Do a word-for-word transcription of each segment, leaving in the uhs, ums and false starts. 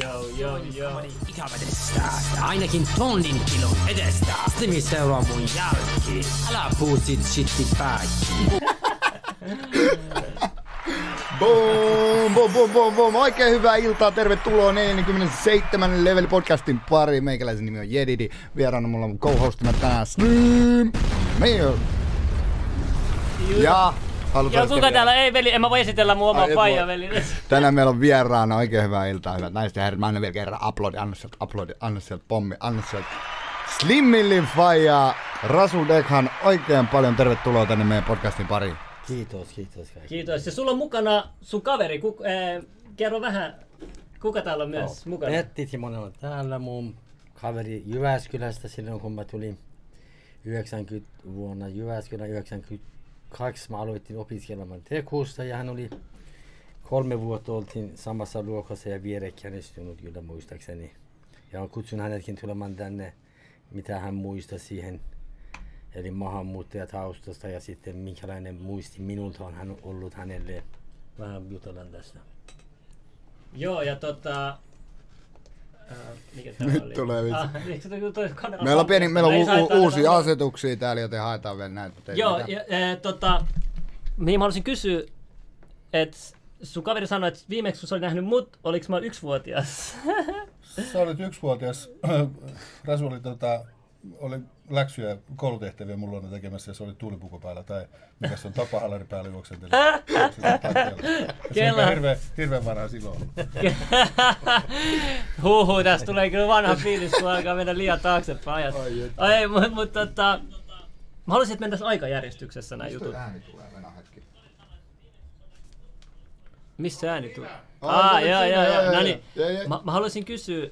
Joo, joo, joo. Ikävä tästä. Ainakin tonnin kilon edestä. Slimi seuraa mun jälki. Älä puu sit shitti pääkin. Boom, boom, boom, boom, boom. Oikein hyvää iltaa. Tervetuloa neljäkymmentäseitsemän Leveli-podcastin pariin. Meikäläisen nimi on Jedidi. Vieraana mulla on co-hostina tänään Slim Millin. Ja... Halutaan ja kuka vielä... täällä ei, veli, en mä voi esitellä mun omaa paijaa, veli. Tänään meillä on vieraana, oikein hyvää iltaa, hyvät naiset ja herrat. Mä annan vielä kerran aplodi, anna sieltä aplodi, anna sieltä pommi, anna sieltä Slim Millin faijaa, Rasul Deghan, oikein paljon tervetuloa tänne meidän podcastin pariin. Kiitos, kiitos kaikille. Kiitos, ja sulla on mukana sun kaveri, Kuk- äh, kerro vähän, kuka täällä on myös no, mukana? Pertti Timonen on täällä, mun kaveri Jyväskylästä silloin kun mä tulin yhdeksänkymmentä vuonna Jyväskylä, yhdeksänkymmentä kaksi mä aloitin opiskelemaan tekusta ja hän oli kolme vuotta oltiin samassa luokassa ja vierekkäin istunut kyllä muistaakseni. Ja kutsun hänetkin tulemaan tänne, mitä hän muistaa siihen, eli maahanmuuttajataustasta ja sitten minkälainen muisti minulta on hän ollut hänelle. Vähän jutellaan tästä. Joo ja tota... Äh, Nyt oli? tulee vitsi. Ah, meillä on, pieni, meillä on u- u- uusia asetuksia täällä, joten haetaan vielä näitä. Joo, ja, e, tota, mihin mä halusin kysyä, että sun kaveri sanoi, että viimeksi kun sä olit nähnyt mut, oliks mä yksivuotias? Sä olit yksivuotias. Rasu oli, tota, oli läksyjä koulutehtäviä mun luona tekemässä ja se oli tuulipuku päällä tai mikä se on tapahallari päällä juoksenteli. Se on hirveän hirveän vanha silloin. Huhu, tässä tulee kyllä vanha fiilis, kun alkaa mennä liian taaksepäin ajassa. Ai, mutta mut, tota, mä haluaisin, että mennäisi aikajärjestyksessä nämä jutut. Mistä ääni tulee? Mennään hetki. Missä ääni tulee? Aa, joo, joo, joo. No niin, mä haluaisin kysyä,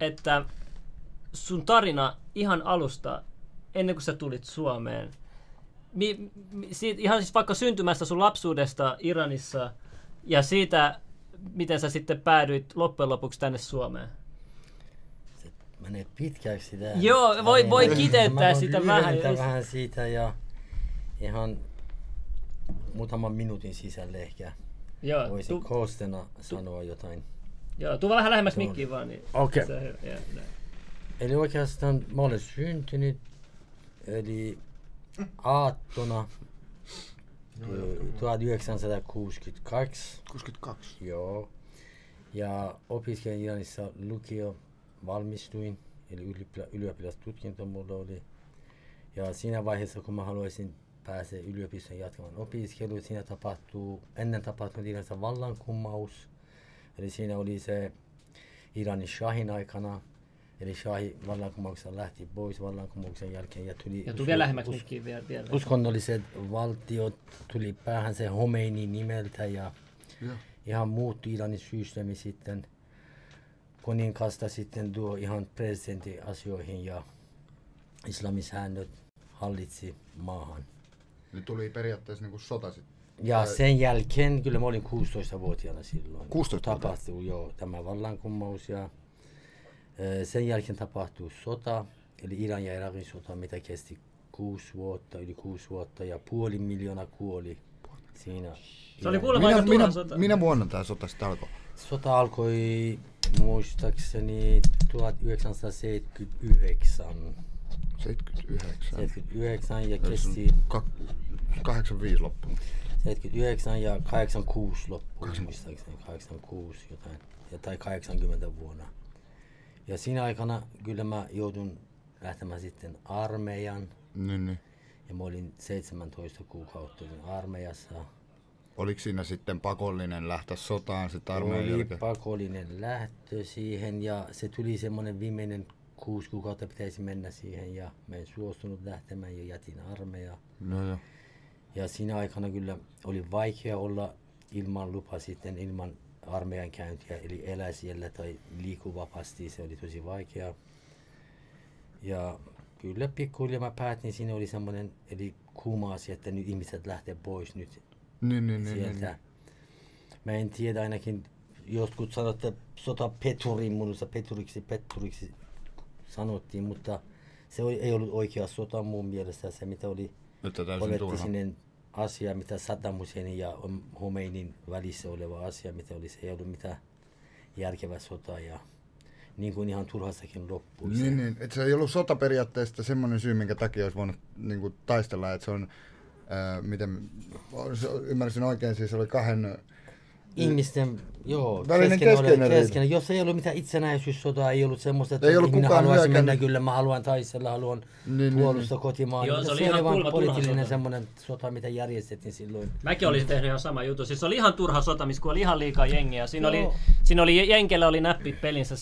että sun tarina ihan alusta, ennen kuin sä tulit Suomeen, mi, mi, siitä, ihan siis vaikka syntymästä sun lapsuudesta Iranissa ja siitä, miten sä sitten päädyit loppujen lopuksi tänne Suomeen. Se menee pitkäksi sitä. Joo, voi, voi kiteyttää sitä vähän. vähän siitä ja ihan muutaman minuutin sisällä ehkä joo, voisin tu- koostena tu- sanoa jotain. Joo, tuu vähän lähemmäs mikkiin vaan. Niin okei. Okay. Eli oikeastaan mä olen syntynyt, eli aattona tuhatyhdeksänsataakuusikymmentäkaksi. kuusikymmentäkaksi? Joo. Ja opiskelin Iranissa lukio, valmistuin, eli ylioppilastutkinto mulla oli. Ja siinä vaiheessa kun mä haluaisin päästä yliopistoon jatkamaan opiskelua, siinä tapahtuu, ennen tapahtunut Iranissa vallankumous. Eli siinä oli se Iranin Shahin aikana. Eli Shahi vallankumouksessa lähti pois vallankumouksen jälkeen ja tuli, ja tuli vielä lähemmäksi mikkiin vielä, vielä. Uskonnolliset valtiot tuli päähän se Homeini nimeltä ja, ja ihan muuttui Iranin systeemi sitten kuninkasta sitten tuo ihan presidentin asioihin ja islamisäännöt hallitsi maahan. Eli tuli periaatteessa niin kuin sota sitten. Ja sen jälkeen kyllä mä olin kuusitoistavuotiaana silloin. kuusitoistavuotiaana? Tapahtui jo tämä vallankumous ja sen jälkeen tapahtui sota, eli Iran ja Irakin sota, mitä kesti kuusi vuotta, yli kuusi vuotta ja puoli miljoonaa kuoli siinä. Se oli kuulemma aika turha sota. Minä vuonna tämä sota sitten alkoi? Sota alkoi muistaakseni tuhatyhdeksänsataaseitsemänkymmentäyhdeksän. seitsemänkymmentäyhdeksän? seitsemänkymmentäyhdeksän ja kesti... kahdeksankymmentäviisi loppuun. seitsemänkymmentäyhdeksän ja kahdeksankymmentäkuusi loppuun muistaakseni, kahdeksankymmentäkuusi jotain, tai kahdeksankymmentä vuonna. Ja siinä aikana kyllä mä joudun lähtemään sitten armeijan. Niin, niin. Ja mä olin seitsemäntoista kuukautta armeijassa. Oliko siinä sitten pakollinen lähtö sotaan sitten armeijan jälkeen? Oli pakollinen lähtö siihen ja se tuli semmoinen viimeinen kuusi kuukautta pitäisi mennä siihen ja mä en suostunut lähtemään ja jätin armeijaa. No joo. Ja siinä aikana kyllä oli vaikea olla ilman lupa sitten ilman armeijan käyntiä, eli elää siellä tai liiku vapaasti, se oli tosi vaikea. Ja kyllä pikkuhiljaa mä päätin, siinä oli semmoinen, eli kuuma asia, että nyt ihmiset lähtee pois nyt niin, niin, sieltä. Niin, niin. Mä en tiedä, ainakin joskus sanotte sotapeturi, minusta peturiksi, peturiksi sanottiin, mutta se oli, ei ollut oikea sota mun mielestä, se mitä oli olettinen asia, mitä Saddam Husseinin ja Homeinin välissä oleva asia, mitä oli, se ei ollut mitään järkevä sota ja niin kuin ihan turhastakin loppui. Niin, niin. Et se ei ollut sota periaatteessa semmoinen syy, minkä takia olisi voinut niin kuin taistella, että se on, ää, miten ymmärsin oikein, siis oli kahden ihmisten joo, kesken keskenä, keskenä. Jos ei ollut mitään itsenäisyyssotaa, ei ollut semmoista, että ei ollut minä haluaisin mennä, kyllä mä haluan taistella, haluan niin, puolustaa niin, kotimaan. Joo, se oli, se oli ihan vain poliittinen semmoinen sota, mitä järjestettiin silloin. Mäkin olisin tehnyt ihan sama juttu. Siis se oli ihan turha sota, missä oli ihan liikaa jengiä. Siinä, oli, siinä oli, jenkellä oli näppit pelinsä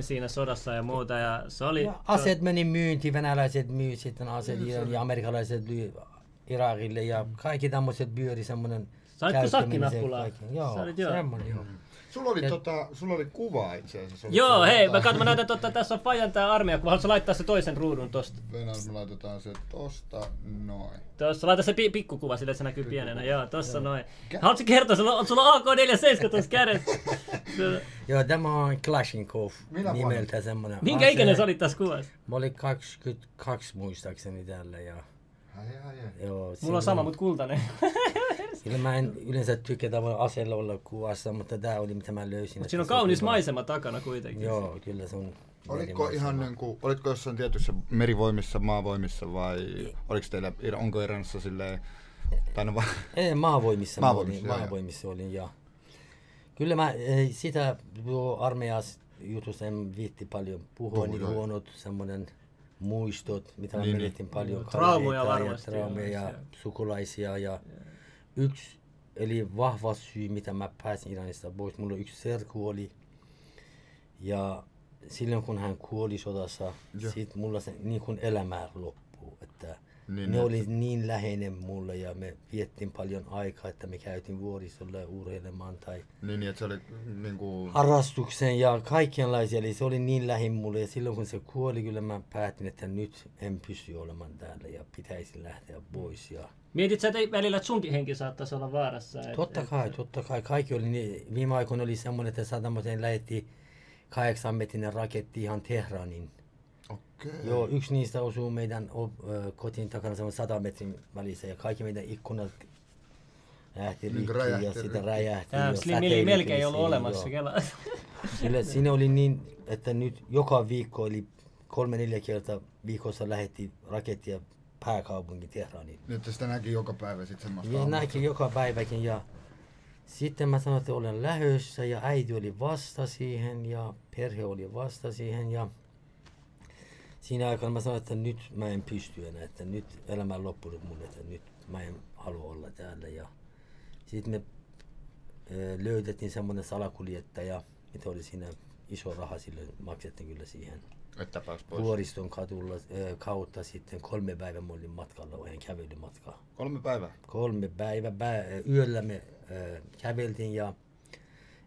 siinä sodassa ja muuta. Ja se oli, ja aseet meni myyntiin, venäläiset myy sitten aseet mm, ja amerikkalaiset Irakille ja kaikki tämmöiset pyöri semmoinen. Saitko sakkinahkulaa? Joo, semmoinen joo. Sulla oli, tota, sulla oli kuva itse asiassa. Joo, hei, mä katson, mä näytän, että tässä on Fajan tää armeija, kun haluatko laittaa se toisen ruudun tosta? Venäjä, me laitetaan se tosta noin. Tuossa, laita se pi- pikkukuva sille, että se näkyy pikkukuva pienenä, joo, tossa joo, noin. Haluatko kertoa, sulla, sulla on A K neljäsataaseitsemänkymmentä tuossa kädessä? Joo, tämä on Kalashnikov nimeltä semmoinen. Minkä ikäinen sä olit tässä kuvassa? Mä olin kaksikymmentäkaksi muistaakseni täällä ja... Ai, ai, ai. Joo, mulla on sama, mut kultainen. Kyllä mä en yleensä tykkää tavallaan aseella olla kuvassa, mutta tää oli mitä mä löysin. Mut siinä on kaunis maisema takana kuitenkin. Joo, kyllä se on. Olitko ihan niinku, olitko jossain tietyssä merivoimissa, maavoimissa vai oliko teillä, onko Iranissa silleen? Va- Ei, maavoimissa, maavoimissa, olin, maavoimissa olin ja kyllä mä sitä armeijasta jutusta en viitti paljon puhua, niin huonot semmonen muistot, mitä niin, mä menettiin niin, paljon traumoja varmasti, ja traumeja ja sukulaisia ja yksi, eli vahva syy, mitä mä pääsin Iranista pois, mulla yksi serkku oli ja silloin kun hän kuoli sodassa, sitten mulla se niin kuin elämä loppui, että niin, ne oli niin läheinen mulle ja me viettiin paljon aikaa, että me käytiin vuoristolla urheilemaan tai niin, että se oli, niin kuin... harrastuksen ja kaikenlaisia, eli se oli niin lähin mulle ja silloin kun se kuoli, kyllä mä päätin, että nyt en pysty olemaan täällä ja pitäisi lähteä pois. Ja... Mietit sä, että välillä sunkin henki saattaisi olla vaarassa? Et, totta kai, et... totta kai. Kaikki oli niin, viime aikoina oli semmoinen, että satamoteen lähti kahdeksan metrin raketti ihan Teheranin. Okay. Joo, yksi niistä osuu meidän kotiin takana sata metrin välissä ja kaikki meidän ikkunat lähti rikki ja sitä räjähti. Tämä Slim Millin melkein ei ollut olemassa kelaa. Kyllä siinä oli niin, että nyt joka viikko eli kolme neljä kertaa viikossa lähetti rakettia pääkaupunki Teheraniin. Nyt sitä näki joka päivä sitten semmoista. Näki joka päiväkin ja sitten mä sanoin, että olen lähdössä ja äiti oli vasta siihen ja perhe oli vasta siihen ja siinä aikana mä sanoin, että nyt mä en pysty enää, että nyt elämä on loppunut mulle, että nyt mä en halua olla täällä. Ja sitten me ö, löydettiin semmoinen salakuljettaja, mitä oli siinä iso raha, silloin maksettiin kyllä siihen vuoriston kadulla ö, kautta sitten kolme päivää mä olin matkalla, olen kävellyt matkaa. Kolme päivää? Kolme päivää, pä- yöllä me ö, käveltiin ja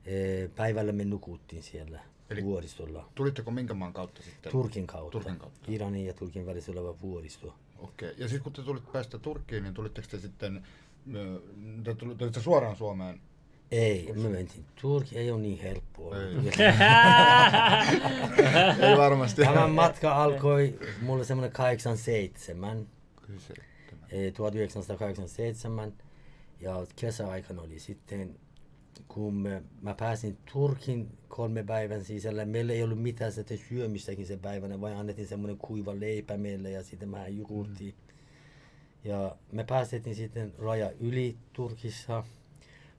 ö, päivällä me nukuttiin siellä. Eli vuoristolla. Tulitteko minkä maan kautta sitten? Turkin kautta. Turkin kautta. Iranin ja Turkin välissä oleva vuoristo. Okei. Ja siis kun te tulitte päästä Turkkiin, niin tulitteko te sitten te tulitte suoraan Suomeen? Ei, me mentiin. Turkki ei ole niin helppoa. Ei, ei varmasti. Tämä matka alkoi mulle semmoinen kahdeksankymmentäseitsemän. tuhatyhdeksänsataakahdeksankymmentäseitsemän ja kesäaikana oli sitten kun me, mä pääsin Turkin kolme päivän sisällä, meillä ei ollut mitään sitä syömistäkin sen päivänä, vaan annettiin semmoinen kuiva leipä meille ja sitten vähän jogurttia. Mm. Ja me päästettiin sitten raja yli Turkissa.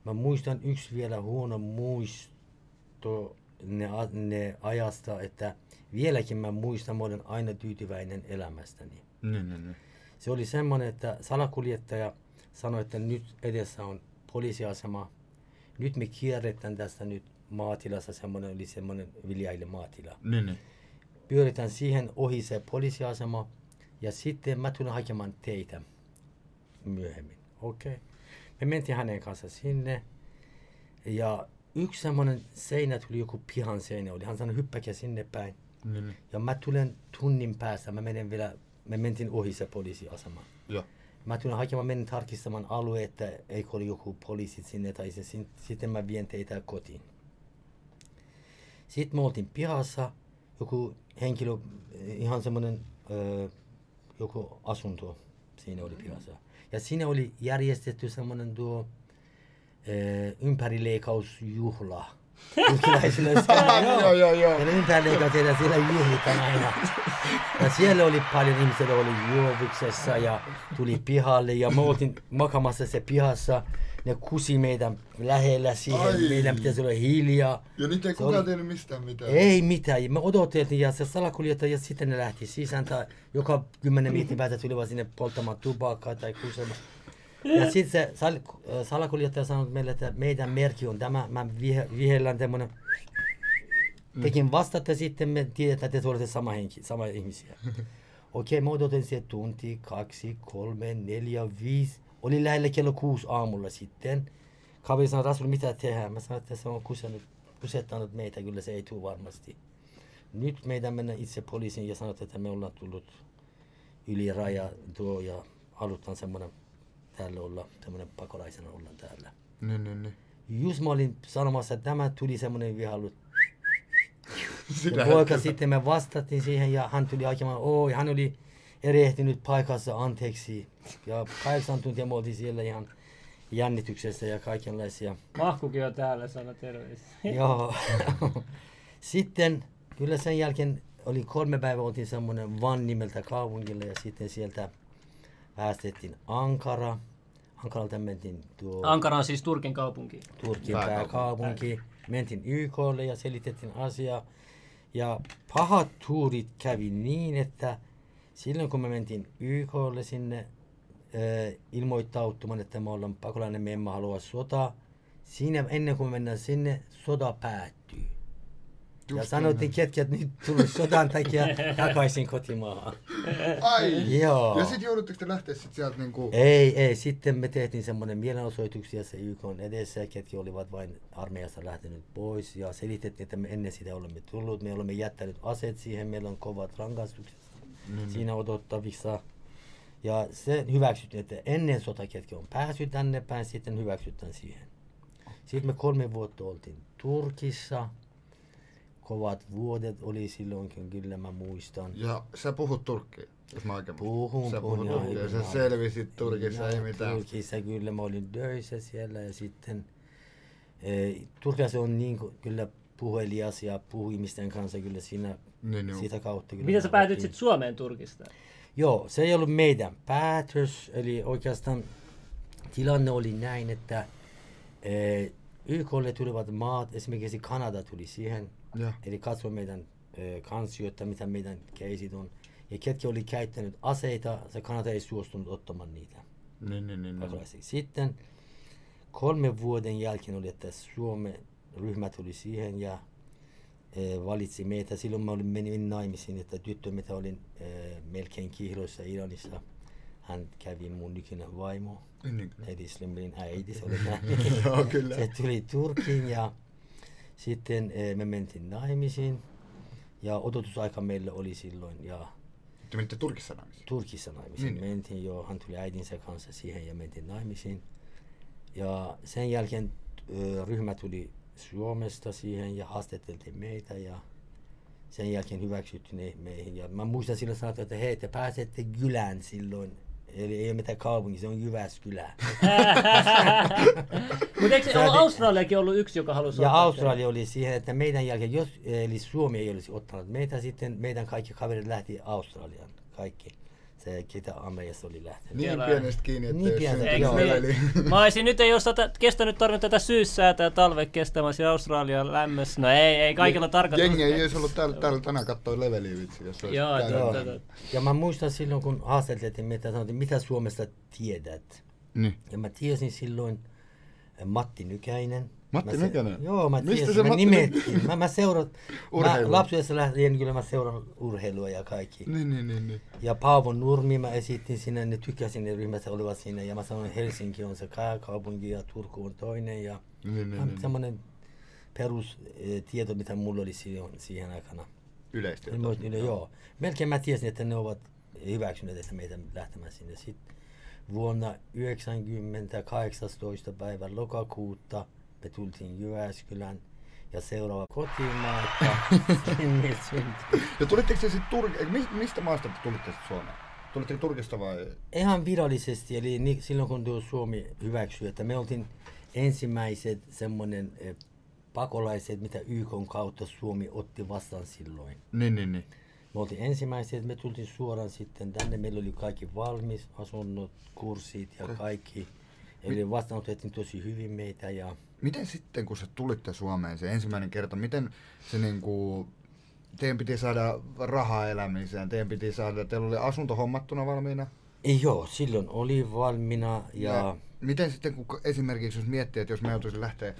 Mä muistan yksi vielä huono muisto ne, ne ajasta, että vieläkin mä muistan, mä olen aina tyytyväinen elämästäni. Mm, mm, mm. Se oli semmoinen, että salakuljettaja sanoi, että nyt edessä on poliisiasema. Nyt me kierretään tästä nyt maatilassa, semmoinen oli semmoinen viljaille maatila. Niin. Pyöritään siihen ohi se poliisiasema ja sitten mä tulen hakemaan teitä myöhemmin. Okei. Okay. Me mentiin hänen kanssa sinne ja yksi semmoinen seinä tuli, joku pihan seinä oli. Hän sanoi hyppäkä sinne päin. Niin. Ja mä tulen tunnin päästä, mä menen vielä, me mentiin ohi se poliisiasema. Ja. Mä tulin hakemaan, menin tarkistamaan alue, että ei ole joku poliisit sinne tai se, sitten mä vien teitä kotiin. Sitten me oltiin pihassa, joku henkilö, ihan semmoinen äh, joku asunto siinä oli pihassa. Ja siinä oli järjestetty semmoinen tuo äh, ympärileikkausjuhla. Joo, joo, joo. Ja ympärleikateilla siellä juhlitaan aina. Ja siellä oli paljon ihmisiä, oli juovuksessa ja tuli pihalle. Ja me oltiin makamassa se pihassa. Ne kusi meidän lähellä siihen. Ai. Meidän pitäisi olla hiljaa. Ja nyt ei kukaan oli... tehnyt mistään mitään. Ei mitään. Me odoteltiin ja se salakuljettaja sitten ne lähti sisään. Joka kymmenen minuutin päästä tulivat sinne polttamaan tupakkaa tai kusemaan. Ja sitten se sal- salakuljettaja sanoi meille, että meidän merkki on tämä. Mä vihellän tämmönen. Tekin vastaatte sitten, me tiedetään, että te olette sama henki, sama ihmisiä. Okei, okay, mä odotin se tunti, kaksi, kolme, neljä, viisi. Oli lähellä kello kuusi aamulla sitten. Kaveri sanoi, Rasul, mitä tehdään? Mä sanoin, että se on kusettanut meitä, kyllä se ei tule varmasti. Nyt meidän mennään itse poliisiin ja sanot, että me ollaan tullut yli raja tuo ja halutaan semmoinen täällä olla, semmoinen pakolaisena ollaan täällä. Ne, ne, ne. Just mä olin sanomassa, että tämä tuli semmoinen vihailu. Poika sitten me vastattiin siihen ja hän tuli hakemaan, oi hän oli erehtynyt paikassa, anteeksi. Ja kahdeksan tuntia me oltiin siellä ihan jännityksessä ja kaikenlaisia. Mahkukin on täällä, sano terveisiä. Joo. Sitten kyllä sen jälkeen oli kolme päivää, oltiin semmoinen van nimeltä kaupungilla ja sitten sieltä päästettiin Ankara. Ankaralta mentiin tuo... Ankara on siis Turkin kaupunki. Turkin pääkaupunki. Mentiin Y K:lle ja selitettiin asiaa. Ja pahat tuurit kävi niin, että silloin kun me mentiin Y K:lle sinne äh, ilmoittautumaan, että me ollaan pakolainen, me emme halua sotaa. Siinä ennen kuin me mennään sinne, sota päättyy. Ja sanottiin ketkä nyt tullut sodan takia takaisin kotimaahan. Ai! Joo. Ja sitten joudutteko te lähteä sit sieltä niinku... Ei, ei. Sitten me tehtiin semmoinen mielenosoituksia se Y K:n edessä, ketkä olivat vain armeijasta lähtenyt pois. Ja selitettiin, että me ennen sitä olemme tullut. Me olemme jättänyt aseet siihen. Meillä on kovat rangaistukset mm-hmm. siinä odottavissa. Ja se hyväksyttiin, että ennen sota ketkä on päässyt tänne päin, sitten hyväksytään siihen. Sitten me kolme vuotta oltiin Turkissa. Kovat vuodet oli silloinkin, kyllä mä muistan. Ja sä puhut turkkia, jos mä oikein puhun. Sä puhut turkkia, sä selvisit Turkissa, ei mitään. Turkissa kyllä mä olin töissä siellä ja sitten... Eh, Turkissa on niin kyllä puhelias ja puhuu ihmisten kanssa kyllä siinä, niin, sitä kautta. Kyllä miten sä päätyt sitten Suomeen Turkista? Joo, se ei ollut meidän päätös. Eli oikeastaan tilanne oli näin, että eh, Y K:lle tulevat maat, esimerkiksi Kanada tuli siihen. Ja. Eli katsoi meidän ö, kansioita, mitä meidän keisit on. Ja ketkä oli käyttänyt aseita, se Kanada ei suostunut ottamaan niitä. Niin, niin, niin, niin. Sitten kolme vuoden jälkeen oli, että Suomen ryhmä tuli siihen ja ö, valitsi meitä. Silloin mä olin mennyt naimisiin, että tyttö, mitä olin ö, melkein kihloissa Iranissa. Hän kävi mun nykyinen vaimo, eli Slim Millin äiti, se oli se tuli Turkiin ja sitten eh, me mentiin naimisiin ja odotusaika meillä oli silloin. Ja te menitte Turkissa naimisiin? Turkissa naimisiin. Niin. Mentiin jo, hän tuli äidinsä kanssa siihen ja mentiin naimisiin. Ja sen jälkeen ö, ryhmä tuli Suomesta siihen ja haastateltiin meitä ja sen jälkeen hyväksyttiin meihin. Ja mä muistan silloin sanottu, että hei, te pääsette kylään silloin. Eli ei ole mitään kaupunki, se on Jyväskylä. Mutta eikö Australiakin ollut yksi, joka halusi ottaa? Ja Australia oli siihen, että meidän jälkeen, jos, eli Suomi ei olisi ottanut meitä, sitten meidän kaikki kaverit lähti Australiaan. Kaikki. Se, ketä Amerikassa oli lähtenyt. Niin pienestä kiinni, että niin pienestä. Mä olisin nyt, ei olisi kestänyt tarvinnut tätä syyssäätä ja talve kestämässä Australian lämmössä. No ei, ei kaikilla tarkoittaa. Jengi ei olisi ollut täällä, täällä tänään katsoa Leveliä vitsi, jos olisi joo, joo. Ja mä muistan silloin, kun haastateltiin meitä, sanottiin, mitä Suomesta tiedät. Niin. Ja mä tiesin silloin Matti Nykäinen. Matti se, Nykäinen? Joo, mä tiesin. Mistä se mä Matti nimettiin. Mä, mä seuran, lapsuudessa lähtien kyllä mä seuran urheilua ja kaikki. Niin, niin, niin, niin. Ja Paavo Nurmi mä esittin sinne, ne tykkäsin ne ryhmässä olivat siinä. Ja mä sanoin, että Helsinki on se kaupunki ja Turku on toinen. Ja niin, niin, niin. Semmoinen perustieto, mitä mulla oli silloin, siihen aikana. Yleistieto. Yle, joo. Melkein mä tiesin, että ne ovat hyväksyneet, että meitä lähtemään sinne. Sitten vuonna yhdeksänkymmentä, kahdeksastoista päivä lokakuuta me tultiin Jyväskylän ja seuraava kotimaa, sinne syntyi. Ja tulitteko te sitten Turk- mistä maasta te tulitte sitten Suomeen? Tulitteko Turkista vai? Ihan virallisesti, eli silloin kun Suomi hyväksyi, että me oltiin ensimmäiset semmoinen pakolaiset, mitä Y K:n kautta Suomi otti vastaan silloin. Niin, niin, niin. Me oltiin ensimmäiset, me tultiin suoraan sitten tänne, meillä oli kaikki valmis, asunnot, kurssit ja kaikki. Eli vastaanotettiin tosi hyvin meitä. Ja... Miten sitten, kun sä tulitte Suomeen se ensimmäinen kerta, miten se niinku... Teidän piti saada rahaa elämiseen, teidän piti saada, teillä oli asunto hommattuna valmiina? Joo, silloin oli valmiina. Ja... Ja miten sitten, kun esimerkiksi jos miettii, että jos mä joutuisin lähteä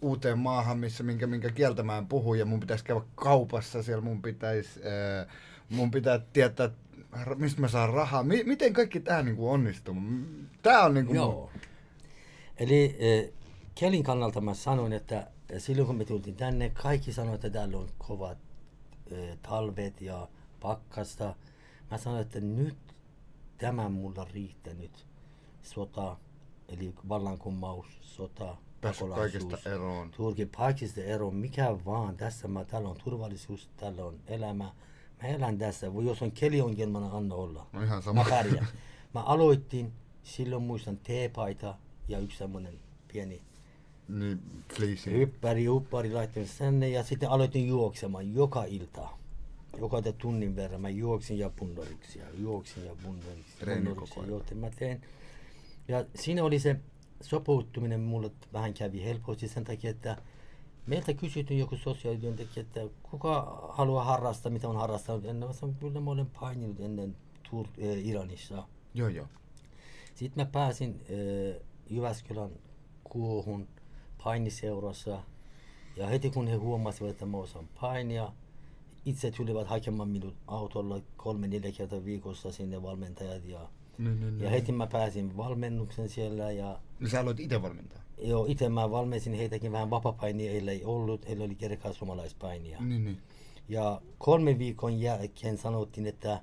uuteen maahan, missä minkä, minkä kieltä mä en puhu, ja mun pitäisi käydä kaupassa siellä, mun pitäisi, äh, mun pitää tietää, mistä mä saan rahaa. M- miten kaikki tää niinku onnistuu? Tää on niinku... Joo. Mun... Eli äh, kielin kannalta mä sanoin, että silloin kun me tultiin tänne, kaikki sanoivat, että täällä on kovat äh, talvet ja pakkasta. Mä sanoin, että nyt tämä mulla riittänyt. Sota, eli vallankumous, sota. Päässyt kaikista eroon. Turkin paikista eroon, mikä vaan. Tässä mä, täällä on turvallisuus, täällä on elämä. Mä elän tässä, jos on keliongelmana, anna olla. No ihan sama. Mä pärjään. Mä aloitin, silloin muistan teepaita ja yksi semmonen pieni niin, hyppäri, huppari laittin sinne ja sitten aloitin juoksemaan joka ilta. Joka tunnin verran mä juoksin ja punneruksia, juoksin ja punneruksia. Treeni koko ajan. Mä teen. Ja siinä oli se sopeutuminen mulle vähän kävi helposti sen takia, että meiltä kysyttiin joku sosiaalityöntekijä, että kuka haluaa harrastaa, mitä on harrastanut ennen. Mä sanoin, kyllä mä olen paininut ennen Tur- eh, Iranissa. Joo, joo. Sitten mä pääsin eh, Jyväskylän kuohun painiseurassa ja heti kun he huomasivat, että mä osaan painia, itse tulivat hakemaan minut autolla kolme neljä kertaa viikossa sinne valmentajat ja No, no, no. Ja heti mä pääsin valmennuksen siellä ja... No sä aloit ite valmentaa? Joo, ite mä valmensin heitäkin vähän vapapainia, heillä ei ollut, heillä oli kerkaa suomalaispainia. No, no. Ja kolme viikon jälkeen sanottiin, että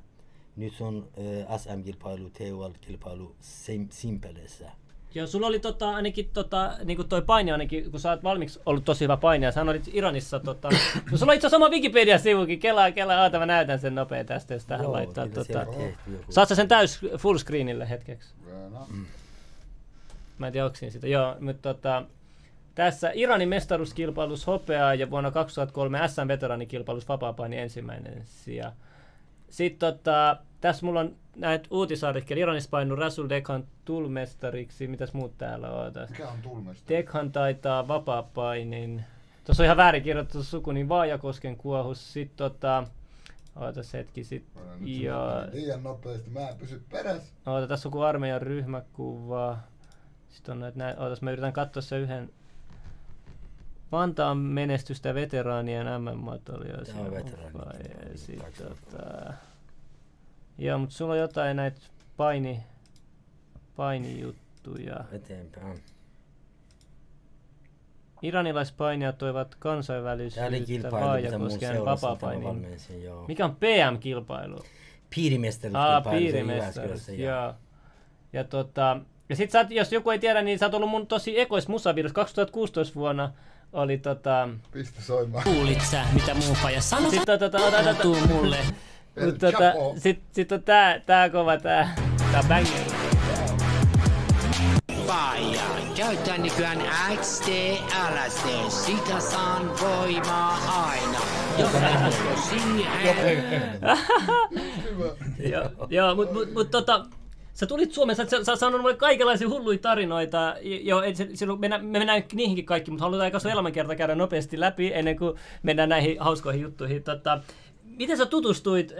nyt on äh, S M-kilpailu, T U L-kilpailu sim- Simpelessä. Joo, sulla oli tota, ainakin tota, niinku toi paini ainakin, kun sä oot valmiiksi ollut tosi hyvä painija, sä olit Iranissa tota... no sulla on itse sama Wikipedia-sivukin, kelaa, kelaa, aata mä näytän sen nopea tästä, jos tähän joo, laittaa tota... Saat sä sen täys fullscreenille hetkeksi? Mm. Mä en tiedä, onko siinä sitä, joo, mutta tota... Tässä Iranin mestaruuskilpailussa hopeaa ja vuonna kaksituhattakolme S M-veteraanikilpailussa vapaapaini ensimmäinen sija. Sitten tota... Tässä mulla on näet uutisartikkeli, Iranissa painu Rasul Deghan tulmestariksi, mitäs muut täällä on tässä? Mikä on tulmestari? Deghan taitaa vapaapainin. Tuossa on ihan väärin kirjoitettu suku, niin Vaajakosken kuohus, sit tota... Ootas hetki sit... Ja... Liian nopeasti, mä en pysy perässä. Oota, tässä on kun armeijan ryhmäkuva. Sit on näet näin, ootas mä yritän katsoa se yhden... Vantaan menestystä veteraanien M M-matolijoissa. Tämä on veteraanien. Sit tota... Joo, mutta sulla on jotain näitä paini, painijuttuja. Eteenpäin. Iranilaispainijat toivat kansainvälisyyttä Vaajakoskeen vapaapainiin. Mikä on P M-kilpailu? Piirimestaruuskilpailu. Ah, piirimestaruus, joo. Ja, tota, ja sit sä, jos joku ei tiedä, niin sä oot ollut mun tosi ekois musavirus kaksituhattakuusitoista vuonna. Oli tota... Pistä soimaan. Kuulit sä, mitä muu paja sanoo? Sitten tota... Tuu mulle. Mutta tota, sitten sit on tää, tää kova tää, tää banger. Paijaa käytetään nykyään X T L C, sitä saan voimaa aina. Jos sä usko siihen. Joo, mut, mut, mut tota, sä tulit Suomeen, sä, sä, sä sanonut mulle kaikenlaisia hulluja tarinoita. Joo, me, me mennään niihinkin kaikki, mutta halutaan aika sun elämänkerta käydä nopeasti läpi ennen kuin mennään näihin hauskoihin juttuihin. Tota, miten sä tutustuit,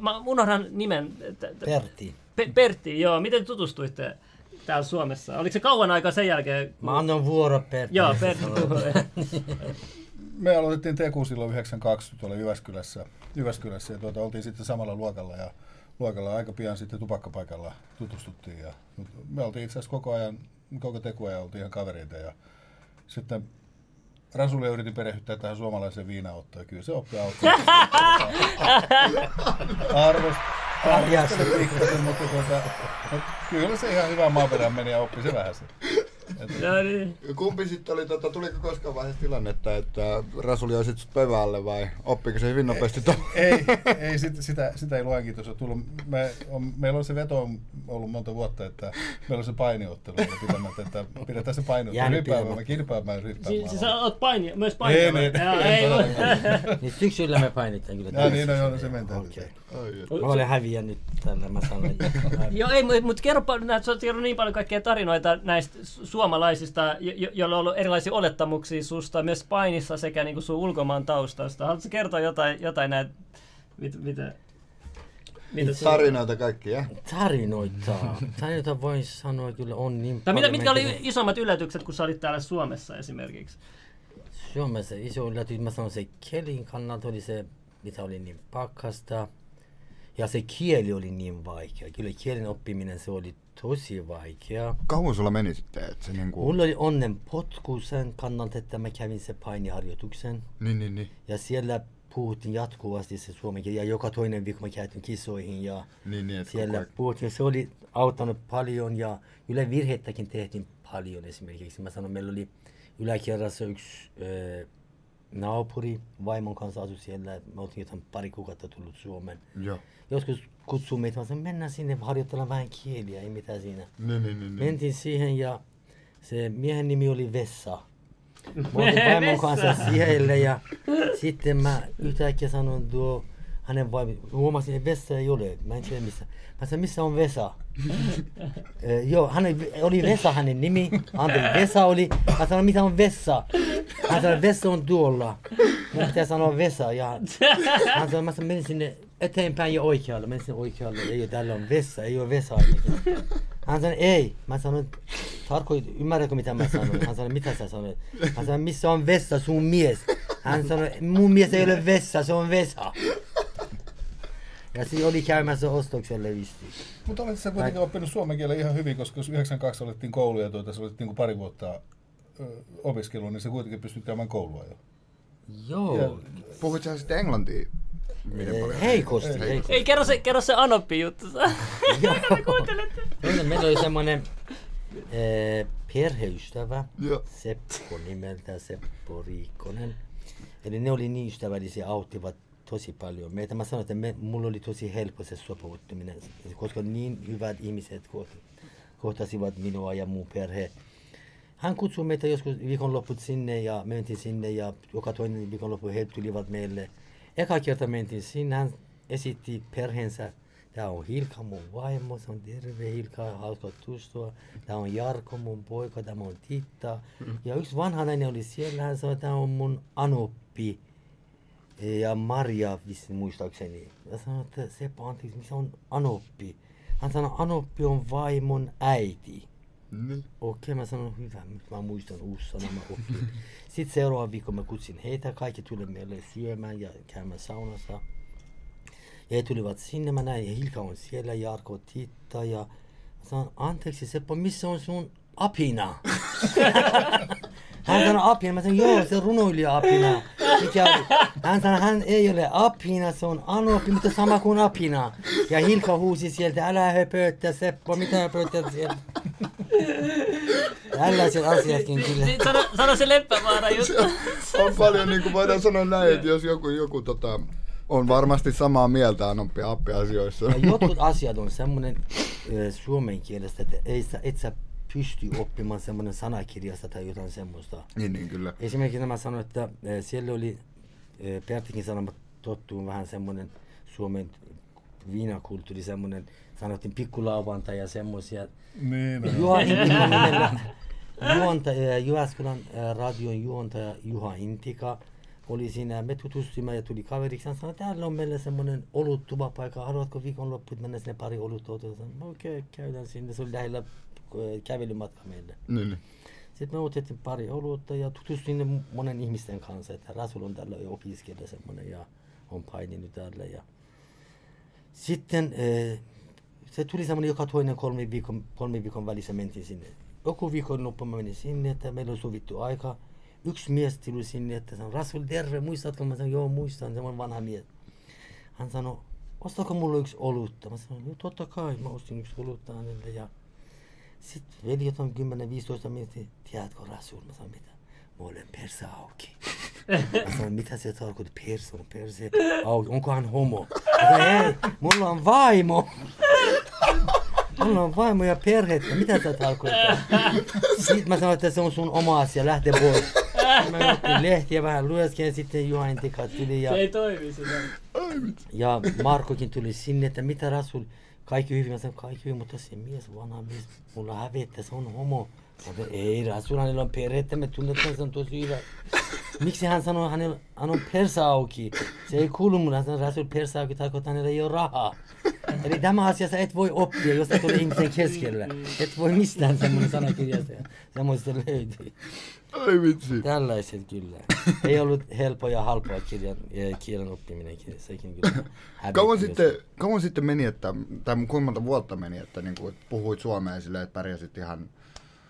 mä unohdan nimen... Pertti. P- Pertti, joo. Miten tutustuit täällä Suomessa? Oliko se kauan aikaa sen jälkeen? Mä annan vuoro Pertti. Joo, Pertti. Me aloitettiin T Q silloin yhdeksänkymmentäkaksi tuolla Jyväskylässä, Jyväskylässä ja tuota, oltiin sitten samalla luokalla ja luokalla aika pian sitten tupakkapaikalla tutustuttiin. Ja, me oltiin itse asiassa koko ajan, koko T Q oltiin ihan kavereita ja sitten... Rasulle yritin perehdyttää tähän suomalaiseen viinaottoon. Kyllä se oppii auttaa. Arvostin pikkasen, mutta tuota, kyllä se ihan hyvä maaperään meni ja oppi se vähän sen. No niin. Kumpi sitten oli, tota, tuliko koskaan vaiheessa tilannetta, että Rasuli olisi sut pöydän alle vai oppiko se hyvin nopeasti tuohon? Ei, ei, ei sit, sitä, sitä ei luenkiitos ole tullut. Me, on, meillä on se veto ollut monta vuotta, että meillä on se painiottelu, että, että pidetään se painiottelu ryppäämään, kirpäämään ryppäämään. Siis sä oot paini, myös painioon? Ei, ei. Syksyllä me painitaan kyllä. Jaa, niin, no joo, no se mentään. Mä olen häviä nyt tällä, mä sanoin. Joo, ei, mutta kerropa, sä oot kerro niin paljon kaikkia tarinoita näistä suomalaisista, jo- joilla on ollut erilaisia olettamuksia susta, myös painissa sekä niin kuin sun ulkomaan taustasta. Haluatko kertoa jotain, jotain näitä, mit, mitä? mitä tarinoita kaikkia? Tarinoita. Tarinoita voin sanoa kyllä on niin tai paljon. Mitkä oli isommat yllätykset, kun sä olit täällä Suomessa esimerkiksi? Suomessa iso yllätys, mä sanon se kelin kannalta oli se, mitä oli niin pakkasta. Ja se kieli oli niin vaikea. Kyllä kielen oppiminen se oli tosi vaikea. Kauan sulla meni sitten? Että se niin kuin... Mulla oli onnen potku sen kannalta, että mä kävin se painiharjoituksen. Niin, niin, niin. Ja siellä puhuttiin jatkuvasti se suomen kieli. Ja joka toinen viikko mä käytin kisoihin. Ja niin, niin, siellä koko... puhuttiin. Se oli auttanut paljon ja yle virheitäkin tehtiin paljon esimerkiksi. Mä sanoin, meillä oli yläkerrassa yksi äh, naapuri vaimon kanssa asui siellä. Mä oltiin jotain pari kuukautta tullut Suomeen. Ja. Joskus kutsui meitä, mä sanoin, mennään sinne, harjoitellaan vähän kieliä, ei mitään siinä. Ne, ne, ne, ne. Mentiin siihen ja se miehen nimi oli Vesa. Mä olin vaimon kanssa siellä ja sitten mä yhtäkkiä sanoin tuo hänen vaimon, huomasin, että Vesa ei ole, mä en tiedä missä. Mä sanoin, missä on Vesa? eh, joo, hän oli Vesa hänen nimi, Andri Vesa oli, mä sanoin, mitä on Vesa? Hän sanoi, Vesa on tuolla. Mun pitää sanoa Vesa ja hän sanoi, mä menin sinne eteenpäin ja oikealle. Menin sinne oikealle, ei oo täällä on Vesa, ei oo Vesa ainakin. Hän sanoi, ei. Mä sanoin, tarkoit, ymmärrätkö mitä mä sanoin? Hän sanoi, mitä sä sanoit? Hän sanoi, missä on Vesa, sun mies? Hän sanoi, mun mies ei ole Vesa, se on Vesa. Ja siinä oli käymässä ostoksella visti. Mutta olet sä kuitenkin Mä... oppinut suomen kielen ihan hyvin, koska jos yhdeksänkymmentäkaksi olettiin kouluja, tuota, se olet niin kuin pari vuotta opiskeluun, niin se kuitenkin pystyt käymään koulua jo. Joo. Ja... Puhuit sä sitten englantia? Heikosti, heikosti. heikosti. Ei, kerro se, kerro se Anoppi-juttu. Meillä oli semmoinen eh, perheystävä, Seppo nimeltä, Seppo Riikkonen. Eli ne oli niin ystävällisiä, auttivat tosi paljon. Meitä, mä sanoin, että me, mulla oli tosi helppo se sopeuttaminen, koska niin hyvät ihmiset kohtasivat minua ja mun perhe. Hän kutsui meitä joskus viikonloput sinne ja mentiin sinne ja joka toinen viikonloppu he tulivat meille. Eka kerta mentiin sinne, hän esitti perheensä. Tää on Hilkka, mun vaimo, se on terve Hilkka, hauska tutustua. Tää on Jarko, mun poika, tämä on Titta. Ja yksi vanha nainen oli siellä, hän sanoi, tää on mun anoppi. Ja Maria vissi muistaakseni. Hän sanoi, että Seppo, anteeksi, missä on anoppi? Hän sanoi, anoppi on vaimon äiti. Mm. Okei, mä sanon, hyvä, nyt mä muistan uusi sana, mä oppin. Sitten seuraava viikko mä kutsin heitä, kaikki tuli meille syömään ja käymään saunassa. Ja he tulivat sinne, mä näin, Hilkka on siellä, Jarko, Titta ja... Mä sanon, anteeksi Seppo, missä on sun apina? Hän sanoi apina, mä sanon, joo, se runoilija apina. Hän sanoi, hän ei ole apina, se on anoppi, mutta sama kuin apina. Ja Hilkka huusi sieltä, älä höpöttä Seppo, mitä höpöttä sieltä? Tällaiset asiatkin kyllä. Sano, sano se leppävaara juttu. On, on paljon, niin kuin voidaan sanoa näin, että jos joku, joku tota, on varmasti samaa mieltä anoppi appi-asioissa. Ja jotkut asiat on semmoinen suomen kielestä, että ei, et sä pysty oppimaan semmoinen sanakirjasta tai jotain semmoista. Niin, niin kyllä. Esimerkiksi mä sanoin, että siellä oli Perttikin sanoma tottuun vähän semmoinen suomen viinakulttuuri, semmoinen sanottiin pikkulauvanta ja semmoisia. Niin, Juha Intika, Jyväskylän radion juontaja Juha Intika oli siinä, me tutustuimme ja tuli kaveriksi, hän sanoi, että täällä on meillä semmoinen oluttuvapaikka, haluatko viikonloppuun mennä sinne pari olutta otoon? Okei, okay, käydään sinne, se oli lähellä kävelymatka meille. Niin. Sitten me otettiin pari olutta ja tutustuimme monen ihmisten kanssa, että Rasul on täällä opiskella semmoinen ja on paininut täällä. Ja... Sitten se tuli semmoinen joka toinen kolme viikon, kolme viikon välissä mentiin sinne. Joku viikon loppu mä menin sinne, että meillä on sovittu aika. Yksi mies tuli sinne, että sanoi, Rasul, terve, muistatko? Mä sanoin, joo, muistan, semmoinen vanha mies. Hän sanoi, ostako mulla yksi olutta? Mä sanoin, totta kai, mä ostin yksi olutta hänelle. Ja Sitten veli jotain kymmenen viisitoista minuuttia, tiedätkö Rasul, mä sanon mitä? Mä olen perse auki. Mä sanon, mitä se tarkoittaa? Perse on perse auki. Onkohan homo? Mä sanon, hei, mulla on vaimo. Mulla on vaimo ja perhettä. Mitä se tarkoittaa? Sitten mä sanon, että se on sun oma asia, lähde pois. Mä otin lehtiä vähän lueskin ja sitten juhantikat tuli. Ja, se ei toimi sitä. Ja Markokin tuli sinne, että mitä Rasul? Kaikki hyvin. Mä sanoin, kaikki hyvin, mutta se mies, vanha mies, mulla hävettää, se on homo. Sanoin, ei Rasul, hänellä on perhettä, me tunnetaan, se on tosi hyvä. Miksi hän sanoi, hänellä hän on persa auki? Se ei kuulu mulle. Hän sanoi, Rasul, persa auki tarkoittaa, hänellä ei ole rahaa. Eli tämä asiassa et voi oppia, jos et ole ihmisen keskellä. Et voi mistään semmoinen sanakirjasta. Semmoista löytyy. Ai vitsi. Tällaiset kyllä. Ei ollut helppoa ja halpaa kirjan, kielen oppiminen. Sekin kyllä. Kauan sitten, kauan sitten meni, että, tai kuinka monta vuotta meni, että niin kuin puhuit suomea silleen, että pärjäsit ihan...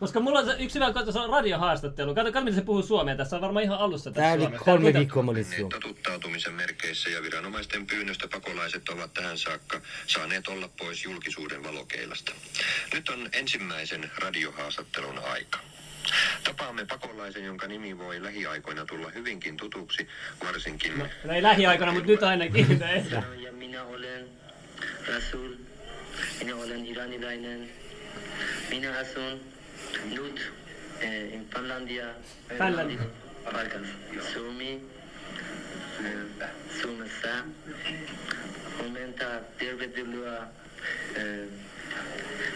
Koska mulla on se yksi hyvä radiohaastattelu. Kato, kato, miten se puhuu suomea. Tässä on varmaan ihan alussa tässä Tää suomessa. Tää oli kolme viikkoa molissua. ...tuttautumisen merkeissä ja viranomaisten pyynnöstä pakolaiset ovat tähän saakka saaneet olla pois julkisuuden valokeilasta. Nyt on ensimmäisen radiohaastattelun aika. Tapaamme pakolaisen, jonka nimi voi lähiaikoina tulla hyvinkin tutuksi, varsinkin... No, no ei lähiaikoina, mutta nyt ainakin. Ja minä olen Rasul. Minä olen iranilainen. Minä asun... Nyt eh, in Finlandia, Finlandia, Balkan, Suomi, eh, Suomessa, huomenta, tervetuloa, eh,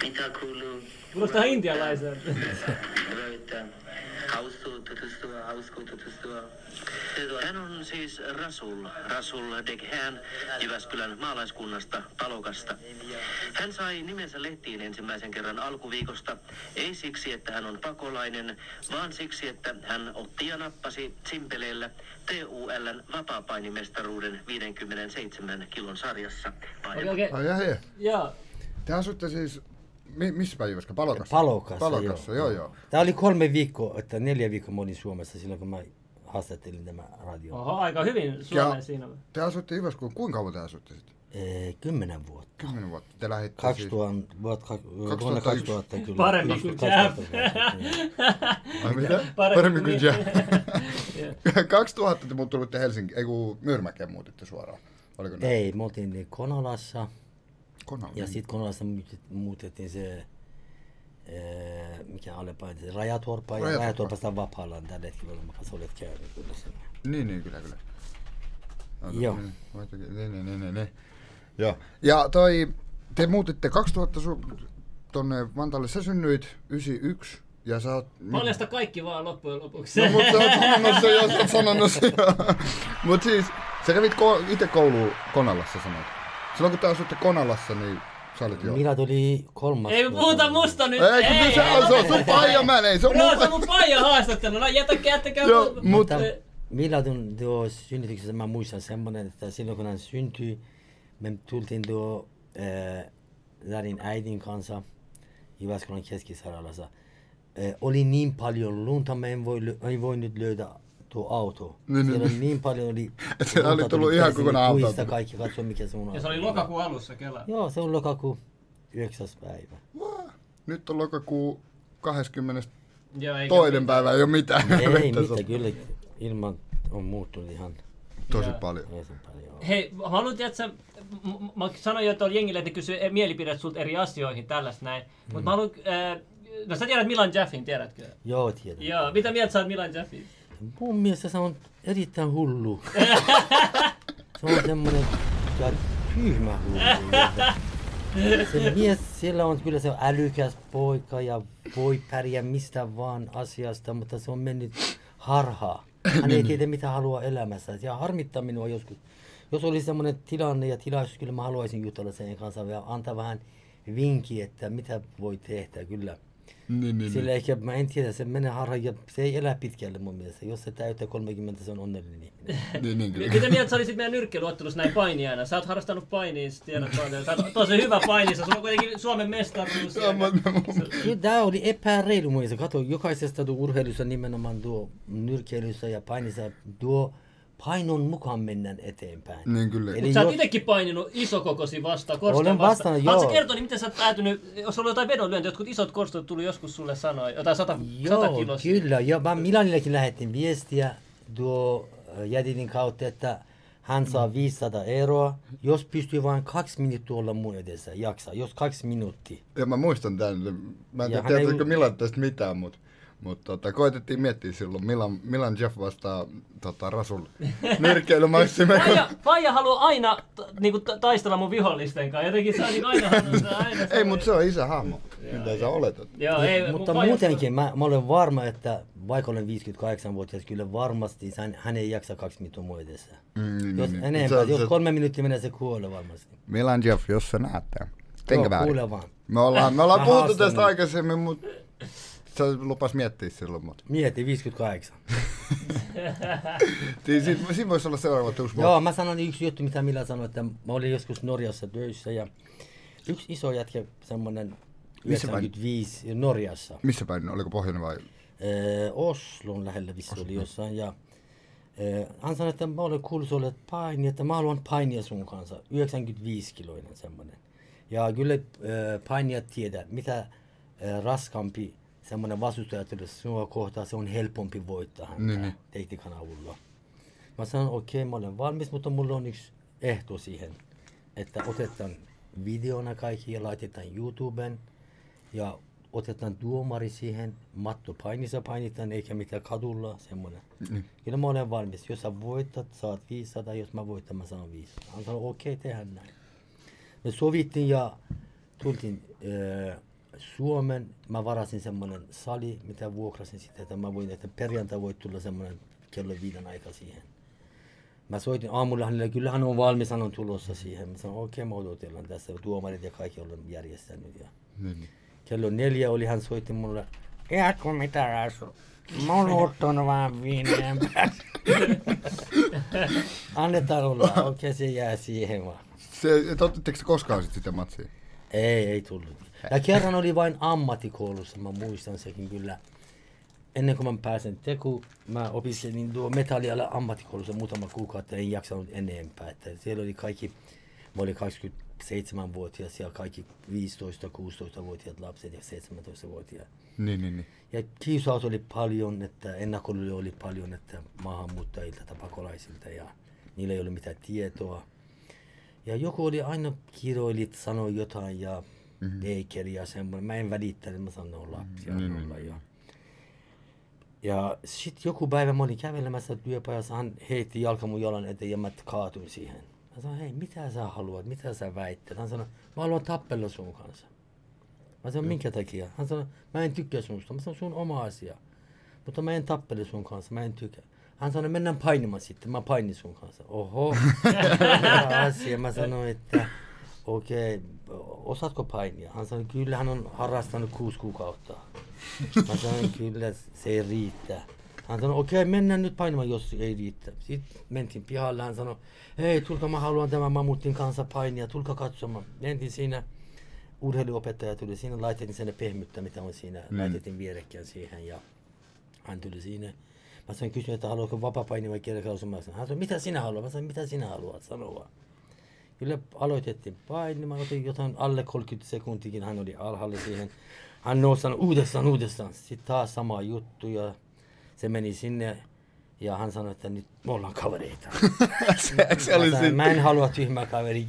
mitä kuuluu? Kuulostaa intialaiselta. Hyvä, hausko tutustua, hausko tutustua. Hän on siis Rasul, Rasul Deghan, Jyväskylän maalaiskunnasta, Palokasta. Hän sai nimensä lehtiin ensimmäisen kerran alkuviikosta, ei siksi, että hän on pakolainen, vaan siksi, että hän otti ja nappasi simpeleillä T U L:n vapaapainimestaruuden viidenkymmenenseitsemän kilon sarjassa. Okei, okei. Ai jaa. Te asutte siis... Missä päin Jyväskylä? Palokassa? Palokassa, Palokassa joo. joo. joo. Tämä oli kolme viikkoa, että neljä viikkoa mä olin Suomessa silloin, kun mä haastattelin tämä radio. Oho, aika hyvin Suomeen siinä. Te asutte Jyväskylä, kuinka kauan te asutte sitten? Ee, kymmenen vuotta. Kymmenen vuotta. Te lähditte kaksituhatta, siis... kaksituhatta, vuonna kaksituhatta kyllä. Paremmin kuin Jeff. Ai mitä? Paremmin kuin Jeff. kaksituhatta te tulitte Helsinkiin, ei kun Myyrmäkeen muutitte suoraan. Oliko näin? Ei, me oltiin Konalassa. Konala. Ja sitten Konalassa muutettiin se, ee, mikä Aleppain, se Rajatorpa, Rajatorpa. Ja Rajatorpasta vapaalla on tällä hetkellä, kun sä olet käynyt kyllä sinne. Niin, niin, kyllä, kyllä. Joo. Niin, niin, niin, niin, niin. Ja, ja toi, te muutitte kaksituhatta su- tonne Vantaalle, sä synnyit yhdeksänkymmentäyksi. Ja sä oot... Paljasta kaikki vaan loppujen lopuksi. No, mutta sä oot sanonut se jo, sä oot sanonut se jo. Mut siis, sä kävit ko- ite kouluun Konalassa, sanoit. Silloin kun te asutte Konalassa, niin sä olit jo... Milad oli kolmas... Ei puhuta musta nyt! Ei, ei, ei se on, se on sun paija, mä ei, se on mun... No, se on mun paija haastattelu, no jätä kättäkään... Joo, mutta... mutta Miladun tuo synnytyksessä mä muistan semmoinen, että silloin kun hän syntyi, me tultiin tuo äh, Zarin äidin kanssa Jyväskylän Keski-Saralassa. Äh, oli niin paljon lunta, mä en, voi, en voinut löydä tuo auto. Niin, siellä niin, niin paljon oli... Se oli tullut ihan kokonaan autoa. Kuista kaikki katsoi, mikä se on. Ja se oli lokakuun alussa kelaa. Joo, se on lokakuun yhdeksäs päivä. Wow. Nyt on lokakuun kaksikymmentätoinen päivä, ei ole mitään. Ei, ei mitään, kyllä ilman on muuttunut ihan... Tosi paljon. paljon. Hei, haluat, että sä... Mä sanoin jo tuolla jengille, että kysyy mielipidet sulta eri asioihin, tällaista näin. Mm. Mutta mä haluan... Äh, no sä tiedät Milad Jaffin, tiedätkö? Joo, tiedän. Joo, mitä mieltä sä oot Milad Jaffin? Mun mielestä se on erittäin hullu. Se on semmoinen tyhmä hullu. Se mies, siellä on kyllä se älykäs poika ja voi pärjää mistä vaan asiasta, mutta se on mennyt harhaan. Hän ei tiedä mitä haluaa elämässä. Ja harmittaa minua joskus. Jos oli semmoinen tilanne ja tilaisuus, kyllä mä haluaisin jutella sen kanssa ja antaa vähän vinkkiä, että mitä voi tehdä kyllä. Niin, niin, sillä niin. Ehkä, mä en tiedä, se menee harhaan ja se ei elä pitkälle mun mielestä. Jos se täyttää kolmekymmentä, se on onnellinen ihminen. Niin, niin, kyllä. Mitä mieltä sä olisit meidän nyrkkeilyottelussa näin painijana? Sä oot harrastanut painia, sä tiedät paljon. Sä oot tosi hyvä painissa, sulla on kuitenkin Suomen mestaruus. Tää oli epäreilu mun mielestä. Kato, jokaisesta tuo urheilussa nimenomaan tuo nyrkkeilyssä ja painissa tuo painon mukaan mennään eteenpäin. Niin kyllä. Eli sä oot itsekin paininut isokokosi vastaan, korstan vastaan. Oletko vasta, sä kertonut, miten sä oot päätynyt, jos on jotain vedonlyöntiä, jotkut isot korstot tuli joskus sulle sanoa, jotain sata, joo, sata kilosta. Kyllä, joo. Mä Milanillakin lähetin viestiä tuo jädinin kautta, että hän saa viisisataa euroa, jos pystyy vain kaksi minuuttia olla mun edessä, jaksaa, jos kaksi minuuttia. Ja mä muistan tämän, mä en tiedä, tiedätkö ei... Milad tästä mitään, mutta... Mutta tota, koetettiin miettiä silloin, Milan, Milan Jeff vastaa tota, Rasul nyrkkeilymaissimeen. Faija haluaa aina t- niinku, taistella mun vihollisten kanssa. Jotenkin saa niin aina haluaa aina. Ei, mutta se on isähahmo, mitä sä oletat. Joo, ei, mutta muutenkin mä, mä olen varma, että vaikka olen viisikymmentäkahdeksanvuotias, kyllä varmasti hän, hän ei jaksa kaksi minuuttia mua edessä. Mm, jos, niin, enempää, sä, jos sä... kolme minuuttia menee, se kuolee varmasti. Milan Jeff, jos sä näet tämän. Tänkä väärin. Me ollaan, me ollaan puhuttu tästä aikaisemmin, mutta... Sä lupas miettiä silloin, mutta... Mieti, viisikymmentäkahdeksan. Siinä siin voisi olla seuraava tuus. Joo, mä sanon yksi juttu, mitä Mila sanoi, että mä olin joskus Norjassa töissä ja yksi iso jätkä, semmoinen yhdeksänkymmentäviisi Norjassa. Missä päin? Oliko pohjoinen vai...? Ee, Oslon lähellä vissi oli jossain ja ee, hän sanoi, että mä olen kuullut sulle painia, että mä haluan painia sun kanssa. yhdeksänkymmentäviisi kiloinen semmoinen. Ja kyllä ee, painia tiedä, mitä ee, raskaampi semmoinen vastustajattelu sinua kohtaan, se on helpompi voittaa häntä tekniikan avulla. Mä sanon, okei, okay, mä olen valmis, mutta mulla on yksi ehto siihen, että otetaan videona kaikki ja laitetaan YouTuben ja otetaan tuomari siihen, matto painissa painitaan eikä mitään kadulla, semmoinen. Mm. Kyllä mä olen valmis, jos sä voitat, saat viisisataa, jos mä voitan, mä saan viisisataa. Hän sanoi, okei, okay, tehdään näin. Me sovittiin ja tultiin äh, Suomen, mä varasin semmoinen sali, mitä vuokrasin sitä, että mä voin, että perjantai voi tulla semmoinen kello viiden aika siihen. Mä soitin aamulla hänelle, kyllä hän on valmis, hän on tulossa siihen. Mä sanoin, okei, okay, mä odotellaan tässä, tuomarit ja kaikki olen järjestänyt. Ja mm. Kello neljä oli, hän soitti mulle, tiedätkö mitä Rasu, mä oon ottanut vaan viineen päässä. Annetaan olla, okei, okay, se jää siihen vaan. Otitteko koskaan sitten sitä matsia? Ei, ei tullut. Ja kerran oli vain ammattikoulussa, mä muistan sekin kyllä. Ennen kuin mä pääsen teku, mä opiskelin tuo metalliala ammattikoulussa muutama kuukautta, en jaksanut enempää. Että siellä oli kaikki, mä olin kaksikymmentäseitsemänvuotias ja kaikki viisitoista-kuusitoistavuotiaat lapset ja seitsemäntoistavuotiaat. Niin, niin, niin. Ja kiusaus oli paljon, että ennakkoluuloja oli paljon, että maahanmuuttajilta tai pakolaisilta ja niillä ei ollut mitään tietoa. Ja joku oli aina kiroilit, sanoi jotain ja mm-hmm. leikeri ja semmoinen. Mä en välittänyt, mä sanoin lapsia. Mm-hmm. Ja, ja sit joku päivä mä olin kävelemässä työpajassa, hän heitti jalka mun jalan eteen ja mä kaatuin siihen. Mä sanoin, hei, mitä sä haluat, mitä sä väittät? Hän sanoi, mä haluan tappella sun kanssa. Mä sanoin, minkä takia? Hän sanoi, mä en tykkää susta. Mä sanoin, sun oma asia. Mutta mä en tappele sun kanssa, mä en tykkää. Hän sanoi, mennään painimaan sitten. Mä painin sun kanssa. Oho. asia. Mä sanoin, että okei, okay, osaatko painia? Hän sanoi, kyllä hän on harrastanut kuusi kuukautta. Mä sanoin, kyllä se ei riitä. Hän sanoi, okei, okay, mennään nyt painimaan, jos ei riitä. Sitten mentiin pihalle. Hän sanoi, hei, tulkaa, mä haluan tämän mammutin kanssa painia. Tulkaa katsomaan. Mentiin siinä. Urheiluopettaja tuli siinä. Laitettiin sen pehmyttä, mitä on siinä. Mm. Laitettiin vierekkään siihen ja hän tuli siinä. Mä sanoin kysyä, että haluatko vapaa-paini vai kielikausumaisen. Hän sanoi, mitä sinä haluat? Mä sanoin, mitä sinä haluat sanoa? Kyllä aloitettiin paini. Mä otin jotain alle kolmekymmentä sekuntikin. Hän oli alhaalla siihen. Hän nousi uudestaan, uudestaan. Sitten taas sama juttu. Ja se meni sinne. Ja hän sanoi, että nyt me ollaan kavereita. se, se mä, sanon, mä en halua tyhmää kaveri.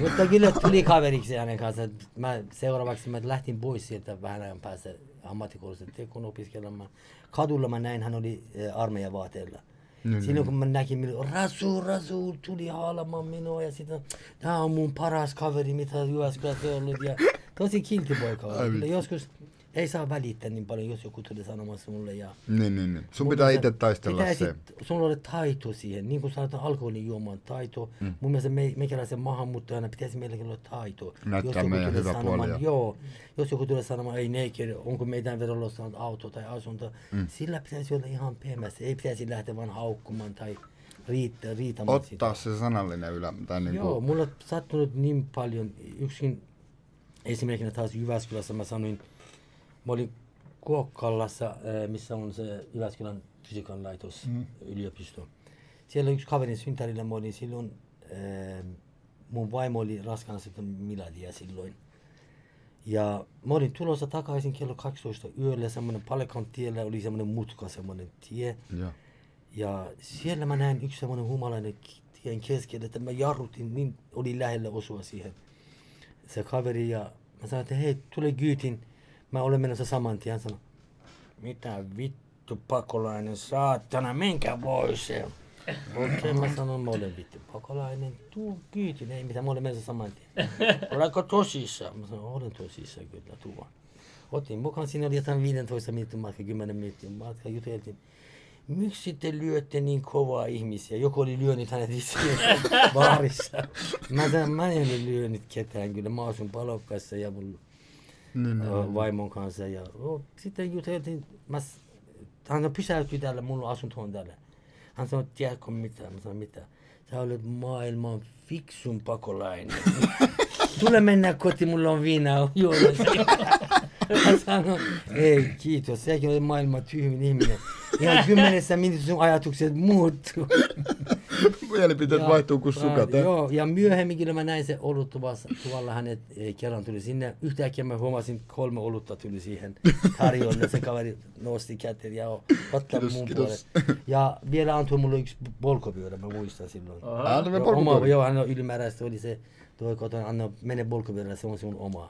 Mutta kyllä tuli kaveriksi hänen kanssaan. Mä seuraavaksi mä lähtin pois sieltä vähän ajan päästä. Ammattikoulussa tekun opiskelemaan. Kadulla mä näin, hän oli armeijavaateella. Mm-hmm. Silloin kun mä näkin minua, Rasul, Rasul, tuli haalamaan minua ja sitten, tää on mun paras kaveri, mitä Jyväskylässä on ollut. Ja tosi kiltti poika. Joskus ei saa välittää niin paljon, jos joku tuli sanomassa mulle. Ja niin, niin, niin. Sun pitää itse taistella pitää se. Sun on taito siihen, niin kuin sanotaan alkoholin juomaan taito. Mm. Mun mielestä me, meikäläisen maahanmuuttajana pitäisi meilläkin olla taito. Näyttää jos meidän hyvä puolia. Joo, jos joku tulee sanomaan, ei neikeri, onko meidän verolla sanonut auto tai asunto. Mm. Sillä pitäisi olla ihan pehmässä, ei pitäisi lähteä vaan haukkumaan tai riitä, riitamaan ottaa sitä. Ottaa se sanallinen ylä. Tai niin joo, kuin... mulla on sattunut niin paljon. Yksin esimerkkinä taas Jyväskylässä mä sanoin, mä olin Kuokkallassa, missä on se Jyväskylän fysiikan laitos, mm. yliopisto. Siellä yksi kaveri synttärillä oli silloin, äh, mun vaimo oli raskaana sitten Miladia silloin. Ja mä olin tulossa takaisin kello kaksitoista yöllä, semmoinen Palekan tiellä oli semmoinen mutka, semmoinen tie. Ja. ja siellä mä näin yksi semmoinen humalainen tien keskellä, että mä jarrutin, niin oli lähellä osua siihen. Se kaveri ja mä sanoin, että hei, tule kyytin, mä olen menossa saman tien. Sanoin, mitä vittu pakolainen, saatana, minkä pois se? Mutta mä sanon, mä olen vittu pakolainen, tuu kyytin, ei mitä, mä olen menossa saman tien. Oletko tosissaan? Mä sanoin, olen tosissaan, kyllä, tuu vaan. Otin mukaan, siinä oli jotain viisitoista minuutin matka, kymmenen minuutin matka, juteltiin. Miksi te lyötte niin kovaa ihmisiä? Joku oli lyönyt hänet itseään baarissa. Mä, tämän, mä en ole lyönyt ketään kyllä. Mä asun Palokkaassa ja mun no, no, ä, vaimon kanssa. Ja, oh, sitten juteltiin. Mä, hän pysäytyi täällä, mulla asunto on täällä. Hän sanoi, tiedätkö mitä? Mä sanoin, mitä? Sä olet maailman fiksun pakolainen. Tule mennä kotiin, mulla on viinaa. Hän sanoi, ei kiitos, säkin olet maailman tyhmin ihminen. Ihan kymmenessä minuutissa sun ajatukset muuttuu. Mielipiteet vaihtuu kuin sukat. Joo, ja myöhemmin kyllä mä näin se oluttuvalla hänet kerran tuli sinne. Yhtäkkiä mä huomasin, kolme olutta tuli siihen tarjolle. Se kaveri nosti käteen ja ottaa mun puolelle. Ja vielä antoi mulle yksi polkopyörä, mä muistan silloin. Anna polkopyörä? Joo, hän ylimääräistä oli se, toi kotona, anna mene polkopyörällä, se on sinun oma.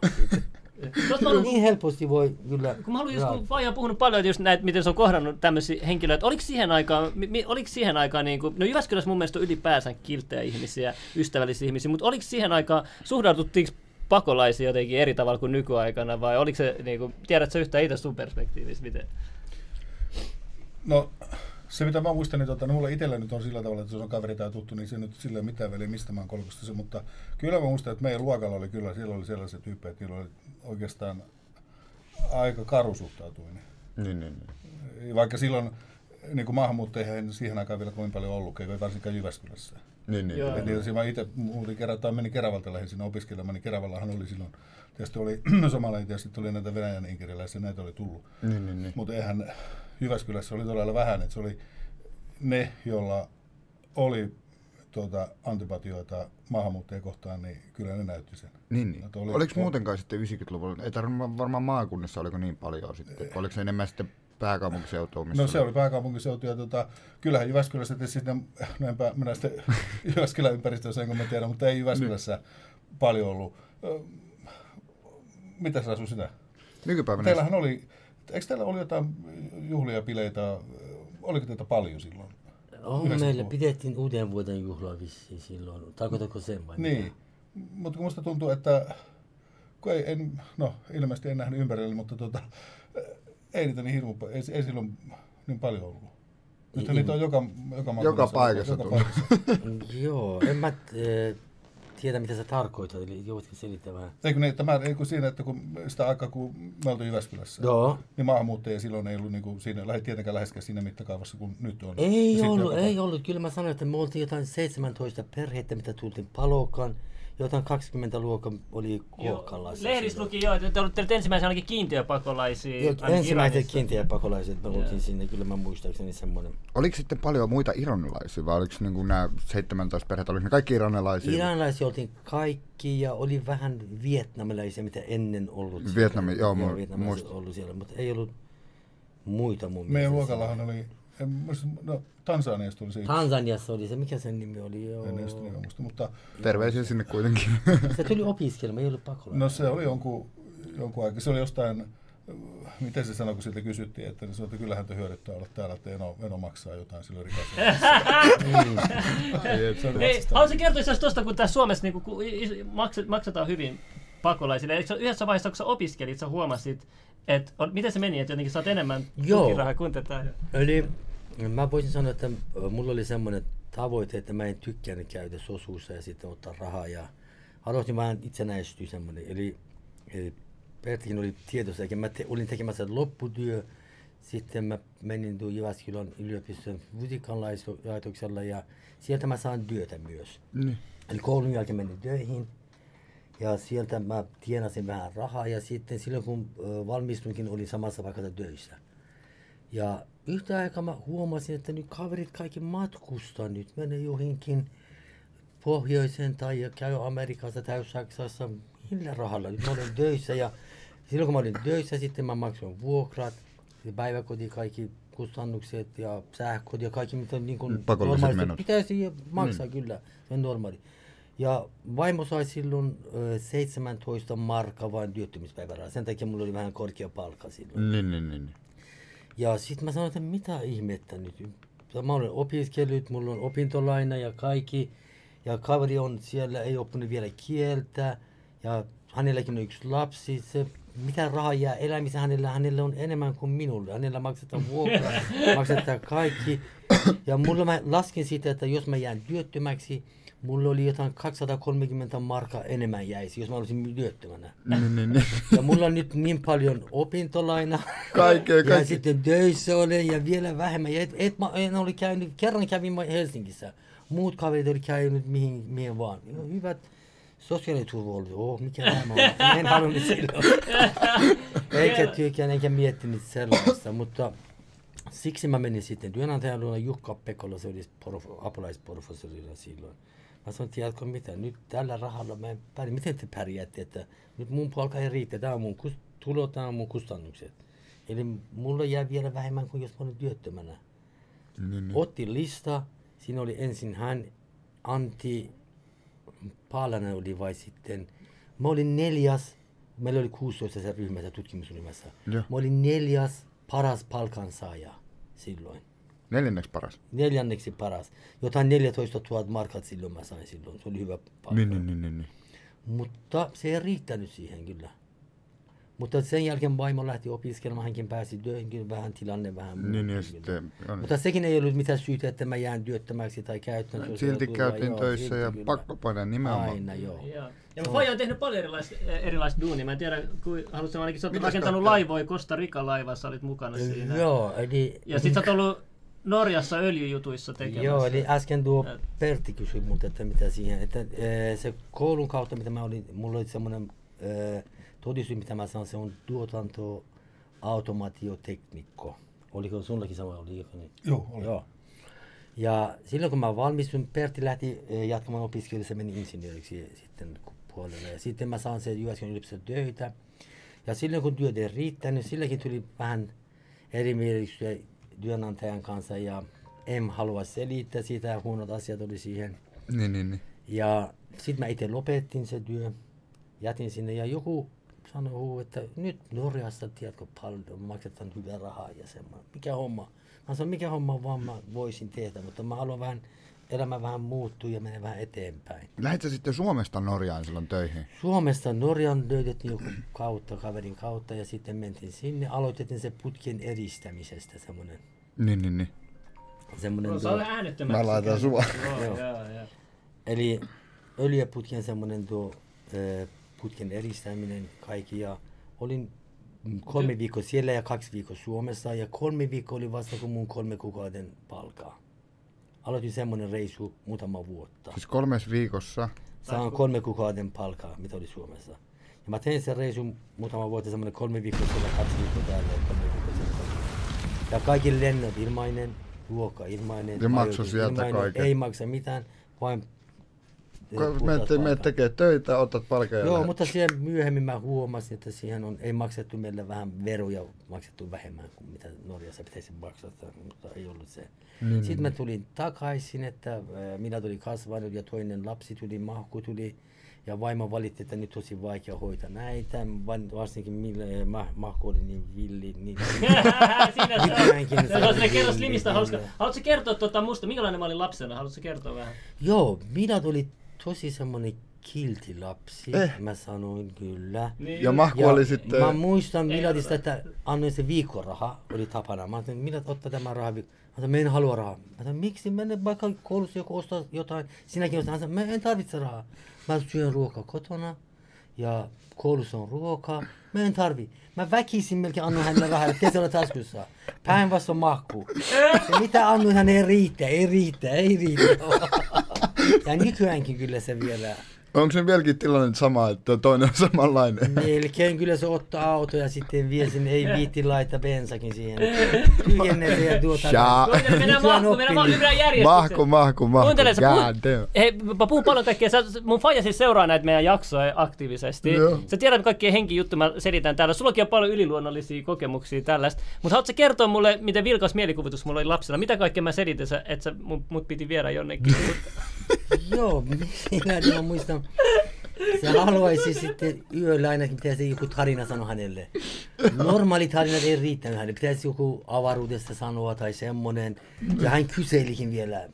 Haluan, niin helposti voi kyllä. Kun mä haluan just, vaan puhunut paljon just näitä, miten se on kohdannut tämmöisiä henkilöitä. Oliko siihen aikaan, mi, oliko siihen aikaan niin kuin, no Jyväskylässä mun mielestä on ylipäänsä kilttejä ihmisiä, ystävällisiä ihmisiä, mutta oliko siihen aikaan, suhdauduttiinko pakolaisia jotenkin eri tavalla kuin nykyaikana vai oliko se, niin kuin, tiedätkö yhtään itse sun perspektiivistä miten? No se mitä mä muistan, että minulla itsellä nyt on sillä tavalla, että jos on kaveri tai tuttu, niin se nyt sillä ei ole mitään väliä, mistä mä oon kolkusta se, mutta kyllä mä muistan, että meidän luokalla oli kyllä, siellä oli sellaisia tyyppejä, että niillä oli oikeastaan aika karu suhtautuminen. Niin, niin, niin. Vaikka silloin niin kuin maahanmuuttajia ei siihen aikaan vielä kovin paljon ollut, ei varsinkaan Jyväskylässä. Niin, niin. Joo, eli mä itse menin Keravalta lähin sinne opiskelemaan, niin Keravallahan oli silloin, tietysti oli somalaisia, tietysti tuli näitä venäjän inkeriläisiä, näitä oli tullut. Niin, niin, niin. Mutta eihän Jyväskylässä oli todella vähän, että se oli ne, joilla oli tuota, antipatioita maahanmuuttajia kohtaan, niin kyllä ne näytti sen. Niin, niin. Oli, oliko to... muutenkaan sitten yhdeksänkymmentäluvulla, ei tarvinnut varmaan maakunnissa, oliko niin paljon sitten, oliko se enemmän sitten pääkaupunkiseutua? No se oli pääkaupunkiseutua ja tuota, kyllähän Jyväskylässä, tietysti no enpä minä sitten Jyväskylän ympäristössä, enkä mä tiedä, mutta ei Jyväskylässä niin paljon ollut. Mitä sä asui sitä? Nykypäivänä. Teillähän oli, eikö teillä oli jotain juhlia, bileitä, oliko teitä paljon silloin? Oh, meillä pidettiin uuden vuoden juhlaa vissiin silloin. Tarkoitatko sen vai? Niin, mutta minusta tuntuu, että kun ei, en, no ilmeisesti en nähnyt ympärillä, mutta tota, ei niitä niin hirveän, ei, ei silloin niin paljon ollut. Nyt niitä on joka, joka, joka paikassa. Joka paikassa. Joo, en mä e, tiedä mitä sä tarkoitat, eli joudutko selittämään. Eikö ne, tämä, eikö siinä, että kun sitä aikaa kun me oltiin Jyväskylässä, joo, niin maahanmuuttajia silloin ei ollut niin kuin siinä, tietenkään läheskään siinä mittakaavassa kuin nyt on. Ei ja ollut, ei ollut. Kyllä mä sanoin, että me oltiin jotain seitsemäntoista perhettä, mitä tultiin Palokan. Jotain kaksikymmentä luokkaa oli kuokkalaisia. Lehdissä luki joo, että te olitte ensimmäisenä ainakin kiintiöpakolaisia. Ensimmäiset kiintiöpakolaiset, me oltiin sinne, kyllä mä muistaakseni semmoinen. Oliko sitten paljon muita iranilaisia vai oliko niin nämä seitsemäntoista perheitä, oliko ne kaikki iranilaisia? Iranilaisia oltiin kaikki ja oli vähän vietnamilaisia, mitä ennen ollut. Vietnami, joo, joo vietnamilaisia ollut siellä, mutta ei ollut muita mun mielestä. Meidän luokallahan oli, no, Tansaniasta oli se yksi. Tansaniassa oli se, mikä sen nimi oli? Joo. En edes nimi muista, mutta terveisiä sinne kuitenkin. Se tuli opiskelemaan, ei ollut pakolainen. No se oli jonkun, jonkun aikaa, se oli jostain, miten se sanoi, kun siltä kysyttiin, että se oli, kyllähän te hyödyttää olla täällä, että eno, eno maksaa jotain silloin rikasella. Haluaisin kertoa itse asiassa tuosta, kun tässä Suomessa niin kun maksetaan hyvin pakolaisille. Eikö yhdessä vaiheessa, kun sä opiskelit, sä huomasit, et, o, miten se meni, että jotenkin saat enemmän tukirahaa kuin tätä? Eli mä voisin sanoa, että mulla oli semmoinen tavoite, että mä en tykkään käydä sosuissa ja sitten ottaa rahaa. Ja haluaisin vähän itsenäistyä semmoinen. Eli, eli Perttikin oli tietoisia. Mä te, olin tekemässä lopputyö. Sitten mä menin tuon Jyväskylän yliopiston fysiikanlaitoksella ja sieltä mä saan työtä myös. Mm. Eli koulun jälkeen menin töihin. Ja sieltä mä tienasin vähän rahaa ja sitten silloin kun valmistunkin olin samassa paikassa töissä. Ja yhtä aikaa mä huomasin, että nyt kaverit kaikki matkustaa nyt, menee johonkin pohjoiseen tai käy Amerikassa tai Saksassa millä rahalla. Nyt mä olin töissä ja silloin kun mä olin töissä, sitten mä maksoin vuokrat, päiväkoti, kaikki kustannukset ja sähköt ja kaikki mitä niin kuin normaalisti pitäisi maksaa, mm. kyllä, se on normaali. Ja vaimo sai silloin ö, seitsemäntoista markkaa vain työttömyyspäivärahaa, sen takia mulla oli vähän korkea palkka silloin. Niin, niin, niin. Ja sitten mä sanoin, että mitä ihmettä nyt. Mä olen opiskellut, mulla on opintolaina ja kaikki. Ja kaveri on siellä, ei oppinut vielä kieltä. Ja hänelläkin on yksi lapsi. Se, mitä rahaa jää elämiseen hänellä, hänellä on enemmän kuin minulle. Hänellä maksetaan vuokra, maksetaan kaikki. Ja mulla mä laskin siitä, että jos mä jään työttömäksi, mulla oli jotain kaksisataakolmekymmentä markkaa enemmän jäisi, jos mä olisin työttömänä. Niin, niin, niin. Ja mulla on nyt niin paljon opintolaina. Kaikkea, kaikkea. Ja sitten töissä olen ja vielä vähemmän. Ja et, et mä en oli käynyt, kerran kävin Helsingissä. Muut kaverit oli käynyt mihin, mihin vaan. No, hyvät sosiaaliturva oli. Oh, mikä elämä on. En halunnut silloin. Eikä tykkään, eikä miettinyt sellaista. Mutta siksi mä menin sitten työnantajan luona. Jukka Pekola, se oli apulaisporfessorilla silloin. Mä sanoin, tiedätkö mitä, nyt tällä rahalla mä en pärjää. Miten te pärjäätte, että nyt mun palkka ei riitä, tää on mun tulot, tää on mun kustannukset. Eli mulla jää vielä vähemmän kuin jos mä olin työttömänä. Mm-hmm. Otti lista, siinä oli ensin hän, Antti Paalanen oli vai sitten, mä olin neljäs, meillä oli kuusitoista tässä ryhmässä, tutkimusryhmässä, ja mä olin neljäs paras palkansaaja silloin. Neljänneksi paras? Neljänneksi paras. Jotain neljätoistatuhatta markkaa silloin mä sain silloin. Se oli hyvä palkka. Niin, niin, niin, niin. Mutta se ei riittänyt siihen kyllä. Mutta sen jälkeen vaimo lähti opiskelemaan, hänkin pääsi töihin, vähän tilanne vähän muuta. Niin, niin, mutta sekin ei ollut mitään syytä, että mä jään työttömäksi tai käytän. No, silti käytiin joo, töissä ja pakkopainen nimenomaan. Aina, joo. Joo. Ja no. Vaija on tehnyt paljon erilaista, erilaista duunia. Mä en tiedä, kun halusin ainakin, sä oot rakentanut laivoja, Costa Rica laivassa olit mukana siinä. Joo, eli ja sit sä oot ollut Norjassa öljyjutuissa tekemässä. Joo, eli äsken tuo Pertti kysyi multa, että mitä siihen, että ee, se koulun kautta, mitä mä olin, mulla oli semmoinen todistus, mitä mä sanon, se on tuotantoautomaatioteknikko. Oliko sunlakin sama, oliko niin? Joo, oli. Joo. Ja silloin kun mä valmistuin, Pertti lähti ee, jatkamaan opiskelijoille, se meni insinööriksi sitten puolelle. Ja sitten mä saan sen Jyväskylän yliopistossa töitä. Ja silloin kun työt ei riittänyt, silläkin tuli vähän erimielisiä työnantajan kanssa ja en halua selittää siitä ja huonot asiat oli siihen. Niin, niin, niin. Ja sit mä itse lopetin se työ, jätin sinne ja joku sanoi, että nyt Norjassa tiedätkö paljon, maksetaan hyvää rahaa ja semmoinen. Mikä homma? Mä sanoin, mikä homma vaan mä voisin tehdä, mutta mä haluan vähän, elämä vähän muuttuu ja menee vähän eteenpäin. Lähditkö sitten Suomesta Norjaan silloin töihin? Suomesta Norjaan löydettiin joku kautta, kaverin kautta ja sitten mentiin sinne. Aloitettiin se putkien eristämisestä semmoinen. Niin, niin, niin. Semmoinen no, tuo äänettömästi. Mä laitan suoraan. Joo, joo, joo. Eli öljyputkien semmoinen tuo putkien eristäminen kaikki ja olin kolme viikkoa siellä ja kaksi viikkoa Suomessa ja kolme viikkoa oli vasta kun mun kolme kuukauden palkaa. Aloitin semmoinen reissu muutama vuotta. Siis kolmes viikossa? Saan kolme kuukauden palkaa, mitä oli Suomessa. Ja mä tein sen reisun muutama vuotta, semmoinen kolme viikkoa siellä, kaksi viikkoa täällä, kolme viikkoa siellä. Ja kaikki lennot ilmainen, ruoka ilmainen. Ja maksoi sieltä kaiken. Ei maksa mitään, vain menet tekee töitä, otat palkaa. Joo, lähet. Mutta siihen myöhemmin mä huomasin, että siihen on, ei maksettu meillä vähän veroja, maksettu vähemmän kuin mitä Norjassa pitäisi maksaa, mutta ei ollut se. Mm. Sitten mä tulin takaisin, että minä tuli kasvanut ja toinen lapsi tuli, mahku tuli ja vaimo valitti, että nyt tosi vaikea hoitaa näitä, varsinkin millä ma, mahku oli niin villi. Niin, siinä se on. Kerro Slimistä, haluatko kertoa tuota musta, minkälainen mä olin lapsena, haluatko kertoa vähän? Joo, minä tuli tosi semmoinen kilti lapsi, eh. mä sanoin kyllä. Niin. Ja mahku oli sitten. Mä muistan Miladista, että annoin se viikkoraha, oli tapana. Mä sanoin, Milad, ottaa tämä raha viikko. Mä sanoin, mä en halua rahaa. Mä sanoin, miksi? Mene vaikka koulussa joku ostaa jotain, sinäkin ostaa. Mä sanoin, mä en tarvitse rahaa. Mä syön ruokaa kotona ja koulussa on ruokaa. Mä en tarvi. Mä väkisin melkein annoin hänelle rahaa, ettei se ole taskussa. Päinvastoin mahku. Se mitä annoin hän ei riitä, ei riitä, ei riitä. Ja nykyäänkin kyllä se vielä. Onko se vieläkin tilanne sama, että toinen on samanlainen? Melkein kyllä se ottaa auto ja sitten vie sinne, ei viitti laittaa bensakin siihen. Tyhjennetään ja tuota. Mennään mahku, mennään mahku, mennään järjestys. Mahku, mahku, mahku. Kuuntele, mä puhun paljon kaikkea. Mun faija siis seuraa näitä meidän jaksoja aktiivisesti. Sä tiedät kaikkien henkijuttuja, mä selitän täällä. Sullakin on paljon yliluonnollisia kokemuksia tällaista. Mutta haluatko sä kertoa mulle, miten vilkas mielikuvitus mulla oli lapsena? Mitä kaikkea mä selitin, että mut piti viedä jonnekin? Joo, minä muistan. Se haluaisi sitten yöllä ainakin pitäisi joku tarina sanoa hänelle. Normaali tarina ei riittänyt hänelle. Pitäisi joku avaruudesta sanoa tai semmoinen. Ja hän kyselikin vielä.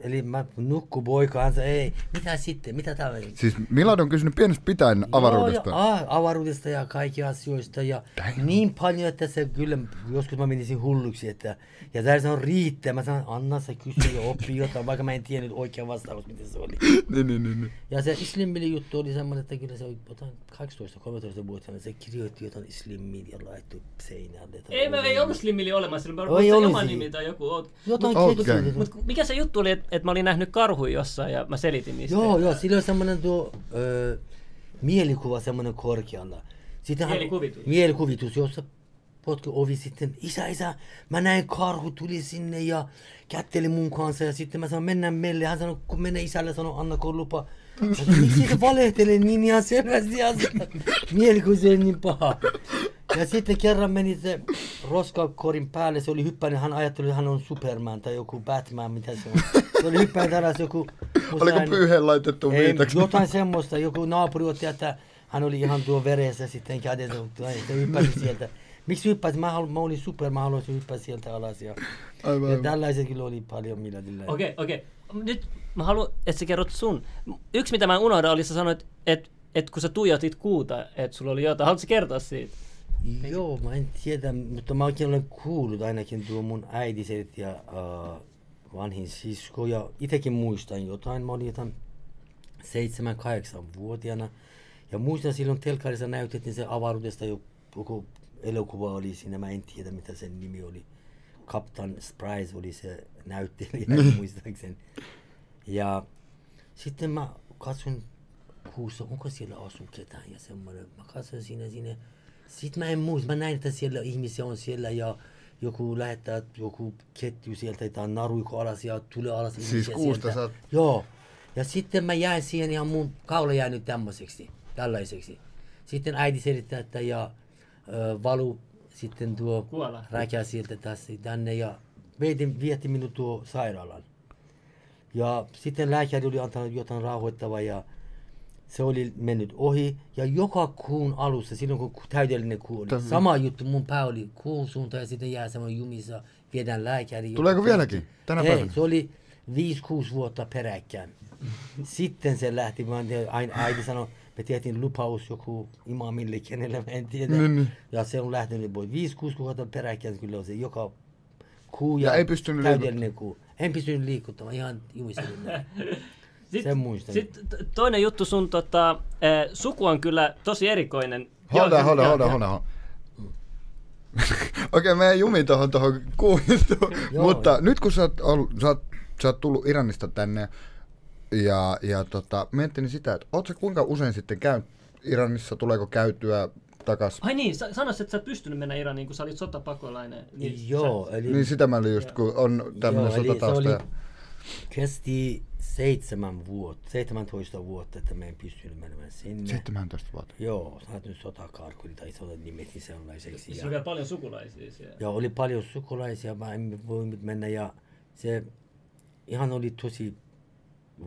Eli mä nukku poikaansa, ei. Mitä sitten? Mitä tämä? Siis Milad on kysynyt pienestä pitäen avaruudesta. Joo, ja, a, avaruudesta ja kaikkia asioista. Ja niin paljon, että se kyllä joskus mä menisin hulluksi. Että, ja täällä se on riittää. Mä sanon, anna se kysyä ja oppii jotain, vaikka mä en tiennyt oikean vastaus, miten se oli. niin, niin, niin. Ja se Slim Millin juttu oli semmoinen, että kyllä se oli kaksitoista kolmetoista vuotiaana. Se kirjoitti jotain Slim Millin ja laittoi seinälle. Ei, mä ei ollut Slim Millin olemassa. Mä olin oma nimi tai joku. Jotain okay. Mutta mikä se juttu oli, että mä olin nähnyt karhuja jossain ja mä selitin niistä. Joo, joo, sillä on semmoinen tuo ö, mielikuva semmoinen korkealla. Sitten mielikuvitus. Hän, mielikuvitus, jossa potki ovi sitten, isä, isä, mä näin karhu, tuli sinne ja kätteli mun kanssa ja sitten mä sanoin, mennään meille. Hän sanoi, kun mene isälle, sanoi, anna lupa. Miksi se valehtelee niin ihan selvästi ja mielikuvitus on niin paha. Ja sitten kerran meni se roskakorin päälle, se oli hyppäinen, hän ajatteli, että hän on Superman tai joku Batman, mitä se on. Se oli hyppäinen tällaisen joku... Oliko pyyheen laitettu viitaksi? Jotain semmoista, joku naapuri otti, että hän oli ihan tuo veressä sitten kädessä, se hyppäsi sieltä. Miksi hyppäsi? Mä, halu, mä olin super, mä haluaisin hyppää sieltä alas ja, aivan, ja tällaiset kyllä oli paljon Miladilla. Okei, okay, okei. Okay. Nyt mä haluan, että sä kerrot sun. Yksi mitä mä unohdan oli, sä sanoit, että, että kun sä tuijotit kuuta, että sulla oli jotain. Haluatko kertoa siitä? Joo, mä en tiedä, mutta mä oikein olen kuullut ainakin tuo mun äidiset ja äh, vanhin sisko ja itsekin muistan jotain. Mä olin jotain seitsemän kahdeksan vuotiaana ja muistan silloin telkkarissa näytettiin se avaruudesta joku elokuva oli siinä, mä en tiedä mitä sen nimi oli. Captain Price oli se näyttelijä, muistaakseni. Ja sitten mä katson kuussa, onko siellä asuu ketään ja semmoinen, mä katson siinä sinne. Sitten mä en muista. Mä näin, että siellä ihmisiä on siellä ja joku lähettää joku ketju sieltä tai naruiko alas ja tulee alas siis ihmisiä kuusta sieltä. Saat... Joo. Ja sitten mä jäin siihen ja mun kaula jäi nyt tämmöiseksi, tällaiseksi. Sitten äiti selittää, että ja ö, valu sitten tuo räkä sieltä tässä tänne ja veitin, vietti minut tuo sairaalaan. Ja sitten lääkäri oli antanut jotain rauhoittavaa ja se oli mennyt ohi ja joka kuun alussa, silloin kun täydellinen kuu oli, Tähden. sama juttu, mun pää oli kuun suuntaan ja sitten jää semmoinen jumissa, viedään lääkäri. Tuleeko vieläkin? Tänä päivänä? Ei, se oli viisi kuusi vuotta peräkkäin. Sitten se lähti, aina äiti sanoi, me tehtiin lupaus joku imamille, kenelle mä en tiedä. Mm. Ja se on lähtenyt pois. viisi kuusi vuotta peräkkäin kyllä on se joka kuu ja, ja täydellinen kuu. En pystynyt liikuttamaan, ihan jumissa. Sitten sit toinen juttu sun tota, eh, suku on kyllä tosi erikoinen. Hoda, hoda, hoda, hoda. Okei, mä en jumi tohon tohon kuulistu, mutta joo. Nyt kun sä oot, ollut, sä, oot, sä oot tullut Iranista tänne ja, ja tota, miettinyt sitä, että oot sä kuinka usein sitten käy Iranissa, tuleeko käytyä takas? Ai niin, sanoisit, että sä pystynyt mennä Iraniin, kun sä olit sotapakolainen. Niin, joo. Sä... Eli... Niin sitä mä olin just, kun on tämmöinen sotatausta. Oli... Kesti... seitsemäntoista vuotta, että mä en pystynyt menemään sinne. seitsemäntoista vuotta? Joo, sä oot nyt sotakarkuri tai sotat nimetin sellaiseksi. Siis oli vielä paljon sukulaisia siellä? Joo, oli paljon sukulaisia, mä en voinut mennä ja se ihan oli tosi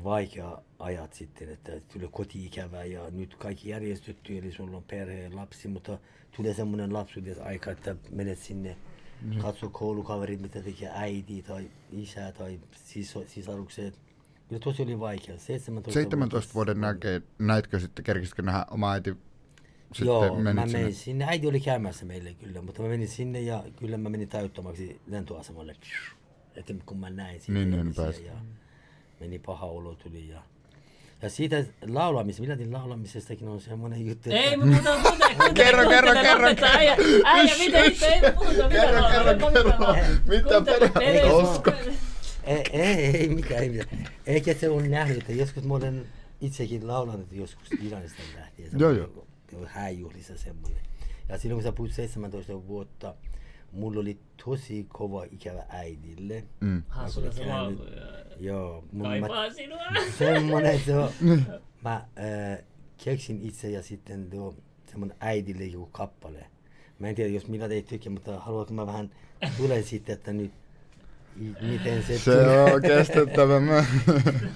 vaikea ajat sitten, että tuli koti-ikävä ja nyt kaikki järjestetty, eli sulla on perhe ja lapsi, mutta tulee semmoinen lapsuudessa aika, että menet sinne. Mm. Katso koulukaverit, mitä tekee äiti tai isä tai siso, sisarukset. Kyllä tosi oli vaikea. seitsemäntoista vuoden näkee, näitkö sitten, kerkisikö nähdä oma äiti sitten? Joo, mä menin sinne. sinne. Äiti oli käymässä meille kyllä, mutta mä menin sinne ja kyllä mä menin tajuttomaksi lentoasemalle. Että kun mä näin sinne niin, niin, ja meni paha olo tuli. Ja, ja siitä laulamisesta, Miladin laulamisestakin on semmoinen juttu. Ei, mutta puhutaan, puhutaan. Kerro, kerro, kerro. Äijä, mitä itse ei puhuta. Kerro, kerro, kerro. Mitä perä? Ei, ei, ei, mikä ei mitään. Eikä se ole nähnyt, että joskus mä olen itsekin laulanut joskus Iranista lähtien. Joo, joo. Hääjuhlissa semmoinen. Ja silloin kun sä puhut seitsemäntoista vuotta, mulla oli tosi kova ikävä äidille. Mm. Hän sulla se laulu. Joo. Kaipaa mä, sinua. Semmoinen se on. Mä äh, keksin itse ja sitten tuo semmoinen äidille joku kappale. Mä en tiedä, jos Milad ei tykkää, mutta haluanko mä vähän tulen sitten, että nyt miten se, se on kestettävä.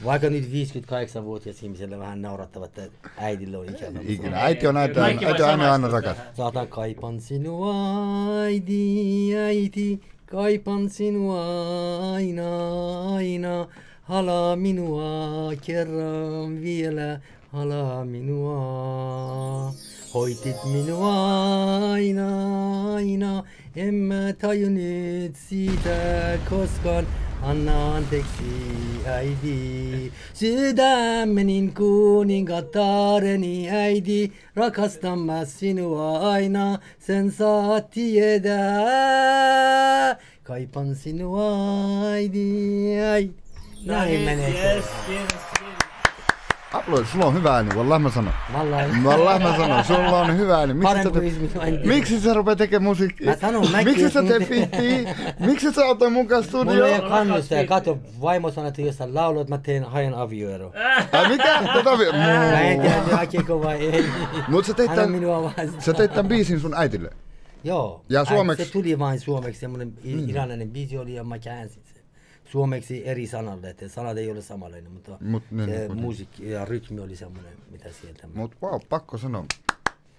Vaikka nyt viisikymmentäkahdeksanvuotias ihmisellä vähän naurattava, että äidillä on ikävä. Ikinä. Äiti on äiti, äiti, äiti aina aina rakas. Sata kaipan sinua äiti, äiti, kaipan sinua aina, aina. Halaa minua kerran vielä, halaa minua. Hoitit minua aina, aina, en mä tajunnut siitä koskaan. Anna anteeksi äiti, sydämeni kuningatareni äiti. Rakastan mä sinua aina, sen saat tiedä. Kaipan sinua äiti, äiti. Näin menee. Yes, yes. Aploit, sulla on hyvä ääni, wallah mä sanon. Wallah mä sanon, sulla on hyvä ääni. Miksi sä rupeat tekemään musiikkia? Mä sanon, mäkin. Miksi sä teet pittiä? Miksi sä otat mun kanssa studioon? Mulla ei ole kannusta ja kato, vaimo sanoi, että jos sä laulat, mä teen haen avioero. Ai mikä? Mä en tiedä, hakeeko vai ei. Mut sä teit tän biisin sun äitille? Joo. Ja suomeksi? Se tuli vain suomeksi, semmonen iranilainen biisi oli ja mä käänsin. Suomeksi eri sanalle, että sanat ei ole samanlainen, mutta Mut, niin, se niin, musiikki ja rytmi oli semmoinen, mitä sieltä... Mutta wow, pakko sanoa.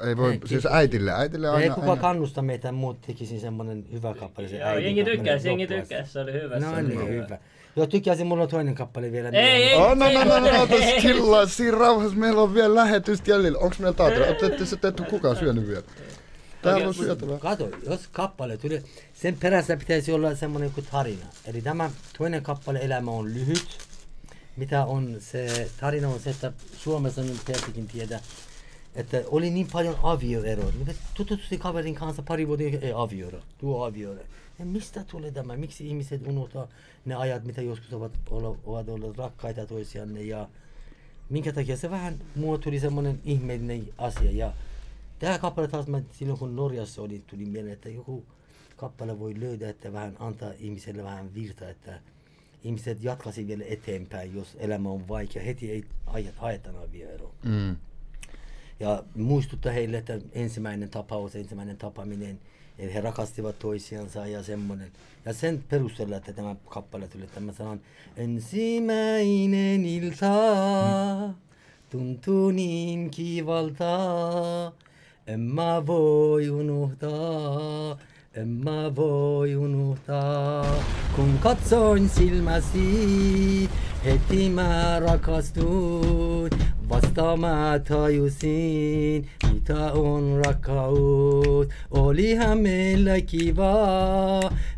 Ei voi, Ehti. Siis äitille, äitille aina... Ei kukaan aina kannusta meitä, muut tekisin semmoinen hyvä kappale se äidin. Jengi tykkäsi, jengi tykkäsi, se oli hyvä. No niin, hyvä. hyvä. Joo, tykkäsin, mulla on toinen kappale vielä. Ei, ei, ei. Oh, no, no, no, no, tässä killaa, siinä rauhassa meillä on vielä lähetystä jäljellä. Onks meillä taatella? Ootte se tehty kukaan syönyt vielä? Täällä on syötävä. Kato, jos kappale tulee, sen perässä pitäisi olla semmoinen kuin tarina. Eli tämä toinen kappale elämä on lyhyt. Mitä on se tarina on se, että Suomessa on Perttikin tiedä, että oli niin paljon avioeroja. Tututti kaverin kanssa pari vuotta, ei avioero, tuo avioero. Ja mistä tulee tämä? Miksi ihmiset unohtaa ne ajat, mitä joskus ovat olleet rakkaita toisianne? Ja minkä takia se vähän muu tuli semmoinen ihmeellinen asia. Ja tämä kappale taas, mä silloin kun Norjassa oli, tuli mieleen, että joku kappale voi löydä, että vähän antaa ihmiselle vähän virtaa, että ihmiset jatkaisi vielä eteenpäin, jos elämä on vaikea. Heti ei haetaan avioeroa. Mm. Ja muistuttaa heille, että ensimmäinen tapaus, ensimmäinen tapaaminen, he rakastivat toisiansa ja semmoinen. Ja sen perusteella, että tämä kappale tuli, että mä sanon, ensimmäinen ilta tuntuu niin kivalta. En mä voi unohtaa, en mä voi unohtaa, kun katsoin silmäsi, heti mä rakastuin, vasta mä tajusin, mitä on rakkaus. Olihan meillä kiva,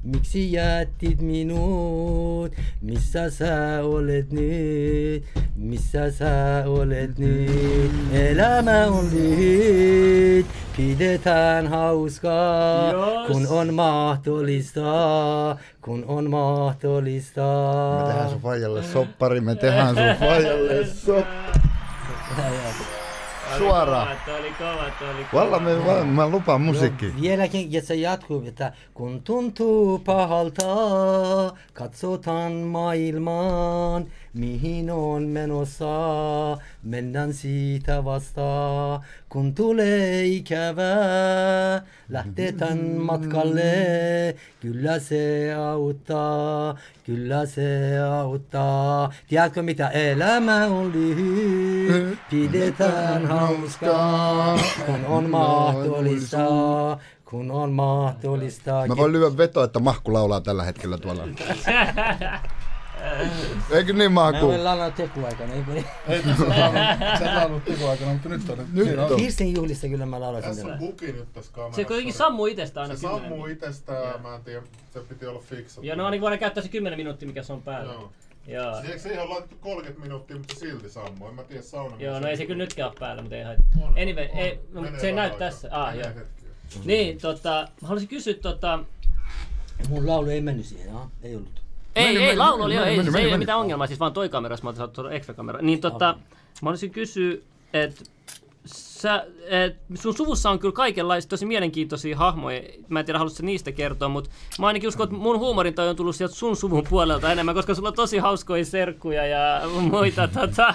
miksi jätit minut, missä sä olet nyt, missä sä olet nyt. Elämä on lyhyt, pidetään hauskaa, yes, kun on mahdollista, kun on mahdollista. Me tehdään sun vaijalle soppari, me tehdään sun vaijalle soppari. Suoraan. Valla me vaan, mä lupaan musiikki. No, vieläkin, ja se jatkuu, että kun tuntuu pahalta, katsotaan maailmaan, mihin on menossa, mennään siitä vasta. Kun tulee ikävää, lähtetään matkalle, kyllä se auttaa, kyllä se auttaa. Tiedätkö mitä? Elämä on lyhyt, pidetään hauskaa, kun on mahdollista, kun on mahdollista. Mä voin lyödä vetoa, että Mahku laulaa tällä hetkellä tuolla. Eikö niin Mahku? Mä olen laulannut tekuaikana, eikö niin? Ei, sä et laulannut tekuaikana, mutta nyt on. Nyt on. Kirsten juhlissa kyllä mä laulasin. Tässä on buki nyt tässä kamerassa. Se kuitenkin sammuu itestä aina. Se sammuu itestä, mä en tiedä, se piti olla fiksattu. Joo, no niin voidaan käyttää se kymmenen minuuttia, mikä se on päällä. Joo. Se ei ole laitettu kolmekymmentä minuuttia, mutta silti sammuu. En mä tiedä sauna. Joo, no ei se kyllä nytkään ole päällä, mutta ei haittaa. Anyway, se ei näy tässä. Ah, joo. Niin, tota, mä haluaisin kysyä tota... Mun laulu ei mennyt siihen, ei ollut. Ei, meni, ei, meni, laulu oli meni, jo, meni, ei, meni, se meni, ei meni. ole mitään ongelmaa, siis vaan toi kamera, mä otin saatu tuoda extra kamera. Niin tota, okay. Mä olisin kysyä, että et, sun suvussa on kyllä kaikenlaisia tosi mielenkiintoisia hahmoja, mä en tiedä haluatko niistä kertoa, mutta mä ainakin uskon, että mun huumorintai on tullut sieltä sun suvun puolelta enemmän, koska sulla on tosi hauskoja serkkuja ja muita tota,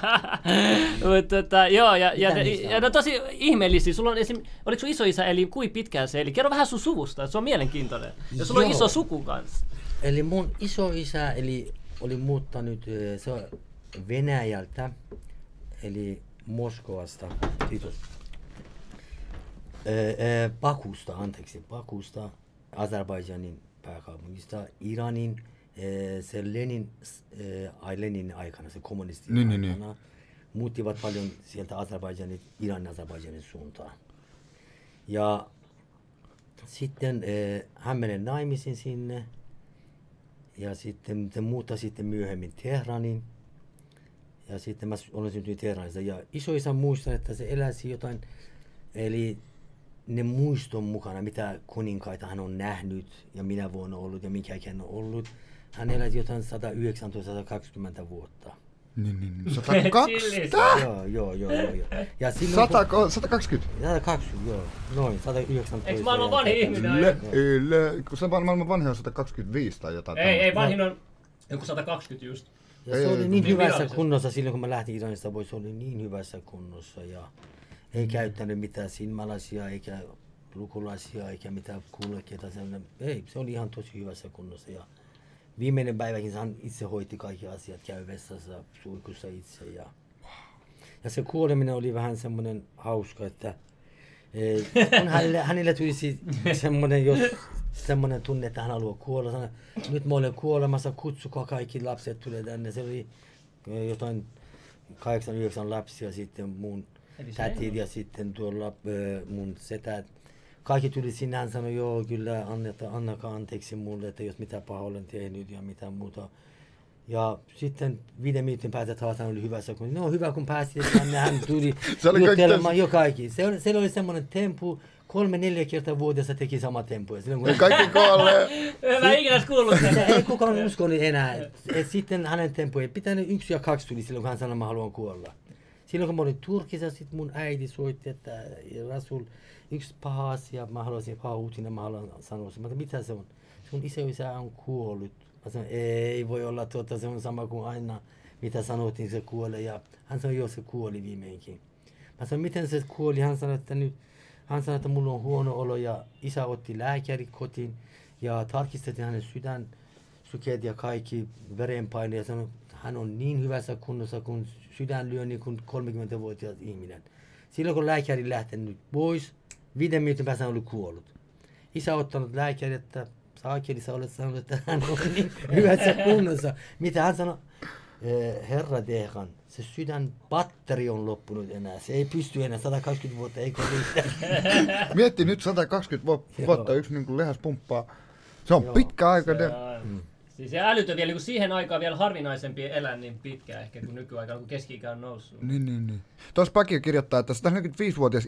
mut, tota, joo, ja, ja, ja, ja no, tosi ihmeellisiä, sulla on esim, oliko sun isoisä eli kui pitkään se eli, kerro vähän sun suvusta, että se on mielenkiintoinen, ja sulla joo. on iso suku kanssa. Eli mun isoisä eli oli muuttanut se on Venäjältä, eli Moskovasta, kiitos, e, e, Bakusta, anteeksi, Bakusta, Azerbaidžanin pääkaupungista, Iranin, e, se Lenin, e, Lenin aikana, se kommunistin niin, aikana, niin. muuttivat paljon sieltä Azerbaidžanin, Iranin Azerbaidžanin suuntaan. Ja sitten e, hän menee naimisiin sinne, ja sitten muuta sitten myöhemmin Teheranin. Ja sitten mä olen syntynyt Teheranissa ja isoisä muistan, että se eläsi jotain, eli ne muiston mukana, mitä kuninkaita hän on nähnyt ja minä vuonna ollut ja mikä hän on ollut. Hän eläsi jotain sata yhdeksäntoista sata kaksikymmentä vuotta. Niin, niin, niin. sata kaksikymmentä? Joo, joo, joo, joo. Ja silloin sata kaksikymmentä? sata kaksikymmentä, joo. Noin, sata yhdeksäntoista. Eikö maailman vanhin ihminen? Yle, yle. Kun se maailman vanhin on sata kaksikymmentäviisi tai jotain. Ei, ei, vanhin on joku sata kaksikymmentä just. Ja se oli niin hyvässä kunnossa silloin, kun mä lähtin Iranista pois, se oli niin hyvässä kunnossa ja ei käyttänyt mitään silmälasia eikä lukulasia eikä mitään kuulokkeita. Ei, se oli ihan tosi hyvässä kunnossa ja viimeinen päiväkin hän itse hoiti kaikki asiat, käy vessassa, suikussa itse. Ja, ja se kuoleminen oli vähän semmoinen hauska, että kun hänelle, hänelle tulisi semmoinen, jos semmoinen tunne, että hän haluaa kuolla. Sano, nyt mä olen kuolemassa, kutsukaa kaikki lapset tulee tänne. Se oli jotain kahdeksan yhdeksän lapsia, sitten mun tätit ja sitten tuolla mun setät. Kaikki tuli sinne, hän sanoi, joo kyllä anneta, annakaa anteeksi mulle, että jos mitä pahaa olen tehnyt ja mitä muuta. Ja sitten viiden minuutin päästä taas hän oli hyvässä, kun no hyvä kun pääsit tänne, hän tuli juttelemaan jo kaikki. Se oli, se oli semmoinen tempu. Kolme neljä kertaa vuodessa teki sama tempo. Kun... Kaikki kuollee. Mä en ikinä kuullut sitä. Ei kukaan uskonut enää. Et, et sitten hänen tempoja pitänyt yksi ja kaksi tuli silloin, kun hän sanoi, että mä haluan kuolla. Silloin kun mä olin Turkissa, sit mun äiti soitti, että Rasul, yksi paha asia, mä haluaisin paha uutinen, mä haluan sanoa. Mä mitä se on? Sun isoisä on kuollut. Mä sanoin, ei voi olla totta, se on sama kuin aina, mitä sanottiin, se kuolee. Ja hän sanoi, joo se kuoli viimeinkin. Mä sanoin, miten se kuoli? Hän sanoi, että nyt... Hän sanoi, että mulla on huono olo ja isä otti lääkäri kotiin ja tarkistettiin hänen sydän, sykeet ja kaikki verenpaine ja sanoi, että hän on niin hyvässä kunnossa kun sydän lyö niin kuin kolmekymmentävuotias ihminen. Silloin kun lääkäri lähtenyt pois, viiden minuutin päästä hän oli kuollut. Isä ottanut lääkäri, että saakelissa olet sanonut, että hän on niin hyvässä kunnossa. Mitä hän sanoi? Herra Deghan, se sydän batteri on loppunut enää, se ei pysty enää, sata kaksikymmentä vuotta ei riitä. Mietti nyt sata kaksikymmentä vuotta, yksi niin kuin lehäs pumppaa, se on joo, pitkä aika. Se on, mm. siis se älytö vielä, niin kun siihen aikaan vielä harvinaisempi elää niin pitkään ehkä kuin nykyaikana, kun keski-ikä on noussut. Niin, niin, niin. Tuossa Päkiö kirjoittaa, että sata neljäkymmentäviisivuotias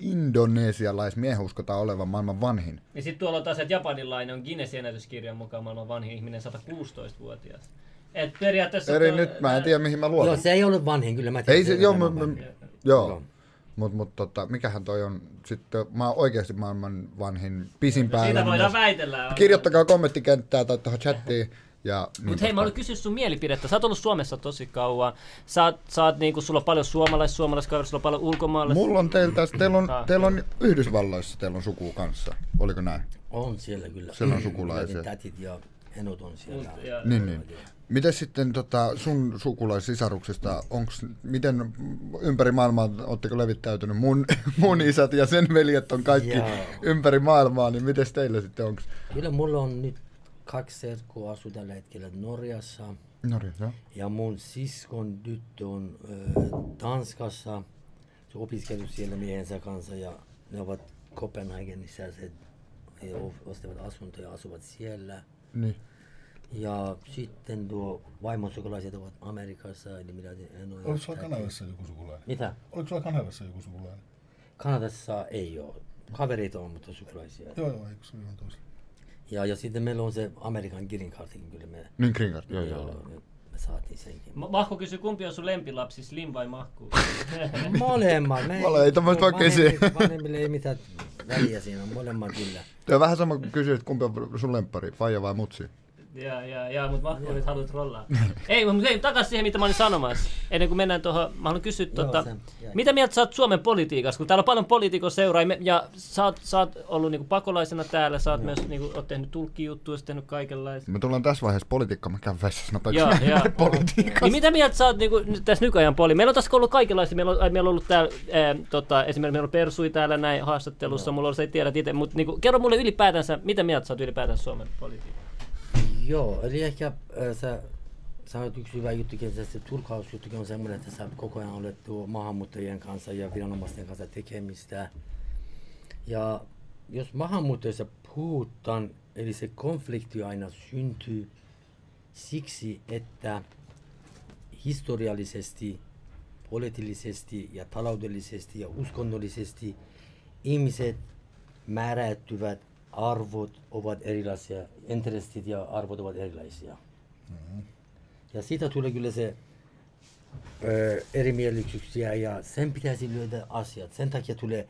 indonesialaismiehen uskotaan olevan maailman vanhin. Ja sitten tuolla on taas, että japanilainen on Guinnessin ennätyskirjan mukaan maailman vanhin ihminen sata kuusitoistavuotias. Et periaatteessa... Eri, on, nyt mä en tiedä, mihin mä luotan. Joo, se ei ollut vanhin, kyllä mä tiedän. Ei se, joo, m- joo. mutta mut, tota, mikähän toi on sitten, mä oon oikeasti maailman vanhin pisimpään. Siitä voidaan väitellä. Kirjoittakaa kommenttikenttää tai tuohon chattiin. Mutta niin hei, mä olin kysyä sun mielipidettä. Sä oot ollut Suomessa tosi kauan. Sä, sä oot niinku, sulla on paljon suomalais, suomalaiskaveri, sulla on paljon ulkomaalaisia. Mulla on teillä tässä, teillä on, teil on Yhdysvalloissa, teillä on sukua kanssa. Oliko näin? On siellä kyllä. Siellä on sukulaisia. Tätit ja enot on siellä. Niin, niin. Miten sitten tota, sun sukulaissisarruksista, onks, miten ympäri maailmaa, ootteko levittäytynyt? Mun, mun isät ja sen veljet on kaikki Jaa. ympäri maailmaa, niin miten teillä sitten onks? Kyllä mulla on nyt kaksi serkkua asuu tällä hetkellä Norjassa. Norjassa. Ja mun siskon nyt on äh, Tanskassa, se opiskelut siellä miehensä kanssa ja ne ovat Kopenhagenissa, he ostavat asuntoja ja asuvat siellä. Niin. Ja sitten tuo vaimon sukulaiset ovat Amerikassa, eli minä en ole... Oliko sulla Kanadassa joku sukulainen? Mitä? Oliko sulla Kanadassa joku sukulainen? Kanadassa ei ole. Kavereita on, mutta sukulaisia. Joo, joo, eikö se ole ihan toista? Ja, ja sitten meillä on se Amerikan green cardin, kyllä me... Niin green card, joo joo. joo. Me, me saatiin senkin. Ma- Mahku kysyi, kumpi on sun lempilapsi, Slim vai Mahku? Molemmat. Me, molemmat vaan kysyä. Vanhemmille ei mitään väliä siinä, molemmat kyllä. Tämä on vähän sama kuin kysyä, kumpi on sun lemppari, faija vai mutsi? Jaa, jaa, jaa, mutta Mahku nyt haluat rollaa. Ei, mutta takaisin siihen, mitä mä olin sanomassa. Ennen kuin mennään tuohon, mä haluan kysyä, tota, mitä mieltä sä oot Suomen politiikasta? Kun täällä on paljon poliitikon seuraajia, ja sä oot, sä oot ollut niinku pakolaisena täällä, sä oot no. myös niinku, oot tehnyt tulkkijuttuja, tehnyt kaikenlaista. Me tullaan tässä vaiheessa politiikkaan, mä käyn vessassa, sanotaanko meidän politiikasta. Niin mitä mieltä sä oot niinku, tässä nykyajan poli? Meillä on tässä ollut kaikenlaista, meillä on, meillä on ollut täällä, ää, tota, esimerkiksi meillä on Persui täällä näin haastattelussa, no. mulla on se, ei tiedä itse, mutta niinku, kerro mulle ylipäätänsä, mitä mieltä sä oot ylipäätänsä Suomen politiikasta? Joo, eli ehkä sä sanoit yksi hyvä juttukin, että se turkhausjuttukin on semmoinen, että sä koko ajan olet maahanmuuttajien kanssa ja viranomaisten kanssa tekemistä. Ja jos maahanmuuttajista puhutaan, eli se konflikti aina syntyy siksi, että historiallisesti, poliittisesti ja taloudellisesti ja uskonnollisesti ihmiset määräytyvät, arvot ovat erilaisia, intressit ja arvot ovat erilaisia. Mm-hmm. Ja siitä tulee kyllä se ö, erimielisyyksiä ja sen pitäisi löydä asiat. Sen takia tulee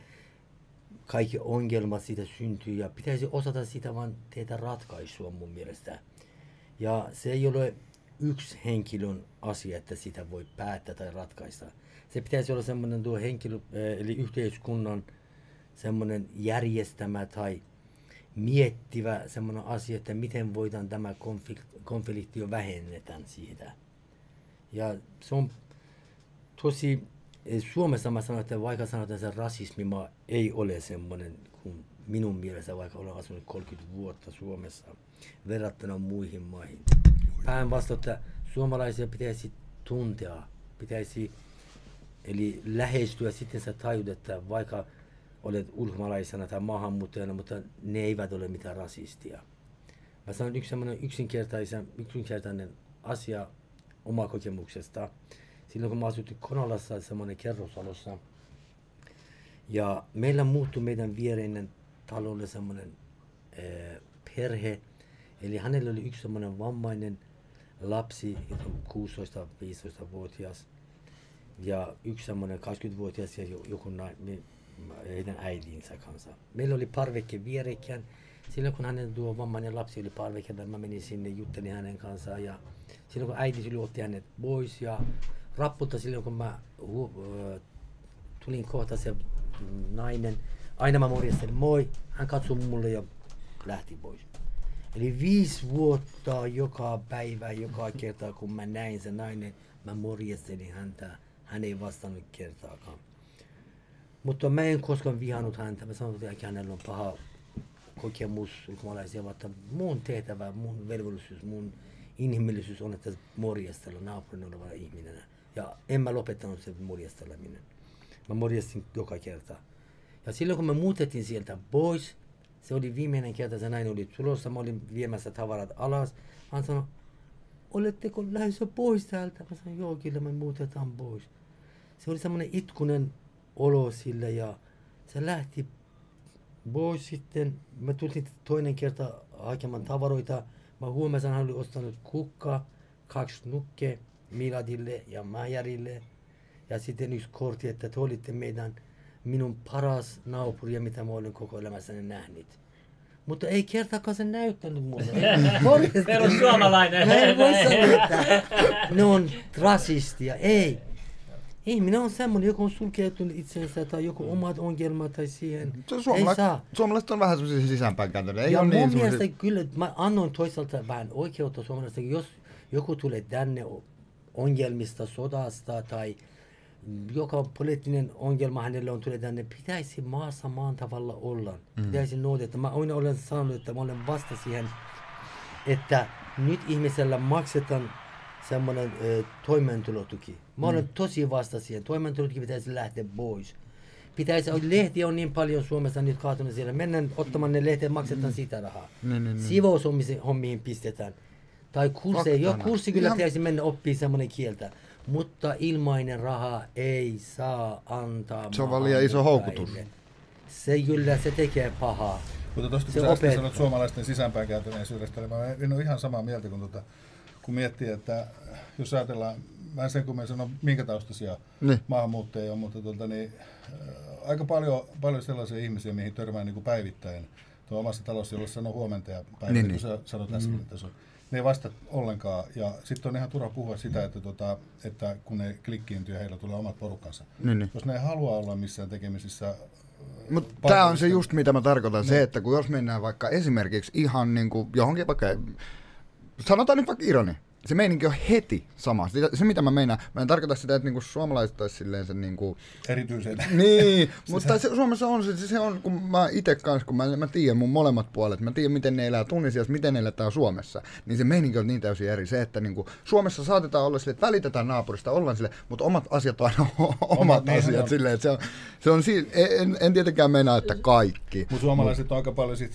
kaikki ongelmat siitä syntyy ja pitäisi osata sitä vaan tehdä ratkaisua mun mielestä. Ja se ei ole yksi henkilön asia, että sitä voi päättää tai ratkaista. Se pitäisi olla semmoinen tuo henkilö, eli yhteiskunnan semmoinen järjestämä tai miettivä semmoinen asia, että miten voidaan tämä konfliktio konfliktio vähennetään siitä. Ja se on tosi, Suomessa mä sanon, että vaikka sanotaan, että rasismi ei ole semmoinen kuin minun mielestä, vaikka olen asunut kolmekymmentä vuotta Suomessa verrattuna muihin maihin. Päinvastoin, että suomalaisia pitäisi tuntea, pitäisi eli lähestyä sitten se tajuta, että vaikka olet ulkomaalaisena tai maahanmuuttajana, mutta ne eivät ole mitään rasistia. Mä sanon yksi sellainen yksinkertainen, yksinkertainen asia omaa kokemuksesta. Silloin kun mä asuttiin Konalassa semmoinen kerrostalossa, ja meillä muuttui meidän viereinen talolle semmoinen eh, perhe, eli hänellä oli yksi semmoinen vammainen lapsi, kuusitoista viisitoista-vuotias, ja yksi semmoinen kaksikymmentä-vuotias ja joku nainen. Heidän äidinsä kanssa. Meillä oli parveke vierekkäin. Silloin kun hänen tuo vammainen lapsi oli parvekkeella, mä menin sinne, juttelin hänen kanssaan. Ja silloin kun äiti tuli, otti hänet pois ja rapputta silloin kun mä uh, tulin kohta se nainen, aina mä morjastelin moi, hän katsoi mulle ja lähti pois. Eli viisi vuotta joka päivä, joka kerta kun mä näin sen nainen, mä morjastelin häntä, hän ei vastannut kertaakaan. Mutta mä en koskaan vihannut häntä. Mä sanon, että hänellä on paha kokemus ulkomaalaisia, mutta mun tehtävä, mun velvollisuus, mun inhimillisyys on, että morjastella naapurin olevana ihminenä. Ja en mä lopettanut se morjasteleminen. Mä morjastin joka kerta. Ja silloin kun me muutettiin sieltä pois, se oli viimeinen kerta, se nainen oli tulossa, mä olin viemässä tavarat alas. Hän sanoi, oletteko lähdössä pois täältä? Mä sanoin, joo kyllä me muutetaan pois. Se oli semmoinen itkunen olo sillä ja se lähti pois sitten. Mä tulin toinen kerta hakemaan tavaroita. Mä huomasin, hän oli ostanut kukka, kaksi nukke Miladille ja Majarille. Ja sitten yksi kortti, että te olitte meidän, minun paras naapuria, mitä mä olen koko elämässäni nähnyt. Mutta ei kertakaan se näyttänyt mulle. Meillä on suomalainen. Ei voi sanoa, ne on rasistia. Ei. Ihminen on semmoinen, joku on sulkeutunut itsensä tai joku omat ongelmat tai siihen. Suomala- ei saa. Suomalaiset on vähän semmoisia sisäänpäin kääntyneitä. Ja mun niin mielestä semmoisia... kyllä, mä annoin toisaalta vähän oikeutta suomalaisista. Jos joku tulee tänne ongelmista, sodasta tai joka poliittinen ongelma hänellä on tulee tänne, pitäisi maassa maan tavalla olla. Mm. Pitäisi noudattaa. Mä aina olen sanonut, että mä olen vasta siihen, että nyt ihmisellä maksetaan semmoinen e, toimeentulotuki. Mä olen mm. tosi vasta siihen. Toimeentulotuki pitäisi lähteä pois. Pitäisi, lehtiä on niin paljon Suomessa nyt kaatunut siellä. Mennään ottamaan ne lehtiä ja maksetaan mm. siitä rahaa. Mm, mm, Sivoushommiin pistetään. Tai kursseja. Jo kurssi kyllä pitäisi mennä oppimaan semmoinen kieltä. Mutta ilmainen raha ei saa antaa. Se on vaan liian iso houkutus. Se kyllä se tekee pahaa. Mutta tuosta kun sä äsken sanot suomalaisten sisäänpäin kääntyneisyydestä, niin mä en ole ihan samaa mieltä, kun, tuota, kun miettii, että jos ajatellaan, mä en sen kun me sanon minkä taustaisia ne maahanmuuttajia on, mutta tuota, niin, äh, aika paljon, paljon sellaisia ihmisiä, mihin törmää niin kuin päivittäin tuo omassa talossa, jolla sanoo huomenta ja päivä, kun sä sanot äsken, mm. että se on. Ne ei vastaa ollenkaan, ja sitten on ihan turha puhua sitä, että, tuota, että kun ne klikkiintyy ja heillä tulee omat porukkansa. Niin, niin. Jos ne ei halua olla missään tekemisissä. Mutta tämä on se just mitä mä tarkoitan, niin. Se, että kun jos mennään vaikka esimerkiksi ihan niin kuin johonkin, vaikka, sanotaan nyt vaikka Irani, se meininki on heti sama. Se mitä mä meinaan, mä en tarkoita sitä, että niinku suomalaiset olisi silleen sen niinku erityisen. Niin, mutta se, Suomessa on se, se on, kun mä itse kanssa, kun mä, mä tiedän mun molemmat puolet, mä tiedän miten ne elää Tunisiassa, miten ne eletään Suomessa, niin se meininki on niin täysin eri. Se, että niinku Suomessa saatetaan olla silleen, että välitetään naapurista, ollaan silleen, mutta omat asiat on aina omat, omat asiat silleen, että se on, se on si- en, en tietenkään meinaa, että kaikki. Mutta suomalaiset on aika paljon, sit,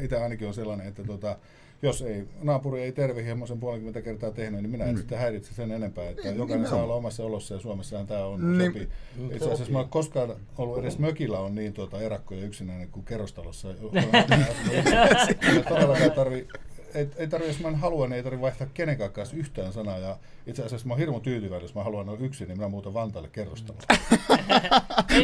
itse ainakin on sellainen, että tota, jos ei, naapuri ei tervehdi hemmoisen puolikymmentä kertaa tehnyt, niin minä en mm. sitä häiritse sen enempää, että ei, jokainen saa olla omassa olossa ja Suomessahan tämä on niin, sopii. Itse asiassa mä oon koskaan ollut edes mökillä on niin tuota erakko ja yksinäinen kuin kerrostalossa. Ei, ei tarvitse, jos mä en halua, niin ei tarvitse vaihtaa kenenkään kanssa yhtään sanaa. Ja itse asiassa mä oon hirmu tyytyväinen, jos mä haluan olla yksin, niin minä muutan Vantaalle kerrostaloon.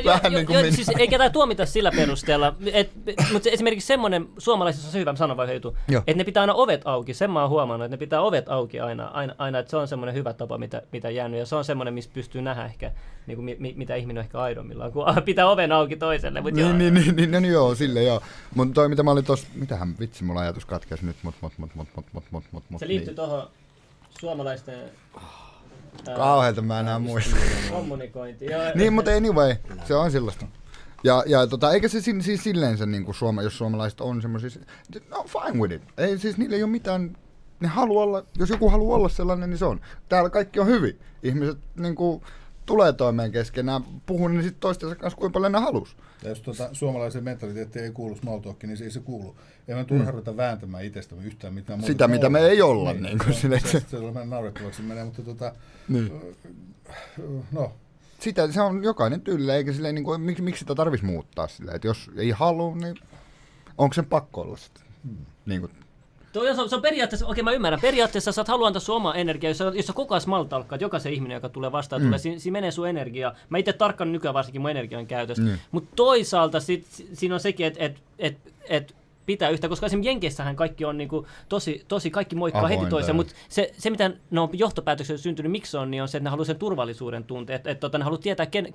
Vähän niin kuin minä. Siis, eikä tämä tuomita sillä perusteella. Et, mutta esimerkiksi semmoinen suomalaisessa, se hyvä, mä sanon vai heitu, että ne pitää aina ovet auki. Sen mä oon huomannut, että ne pitää ovet auki aina. aina, aina että se on semmoinen hyvä tapa, mitä, mitä jäänyt. Ja se on semmoinen, missä pystyy nähdä ehkä, niin kuin, mi, mitä ihminen on ehkä aidommillaan, kun pitää oven auki toiselle. Mut niin, niin, niin, niin, niin, joo, sille joo. Mutta toi, mitä mä olin tuossa, mitähän vitsi, mulla ajatus katkesi nyt, mut, mut. Mut, mut, mut, mut, mut, mut, mut, se liittyy niin tuohon suomalaisten kauheelta mä enää muista kommunikointiin. Niin, mutta anyway, se on sellaista. Ja, ja tota, eikä se siis silleen se, niin kuin suoma, jos suomalaiset on semmoisia, no fine with it. Ei, siis niillä ei ole mitään, ne haluaa olla, jos joku haluaa olla sellainen, niin se on. Täällä kaikki on hyvin. Ihmiset niin kuin tulee toimeen keskenään, puhun niin sitten toistensa kanssa kuinka paljon ne halus. Ja jos tuota, suomalaisen mentaliteetti ei kuulu small talkiin, niin se ei se kuulu. Ei me turha ruveta vääntämään itsestämme yhtään mitään muuta. Sitä, mitä me ei olla. Niin, niin, niin, se, se on meidän naurettavaksi menee, mutta tota, niin. no. Sitä, se on jokainen tyllä, eikä silleen, niin kuin, miksi, miksi sitä tarvitsisi muuttaa silleen, että jos ei halua, niin onko sen pakko olla sitä? Hmm. Niin kuin, Se on, se on periaatteessa, okei mä ymmärrän, periaatteessa sä haluat antaa sun omaa energiaa, jos, jos sä koko ajan smaltalkkaat, jokaisen ihminen, joka tulee vastaan, mm. tulee, siinä si menee sun energiaa. Mä itse tarkkaan nykyään varsinkin mun energian käytöstä, mm. mutta toisaalta sit, siinä on sekin, että et, et, et pitää yhtä, koska esimerkiksi Jenkeissähän kaikki on niinku tosi, tosi, kaikki moikkaa Avoin, heti toisen, mutta se, se mitä ne on johtopäätöksessä syntynyt, miksi on, niin on se, että ne haluaa sen turvallisuuden tunteen, että et, tota, ne haluaa tietää, ken,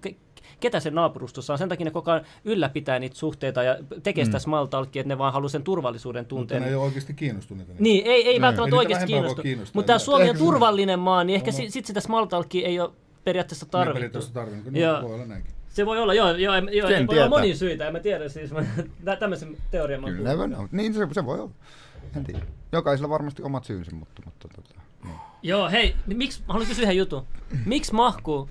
ketä se naapurustossa on, sen takia ne koko ajan ylläpitää niitä suhteita ja tekee sitä mm. small talkia, että ne vaan haluaa sen turvallisuuden tunteen. Mutta ne ei ole oikeasti kiinnostuneita. Niin, ei, ei välttämättä oikeasti kiinnostu. Mutta tämä Suomi on turvallinen maa, niin ehkä no, sitten sitä small talkia ei ole periaatteessa tarvittu. Periaatteessa tarvittu, niin ja voi olla näinkin. Se voi olla, joo, joo, joo ei voi olla monia syitä, en mä tiedä, siis mä, tämmöisen teorian mä oon kuullut. Niin se, se voi olla, en tiedä. Jokaisella varmasti omat syynsä, mutta... mutta tota, niin. Joo, hei, miksi, haluan kysyä yhden jutun. Miksi mahkuu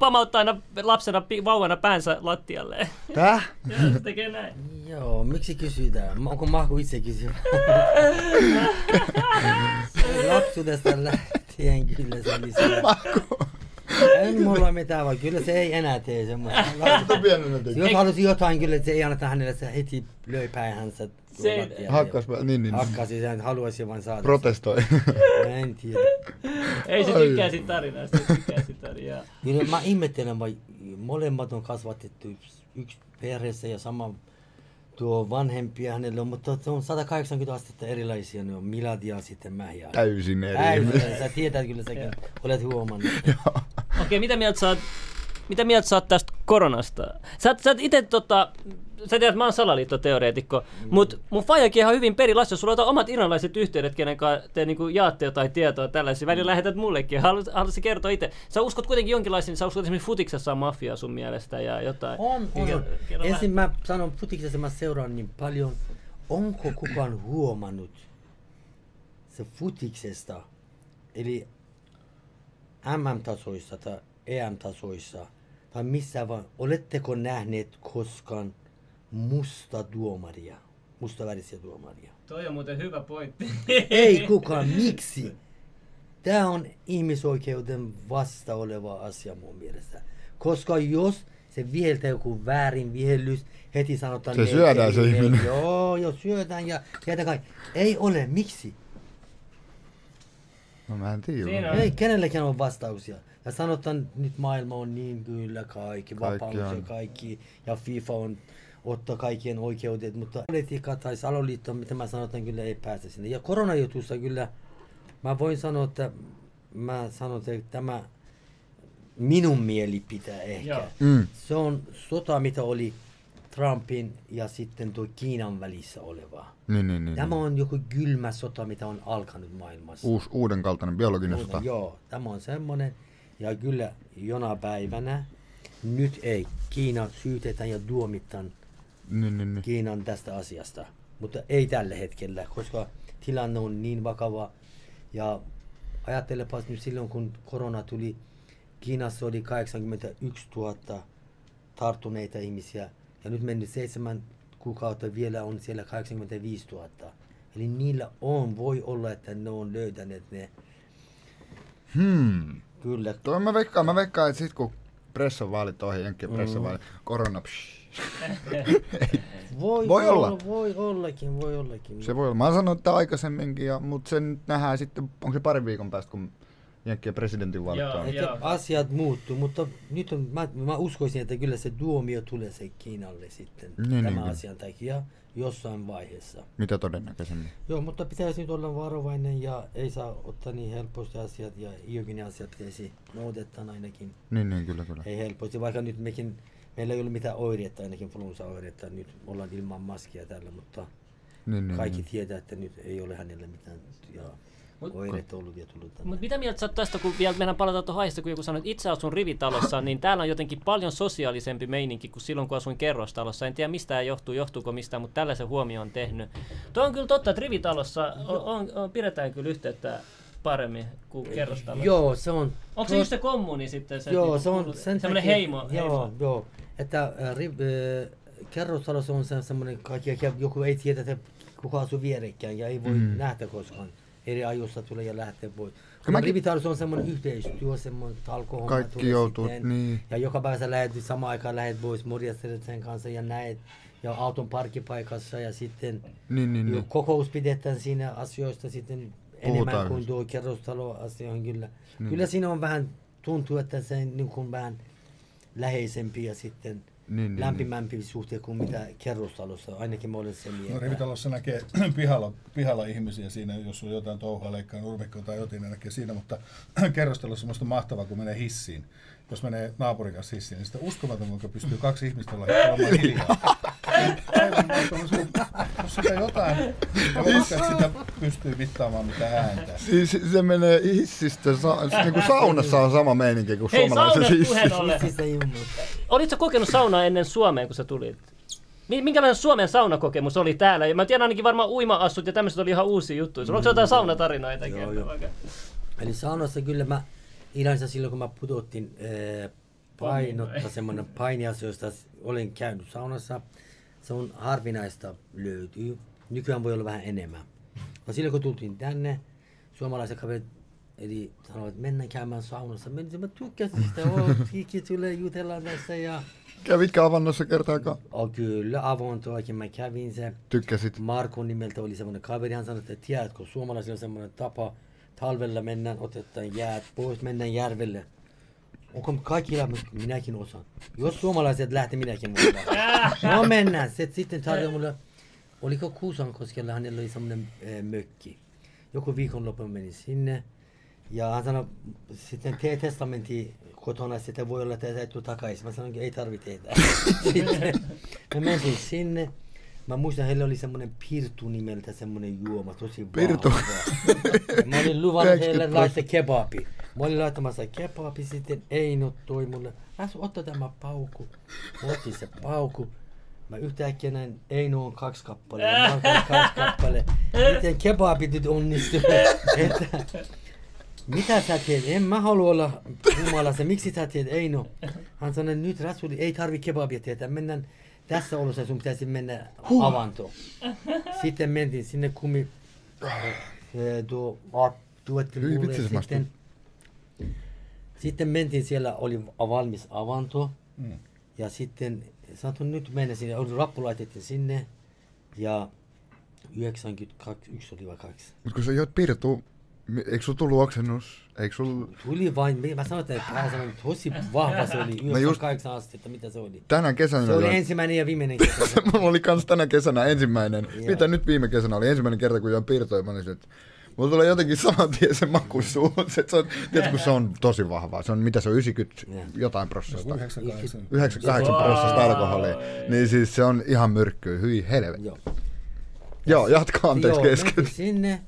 pamauttaa aina lapsena, vauvana päänsä lattialle? Täh? Joo, se tekee näin. Joo, miksi kysytään? Onko mahku itse kysyä? Lapsuudesta lähtien kyllä se lisää. Mahku. En mulla mitään, vaan kyllä se ei enää tee semmoista. Jos halusi jotain, kyllä se ei anneta hänelle, se heti löi päähänsä. Hakkas, niin, niin. Hakkasi sen, haluaisi vaan saada. Protestoi. Mä en tiedä. Ei se tykkää siitä tarinasta, se tykkää siitä tarinaa. Niin, mä ihmettelen, vai molemmat on kasvatettu yksi perheessä ja sama tuo vanhempia hänellä on, mutta se on sata kahdeksankymmentä astetta erilaisia, ne on Milad ja sitten mä ja... Täysin eri. Täysin, sä tiedät kyllä, säkin olet huomannut. Okei, mitä mieltä sä oot, mitä mieltä sä oot tästä koronasta? Sä, sä oot ite tota... Sä tiedät, että mä oon salaliittoteoreetikko, mm. mutta mun faijakin on hyvin perilaista, jos sulla on omat iranlaiset yhteydet, kenen kanssa te niinku jaatte jotain tietoa tällaisia, välillä lähetät mullekin, haluat, haluat se kertoa itse. Sä uskot kuitenkin jonkinlaisiin, sä uskot esimerkiksi futiksessa on mafiaa sun mielestä ja jotain. On, on. Kerro, kerro ensin mä sanon futiksessa, mä seuraan niin paljon, onko kukaan huomannut se futiksesta, eli M M-tasoissa tai E M-tasoissa tai missä vaan, oletteko nähneet koskaan musta duomaria, mustavärisiä duomaria. Toi on muuten hyvä pointti. Ei kukaan, miksi? Tämä on ihmisoikeuden vasta oleva asia mun mielestä. Koska jos se viheltää joku väärin vihellys, heti sanotaan... Se ne, syödään ei, se ihminen. Joo, joo, syödään ja sieltä kai. Ei ole, miksi? No mä en tiedä. Ei kenellekään ole vastauksia. Ja sanotaan, nyt maailma on niin kyllä kaikki, vapaus ja kaikki, ja FIFA on ottaa kaikkien oikeudet, mutta politiikka tai saloliitto, mitä mä sanotaan, kyllä ei päästä sinne. Ja koronajutussa kyllä, mä voin sanoa, että mä sanon, että tämä minun mielipide ehkä. Mm. Se on sota, mitä oli Trumpin ja sitten tuo Kiinan välissä oleva. Niin, niin, niin, tämä on joku kylmä sota, mitä on alkanut maailmassa. Uus, uuden kaltainen biologinen sota. Joo, tämä on semmoinen. Ja kyllä jonain päivänä nyt ei Kiina syytetään ja tuomitaan niin, niin, niin. Kiinan tästä asiasta. Mutta ei tällä hetkellä, koska tilanne on niin vakava. Ja ajattelepas nyt silloin, kun korona tuli, Kiinassa oli kahdeksankymmentäyksituhatta tarttuneita ihmisiä. Ja nyt mennyt seitsemän kuukautta vielä on siellä kahdeksankymmentäviisituhatta. Eli niillä on, voi olla, että ne on löytäneet ne. Hmm. Kyllä. Tuo mä veikkaan, mä veikkaan, että sit kun pressovaalit ohi, jenkkien pressovaalit, mm. korona, voi, voi olla, olla. Voi ollakin, voi ollakin. Se voi olla. Mä oon sanonut tämän aikaisemminkin, ja, mutta se nyt nähdään sitten, onko se parin viikon päästä, kun jenkkien presidentinvaalit on. Että asiat muuttuu, mutta nyt on, mä, mä uskoisin, että kyllä se tuomio tulee se Kiinalle sitten niin, tämän niin, asian niin. takia jossain vaiheessa. Mitä todennäköisemmin? Joo, mutta pitäisi nyt olla varovainen ja ei saa ottaa niin helposti asiat ja jokin asiat pitäisi noudattaa ainakin. Niin, niin, kyllä, kyllä. Ei helposti, vaikka nyt mekin, meillä ei ole mitään oireita, ainakin flunssa-oireita, nyt ollaan ilman maskia täällä, mutta niin, niin, kaikki niin. tietää, että nyt ei ole hänellä mitään ja mut, oireita ollut ja tullut tänne. Mutta mitä mieltä sä oot tästä, kun vielä mennään palata tuohon aiheesta, kun joku sanoi, että itse asun rivitalossa, niin täällä on jotenkin paljon sosiaalisempi meininki kuin silloin, kun asuin kerrostalossa. En tiedä mistään johtuu, johtuuko mistään, mutta tällaisen huomio on tehnyt. Tuo on kyllä totta, että rivitalossa on, on, on, pidetään kyllä yhteyttä paremmin kuin kerrostalossa. Joo, se on. Onko se just se kommuni sitten? Se, joo, niin, se on semmoinen heimo. Joo, heimo. joo. Että äh, riv, äh, kerrostalossa on semmoinen kaikki, joku ei tiedä, että kuka asuu vierekkään ja ei voi mm. nähdä koskaan. Eri ajoissa tulee ja lähtee pois. Rivitalossa on semmoinen yhteistyö, semmoinen talkohomma. Kaikki joutuu, niin. Ja joka päivä lähdet samaan aikaan lähdet pois morjastelet sen kanssa ja näet. Ja auton parkkipaikassa ja sitten niin, niin, niin. kokous pidetään siinä asioista sitten puhutaan enemmän kuin tuo kerrostaloasioihin kyllä. Niin. Kyllä siinä on vähän, tuntuu, että se on niin vähän läheisempi ja sitten niin, lämpimämpi niin. suhteen kuin mitä kerrostalossa, ainakin mä olen sen mieltä. No rivitalossa näkee pihalla, pihalla ihmisiä siinä, jos on jotain touhua, leikkaa nurmikkoa tai jotain, ne näkee siinä, mutta kerrostalossa on musta mahtavaa, kun menee hissiin. Jos menee naapurin kanssa hissiin, niin sitä uskomaton, kuinka pystyy kaksi ihmistä olla hiljaa. Jos on jotain, sitä pystyy mittaamaan mitä ääntä. Siis se menee hissistä, niinku saunassa on sama meininki kuin suomalaisessa hississä. Olitko kokenut saunaa ennen Suomeen, kun sä tulit? Minkälainen Suomen saunakokemus oli täällä? Ja mä tiedän ainakin varmaan uima-assut ja tämmöiset oli ihan uusia juttuja. Onko se jotain saunatarinoita jotain kertaa? Eli saunassa kyllä mä Iranissa silloin kun mä pudotin painottaa semmoinen painiasioista, olen käynyt saunassa. Se on harvinaista löytyy. Nykyään voi olla vähän enemmän. Ja silloin kun tultiin tänne, suomalaiset kaverit eli sanoivat, että mennään käymään saunassa. Mä tykkäsin sitä, kaikki tulee jutellaan tässä. Ja... Kävitkö avannossa kertaakaan? Oh, kyllä, avantoakin mä kävin se. Tykkäsit? Marko nimeltä oli semmoinen kaveri, hän sanoi, että tiedätkö, suomalaisilla on semmoinen tapa. Talvella mennään, otetaan jäät pois, mennään järvelle. Onko kaikilla minäkin osaan? Jos suomalaiset lähti minäkin mukaan. No mennään. Sitten tarjoaa mulle, oliko Kuusankoskella, hänellä oli semmoinen mökki. Joku viikonloppu meni sinne. Ja hän sanoi, sitten tee testamentti kotona, sitten voi olla, että et tule takaisin. Mä sanoin, ei tarvitse tehdä. Sitten mä menin sinne. Mä muistan, heillä oli semmoinen Pirtu nimeltä semmoinen juoma, tosi Pirtu. Vahva. Mä olin luvannut heille laittaa kebabi. Mä olin laittamassa kebabi, sitten Eino toi mulle, otta tämä paukku. Mä otin se paukku. Mä yhtäkkiä näin, Eino on kaksi kappalea, Marko on kaksi kappalea. Miten kebabit nyt onnistuu? Mitä sä teet? En mä halua olla humalassa. Miksi sä teet, Eino? Hän sanoi, nyt Rasuli, ei tarvi kebabia tehdä. Mennään. Tässä olossa sun pitäisi mennä avantoon. Sitten mentiin sinne kumi tuo tuettiin mulle sitten. Sitten mentiin siellä, oli valmis avanto. Mm. Ja sitten sanon nyt mennä sinne, rappu laitettiin sinne ja yhdeksänkymmentäkaksi, yksi oli vai kaksi. Mutta kun sä joit Pirtu, eikö sulla tullut oksennus? Sul... Tuli vain, mä sanoin, että tosi vahva se oli, yhdeksänkymmentäkahdeksan astetta, mitä se oli? Tänä kesänä. Se oli joit... ensimmäinen ja viimeinen kesä. Mulla oli kans tänä kesänä ensimmäinen, yeah. Mitä nyt viime kesänä oli, ensimmäinen kerta kun join Pirtu ja mä olin että mulla tulee jotenkin saman tien se maku suun, tiedätkö kun se on tosi vahvaa, se on mitä se on yhdeksänkymmentä jotain prosenttia. yhdeksänkymmentäkahdeksan prosenttia alkoholia, niin siis se on ihan myrkkyä, hyi helvetti. Joo. Joo, jatkaa anteeksi kesken. Joo, menin sinne,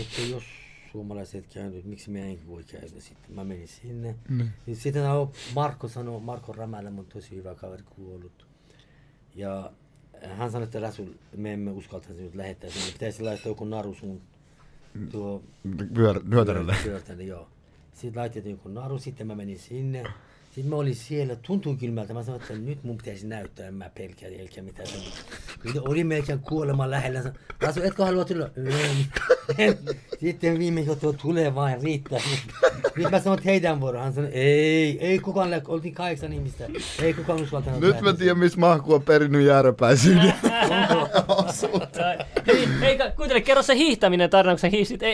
että jos suomalaiset käynyt, miksi me en voi käydä sitten, mä menin sinne. Mm. Sitten Marko sanoi, Marko Rämälä, mun tosi hyvä kaveri kuollut. Ja hän sanoi, että Rasul, me emme uskaltaisi nyt lähettää sinne, pitäisi laittaa joku naru sun. Tuo vyötärölle. Vyötärölle, joo. Sitten laitettiin joku naru, sitten mä menin sinne. Sitten mä olin siellä, tuntui kylmältä. Mä sanoin, että nyt mun pitäisi näyttää, en mä pelkää, eikä mitään. Sitten olin melkein kuoleman lähellä. Rasul, etkö halua tulla? Sitten viimeksi tuo tulee vain, riittää. Nyt mä sanoin, että heidän vuoro. Hän sanoi, ei, ei kukaan lähe, oltiin kahdeksan ihmistä. Ei kukaan uskaltanut. Nyt mä tiedän, missä mahku on perinnyt jääräpäisyyden. Kuuntele, kerro se hiihtäminen tarina, kun sä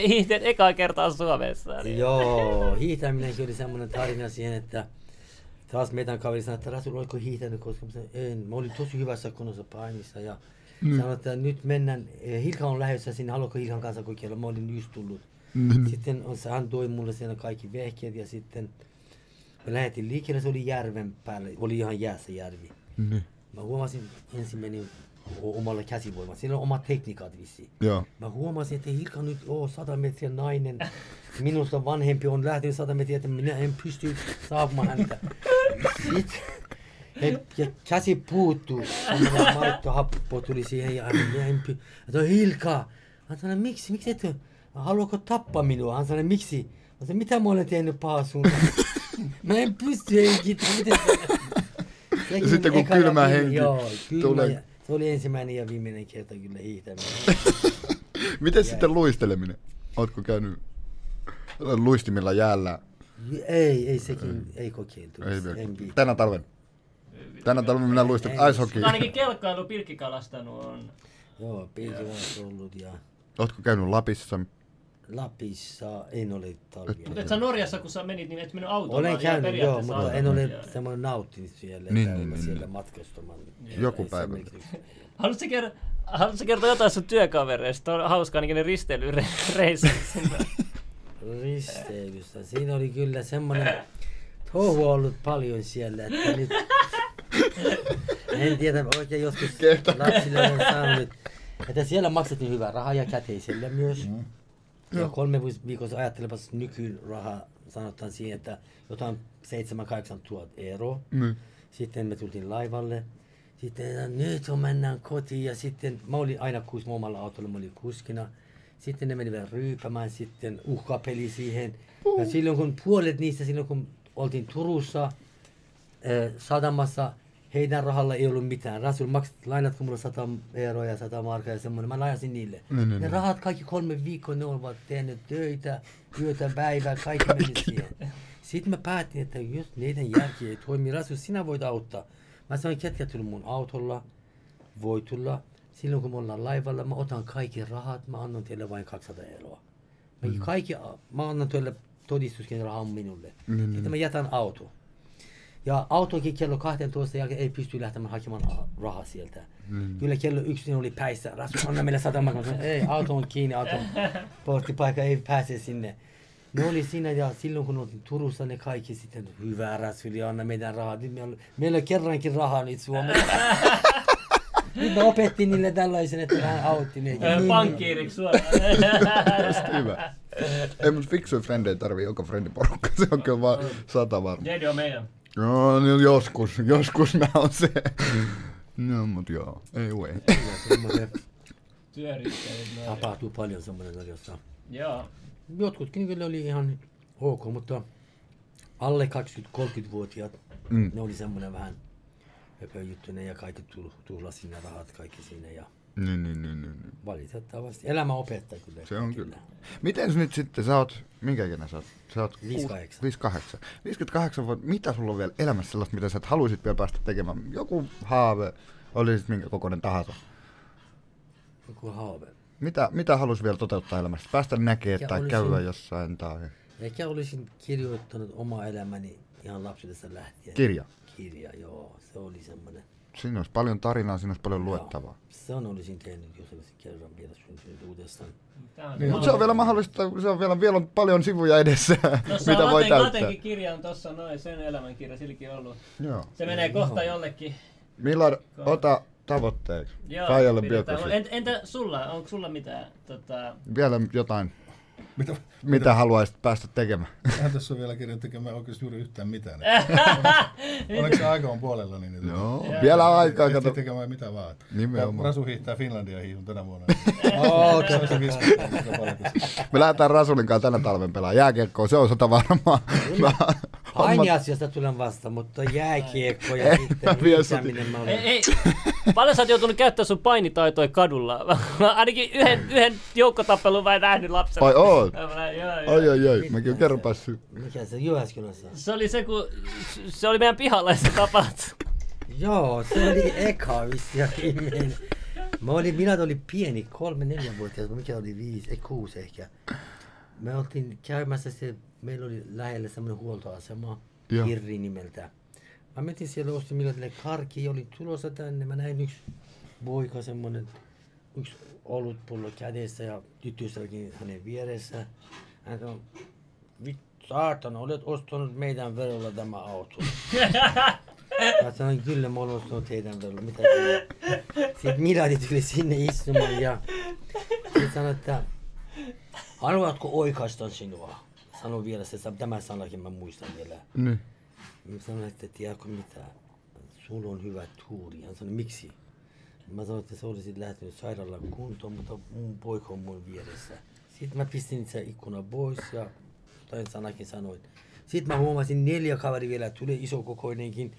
hiihtiät ekaa kertaa Suomessa. Joo, hiihtäminenkin oli semmoinen tarina siihen, että taas meidän kaveri sanoi, että Rasul, oliko hiihtänyt, koska en. Mä olin tosi hyvässä kunnossa painissa ja mm. sanoin, että nyt mennään. Hilkka on lähdössä sinne, haluatko Hilkan kanssa kokeilla? Mä olin just tullut. Mm. Sitten hän toi mulle siinä kaikki vehkeet ja sitten me lähdettiin liikkeelle, se oli järven päällä. Oli ihan jäässä järvi. Mm. Mä huomasin ensimmäinen omalla käsivoimalla. Siinä on omat tekniikat vissiin. Joo. Mä huomasin, että Hilkka nyt on sata metriä nainen. Minusta vanhempi on lähtenyt sata metriä, että minä en pysty saamaan häntä. Sitten he, käsi puuttuu. Semmoinen maittohappo tuli siihen ja minä en pysty. Hän sanoi, Hilkka! Hän sanoi, miksi? Miksi et? Haluatko tappaa minua? Hän sanoi, miksi? Hän sanoi, mitä mä olen tehnyt pahaa suuntaan? Mä en pysty, ei kiitos. Sitten kun kylmä henki tulee. Se oli ensimmäinen ja viimeinen kerta kyllä hiihtäminen. Miten ja sitten luisteleminen? Ootko käynyt luistimilla jäällä? Ei, ei sekin, ei kokeiltu. Tänä talven. Tänä talven minä luistin ice hockey. Ainakin kelkkailu pilkkikalastanut on. Joo, pilkkikalastanut on ollut ja... Ootko käynyt Lapissa? Lapissa en ole talvia. Mutta et sä Norjassa, kun sä menit, niin et mennyt autolla. Olen käynyt, joo, mutta en ole semmoinen nauttinut siellä, niin, niin, niin, siellä niin. matkustamaan. Joku päivä. Haluatko sä kertoa, haluatko kertoa jotain sun työkavereista? On hauska ainakin ne risteilyreisat. Risteilystä. Siinä oli kyllä semmoinen touhu ollut paljon siellä. Että nyt, en tiedä, oikein joskus lapsille on saanut. Että siellä maksettiin hyvää rahaa ja käteisellä myös. Mm. Ja no. kolme viikossa ajattelepas nykyraha, sanotaan siihen, että jotain seitsemän kahdeksan tuhatta euroa. Mm. Sitten me tultiin laivalle. Sitten nyt on mennään kotiin ja sitten mä olin aina kuusi, omalla autolla mä olin kuskina. Sitten ne meni vielä ryypämään, sitten uhkapeli siihen. Mm. Ja silloin kun puolet niistä, silloin kun oltiin Turussa, äh, sadamassa, heidän rahalla ei ollut mitään. Rasul, maksat, lainatko mulle sata euroa ja sata markaa ja semmoinen. Mä lainasin niille. Ne, ne, ne rahat kaikki kolme viikkoa, ne ovat tehneet töitä, yötä, päivää, kaikki meni siihen. Sitten mä päätin, että jos niiden jälkeen ei toimi, Rasul, sinä voit auttaa. Mä sanoin, ketkä tullut mun autolla, voi tulla. Silloin kun me ollaan laivalla, mä otan kaikki rahat, mä annan teille vain kaksisataa euroa. Mä, mm. kaikki, mä annan teille todistuskin rahaa minulle. Ne, ne, ne. Sitten mä jätän auto. Ja autokin kello kaksitoista jälkeen ei pysty lähtemään hakemaan rahaa sieltä. Mm. Kyllä kello yksi oli päissä. Rasul, anna meille sata markkaa. Ei, auto on kiinni, auton porttipaikka ei pääse sinne. Ne oli siinä ja silloin kun oltiin Turussa ne kaikki sitten, hyvä Rasul, anna meidän rahaa. Meillä on kerrankin rahaa nyt Suomessa. Nyt me opettiin niille tällaisen, että vähän autti meitä. Pankkiiriksi suoraan. Hyvä. Ei, mutta fiksuja frendejä tarvii joka frendiporukka. Se on kyllä vaan sata varma. Dedi on meidän. No, niin joskus, joskus mä oon se. No, mut joo, ei way. Tapahtuu paljon semmoinen asiassa. Joo. Jotkutkin kyllä oli ihan ok, mutta alle kaksikymmentä-kolmekymmentävuotiaat, mm. ne oli semmoinen vähän höpöjuttuinen ja kaikki tuhlasi sinne rahat, kaikki sinne ja Niin, niin, niin, niin. Valitettavasti. Elämä opettaa kyllä. Se on kyllä. kyllä. Miten nyt sitten, sä oot, minkä ikinä sä oot? Sä oot viisikymmentäkahdeksan. viisikymmentäkahdeksan. viisikymmentäkahdeksan vuotta, mitä sulla on vielä elämässä sellaista, mitä sä haluisit vielä päästä tekemään? Joku haave, oli sitten minkä kokoinen tahansa. Joku haave. Mitä, mitä haluaisit vielä toteuttaa elämässä? Päästä näkemään tai olisin, käydä jossain tai... Ehkä olisin kirjoittanut oma elämäni ihan lapsuudesta lähtien. Kirja? Kirja, joo. Se oli semmoinen. Siinä olisi paljon tarinaa, siinä olisi paljon Jaa. luettavaa. Sen olisin tehnyt, jos olisin kerran vielä syntynyt uudestaan. Niin, mutta se on vielä mahdollista, se on vielä, vielä on paljon sivuja edessä, tossa mitä voi täyttää. Latenkin kirja on tuossa noin, sen elämänkirja silläkin ollut. Joo. Se menee Joo. kohta jollekin. Milad, ota tavoitteeksi. Joo, Entä, entä sulla, onko sulla mitään? Tota... Vielä jotain. Mitä, mitä haluaisit päästä tekemään? Eihän tässä on vielä kirjoittanut tekemään oikeasti juuri yhtään mitään. Onneksi aika on puolella. Niin no, vielä aikaa. Ehti tekemään mitä vaan. Rasu hiihtää Finlandia hiihdun tänä vuonna. Oh, me lähdetään Rasulin kanssa tänä talven pelaa jääkiekkoa, se on sata varmaa. Aineasiasta tulen vasta, mutta jääkiekko ja hiihtäminen mä olen. Paljon sä oot joutunut käyttämään sun painitaitoja kadulla. Ainakin yhden, yhden joukkotappelun mä en nähnyt lapsena. Ai oot? Ai ai ai, mä kyllä kerron päässyt. Mikä se Jyväskylässä? Se oli se, kun se oli meidän pihalla ja se tapahtui. Joo, se oli eka vissi ja ihminen. Mä olin, minä olin pieni, kolme, neljä vuotta, mikä oli viisi, kuusi ehkä. Me oltiin käymässä se, meillä oli lähellä semmoinen huoltoasema, Hirri nimeltä. Mä metin siellä, ostin Miladille karki, oli tulossa tänne, mä näin yksi poika semmoinen, yksi olutpullo kädessä ja tyttöstäkin hänen vieressä. Hän sanoi, vittu saatana, olet ostanut meidän verolla tämä auto. Mä sanoin, kyllä mä olen ostanut teidän verolla, mitä kyllä. Sitten Miladi tuli sinne istumaan ja sitten sanoi, että haluatko oikaistaan sinua? Sano vielä se, tämä sanakin mä muistan vielä. Niin. Mä sanoin, että tiedätkö mitä, sulla on hyvä tuuri. Hän sanoi, miksi? Mä sanoin, että sä olisit lähtenyt sairaalan kuntoon, mutta mun poika on mun vieressä. Sitten mä pistin sen ikkunan pois ja jotain sanakin sanoin. Sitten mä huomasin neljä kaveri vielä, tulee isokokoinenkin.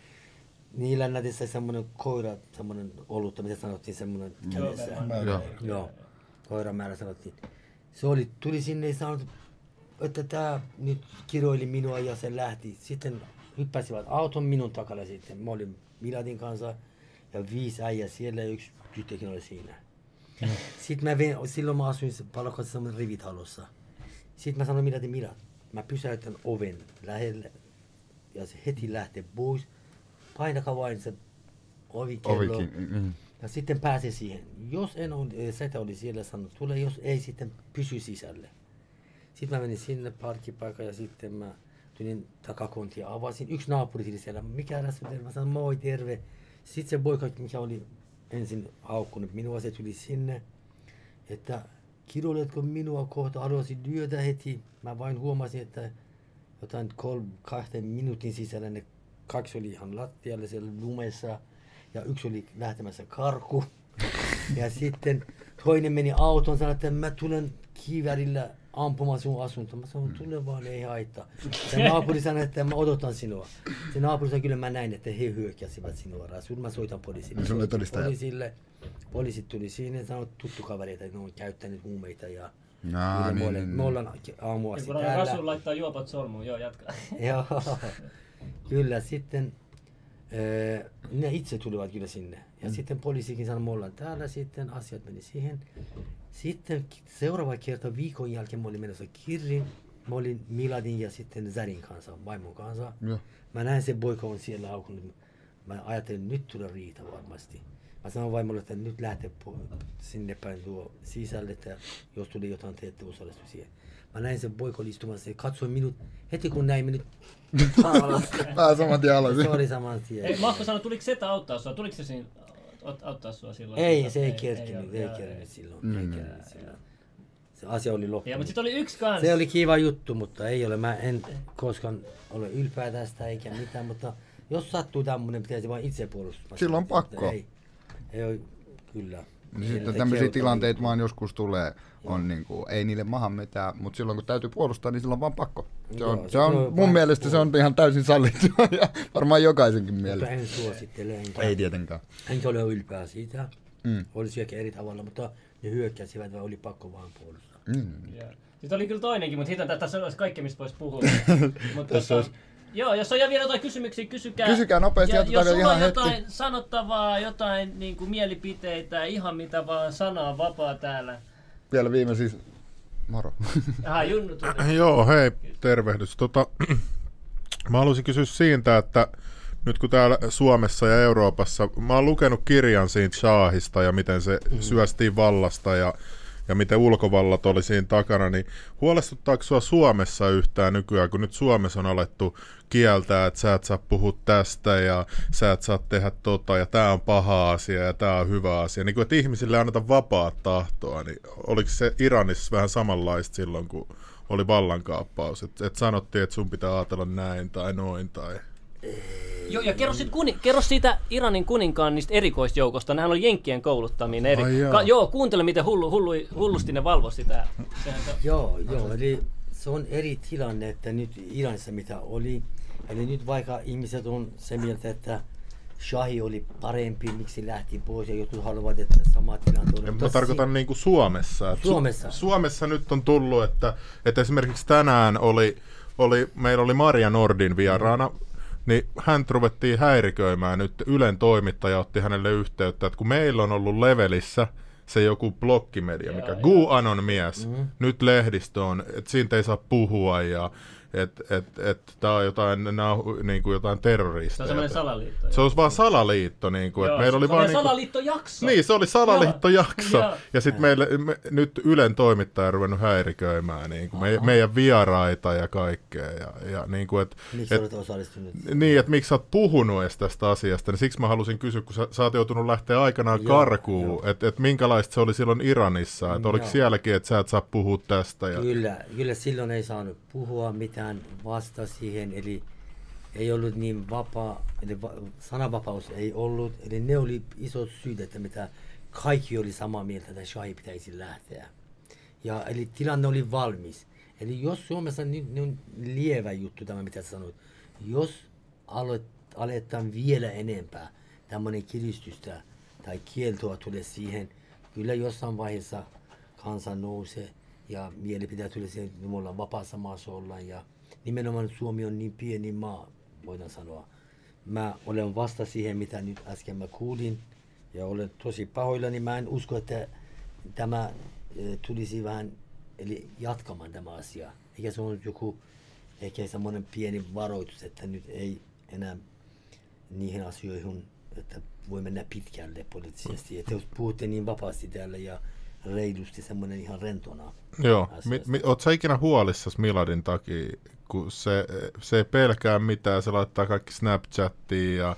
Niillä nätissä semmoinen koira, semmoinen olutta, mitä sanottiin, semmoinen kädessä. Joo. Joo. Koira määrä sanottiin. Se oli, tuli sinne ja sanoi, että tää nyt kiroili minua ja se lähti. Sitten hyppäsivät auton minun takana sitten. Mä olin Miladin kanssa ja viisi äijä siellä ja yksi tyttökin oli siinä. Mm. Sitten mä vein, silloin mä asuin Palokassa semmoinen rivitalossa. Sitten mä sanoin Miladin, Milad, mä pysäytän oven lähelle ja se heti lähtee pois. Painakaa vain se ovikello. Mm-hmm. Ja sitten pääsee siihen. Jos en ole, setä oli siellä sanonut, tule, jos ei, sitten pysy sisälle. Sitten mä menin sinne parkkipaikalle ja sitten mä tulin takakontia ja avasin. Yksi naapuri tuli siellä, mikä Rasul Deghan? Mä sanoin, moi, terve. Sitten se poika, mikä oli ensin haukkunut minua, se tuli sinne, että kiroiletko minua kohta, haluaisin lyödä heti. Mä vain huomasin, että jotain kolme, kahden minuutin sisällä ne kaksi oli ihan lattialle siellä lumessa ja yksi oli lähtemässä karkuun. Ja sitten toinen meni autoon, sanoi, että mä tulen kiivärillä ampumaan sun asunto. Mä sanoin, tule vaan, ei haittaa. Se naapuri sanoi, että mä odotan sinua. Se naapuri sanoi, kyllä mä näin, että he hyökkäsivät sinua, Rasul. Mä soitan poliisille. poliisille. Poliisit tuli siinä ja sanoi, tuttu kavereita, ne on käyttänyt huumeita ja no, niin, niin, me ollaan aamuasi täällä. Rasul laittaa juopat solmuun, joo, jatkaa. Joo, kyllä sitten äh, ne itse tulivat kyllä sinne. Ja mm. sitten poliisikin sanoi, me ollaan täällä, sitten asiat meni siihen. Sitten seuraava kerta viikon jälkeen mä olin menossa Kirrin, mä olin Miladin ja sitten Zarin kanssa, vaimon kanssa. Yeah. Mä näin se poika on siellä haukunut. Mä ajattelin, nyt tulee riita varmasti. Mä sanoin vaimolle, että nyt lähtee sinne päin tuo sisälle, että jos tulee jotain, te ette osallistu siihen. Mä näin sen poika oli istumassa ja katsoin minut, heti kun näin minut, tää saman tien alasin. Se oli saman tien. Ei, Marko sanoi, tuliko setä auttaa sua? Tuliko se siinä auttaa sua silloin? Ei, se ei kerkinyt, ei kerkinyt silloin. Mm. silloin. Se asia oli loppunut. Ja, mutta sit oli yksi kans. Se oli kiva juttu, mutta ei ole. Mä en koskaan ole ylpeä tästä eikä mitään, mutta jos sattuu tämmönen, pitäisi vain itse puolustaa. Silloin on pakko. Ei, ei, kyllä. Sitten tämmöisiä tilanteita vaan joskus tulee, on niin kuin, ei niille maha mitään, mutta silloin kun täytyy puolustaa, niin silloin on vaan pakko. Se on, Joo, se on, se on mun mielestä puol- se on ihan täysin sallittua ja varmaan jokaisenkin mielestä. En suosittele. Ei tietenkään. Enkä ole ylpeä siitä, Mm. Oli syökin eri tavalla, mutta ne hyökkäsivät vaan oli pakko vaan puolustaa. Mm. Yeah. Sitten oli kyllä toinenkin, mutta hitaan, tässä olisi kaikki, mistä voisi puhua. Mutta tässä on... Joo, jos on vielä jotain kysymyksiä, kysykää. Kysykää nopeasti, ja jos sulla on jotain hetki sanottavaa, jotain niin kuin mielipiteitä, ihan mitä vaan, sanaa vapaa täällä. Vielä viime siis... Moro. Aha, Junnu tuli. Joo, hei, tervehdys. Tota, mä haluaisin kysyä siitä, että nyt kun täällä Suomessa ja Euroopassa, mä oon lukenut kirjan siitä Shahista ja miten se mm. syöstiin vallasta ja, ja miten ulkovallat oli siinä takana, niin huolestuttaako sua Suomessa yhtään nykyään, kun nyt Suomessa on alettu kieltää, että sä et saa puhua tästä ja sä et saa tehdä tota ja tää on paha asia ja tää on hyvä asia, niin kuin että ihmisille anneta vapaa tahtoa, niin oliko se Iranissa vähän samanlaista silloin, kun oli vallankaappaus, että et sanottiin, että sun pitää ajatella näin tai noin tai... Joo, ja kerro, sit kuni, kerro siitä Iranin kuninkaan niistä erikoisjoukosta. Nehän oli jenkkien kouluttaminen. Eri... Oh, Ka- joo, kuuntele miten hullu, hullu, hullusti ne valvoi sitä. Joo, joo, eli se on eri tilanne, että nyt Iranissa mitä oli. Eli nyt vaikka ihmiset on sen mieltä, että Shahi oli parempi, miksi lähti pois ja jotkut haluavat, että sama tilanne. Mä tarkoitan si- niin kuin Suomessa. Että Suomessa. Su- Suomessa nyt on tullut, että, että esimerkiksi tänään oli, oli, meillä oli Maria Nordin vieraana. Niin hän ruvettiin häiriköimään nyt. Ylen toimittaja otti hänelle yhteyttä, että kun meillä on ollut Levelissä se joku Blokkimedia, mikä QAnon mies, mm-hmm. nyt lehdistö on, että siitä ei saa puhua ja että et, et, tämä on jotain, niin kuin jotain terroristeja. Se on semmoinen salaliitto. Se olisi vaan salaliitto. Niin kuin, joo, että meillä oli vaan, salaliittojakso. Niin, se oli salaliittojakso. Joo. Ja sitten meillä me, nyt Ylen toimittaja on ruvennut häiriköimään niin kuin, me, meidän vieraita ja kaikkea. Ja, ja, niin kuin, et, miksi et, olet osallistunut? Niin, että miksi sä oot puhunut edes tästä asiasta. Niin siksi mä halusin kysyä, kun sä, sä oot joutunut lähteä aikanaan joo, karkuun, että et, minkälaista se oli silloin Iranissa. Että oliko sielläkin, että sä et saa puhua tästä. Ja... Kyllä, kyllä silloin ei saanut puhua mitään. Vasta siihen, eli ei ollut niin vapaa, eli va- sananvapaus ei ollut, eli ne oli isot syyt, että mitä kaikki oli samaa mieltä, että Shahi pitäisi lähteä. Ja eli tilanne oli valmis. Eli jos Suomessa nyt niin, on lievä juttu tämä, mitä sanoit, jos aloit, aletaan vielä enempää tämmöinen kiristystä tai kieltoa tulee siihen, kyllä jossain vaiheessa kansa nousee. Ja mielipiteet tulee siihen, että me ollaan vapaassa maassa ollaan ja nimenomaan Suomi on niin pieni maa, voidaan sanoa. Mä olen vasta siihen, mitä nyt äsken mä kuulin ja olen tosi pahoillani. Mä en usko, että tämä tulisi vähän eli jatkamaan tämä asia. Eikä se on joku, ehkä semmoinen pieni varoitus, että nyt ei enää niihin asioihin, että voi mennä pitkälle poliittisesti. Että jos puhutte niin vapaasti täällä ja reilusti semmoinen ihan rentona. Joo. Mi, mi, oot sä ikinä huolissas Miladin takia, kun se, se ei pelkää mitään, se laittaa kaikki Snapchattiin ja,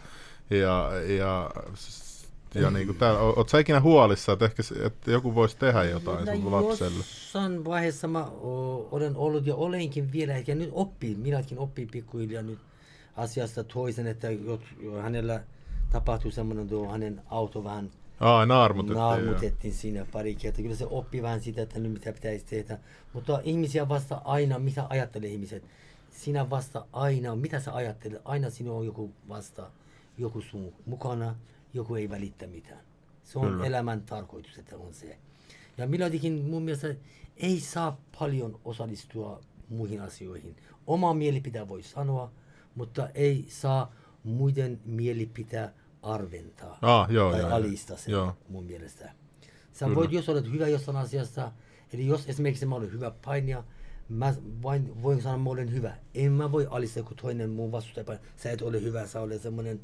ja, ja, ja niin kuin täällä. Oot sä ikinä huolissaan, että ehkä että joku voisi tehdä jotain no, sun lapselle? Jossain vaiheessa mä o, olen ollut ja olenkin vielä, ja nyt oppii, Miladkin oppii pikkuhiljaa nyt asiasta toisen, että jot, hänellä tapahtui semmoinen tuo hänen auto vähän Aa, naarmutettiin. Naarmutettiin siinä pari kertaa. Kyllä se oppi vähän sitä, että nyt mitä pitäisi tehdä. Mutta ihmisiä vasta aina, mitä ajattelee ihmiset? Sinä vasta aina, mitä sä ajattelet? Aina sinua on joku vasta, joku sun mukana, joku ei välitä mitään. Se on kyllä elämän tarkoitus, että on se. Ja Miladikin mun mielestä ei saa paljon osallistua muihin asioihin. Oma mielipitää voi sanoa, mutta ei saa muiden mielipitää arventaa ah, joo, tai joo, alistaa sen joo. mun mielestä. Sä kyllä. voit, jos olet hyvä jossain asiassa, eli jos esimerkiksi mä olen hyvä painija, mä vain voin sanoa, mä olen hyvä. En mä voi alistaa, kun toinen mun vastustaja, sä et ole hyvä, sä olet semmoinen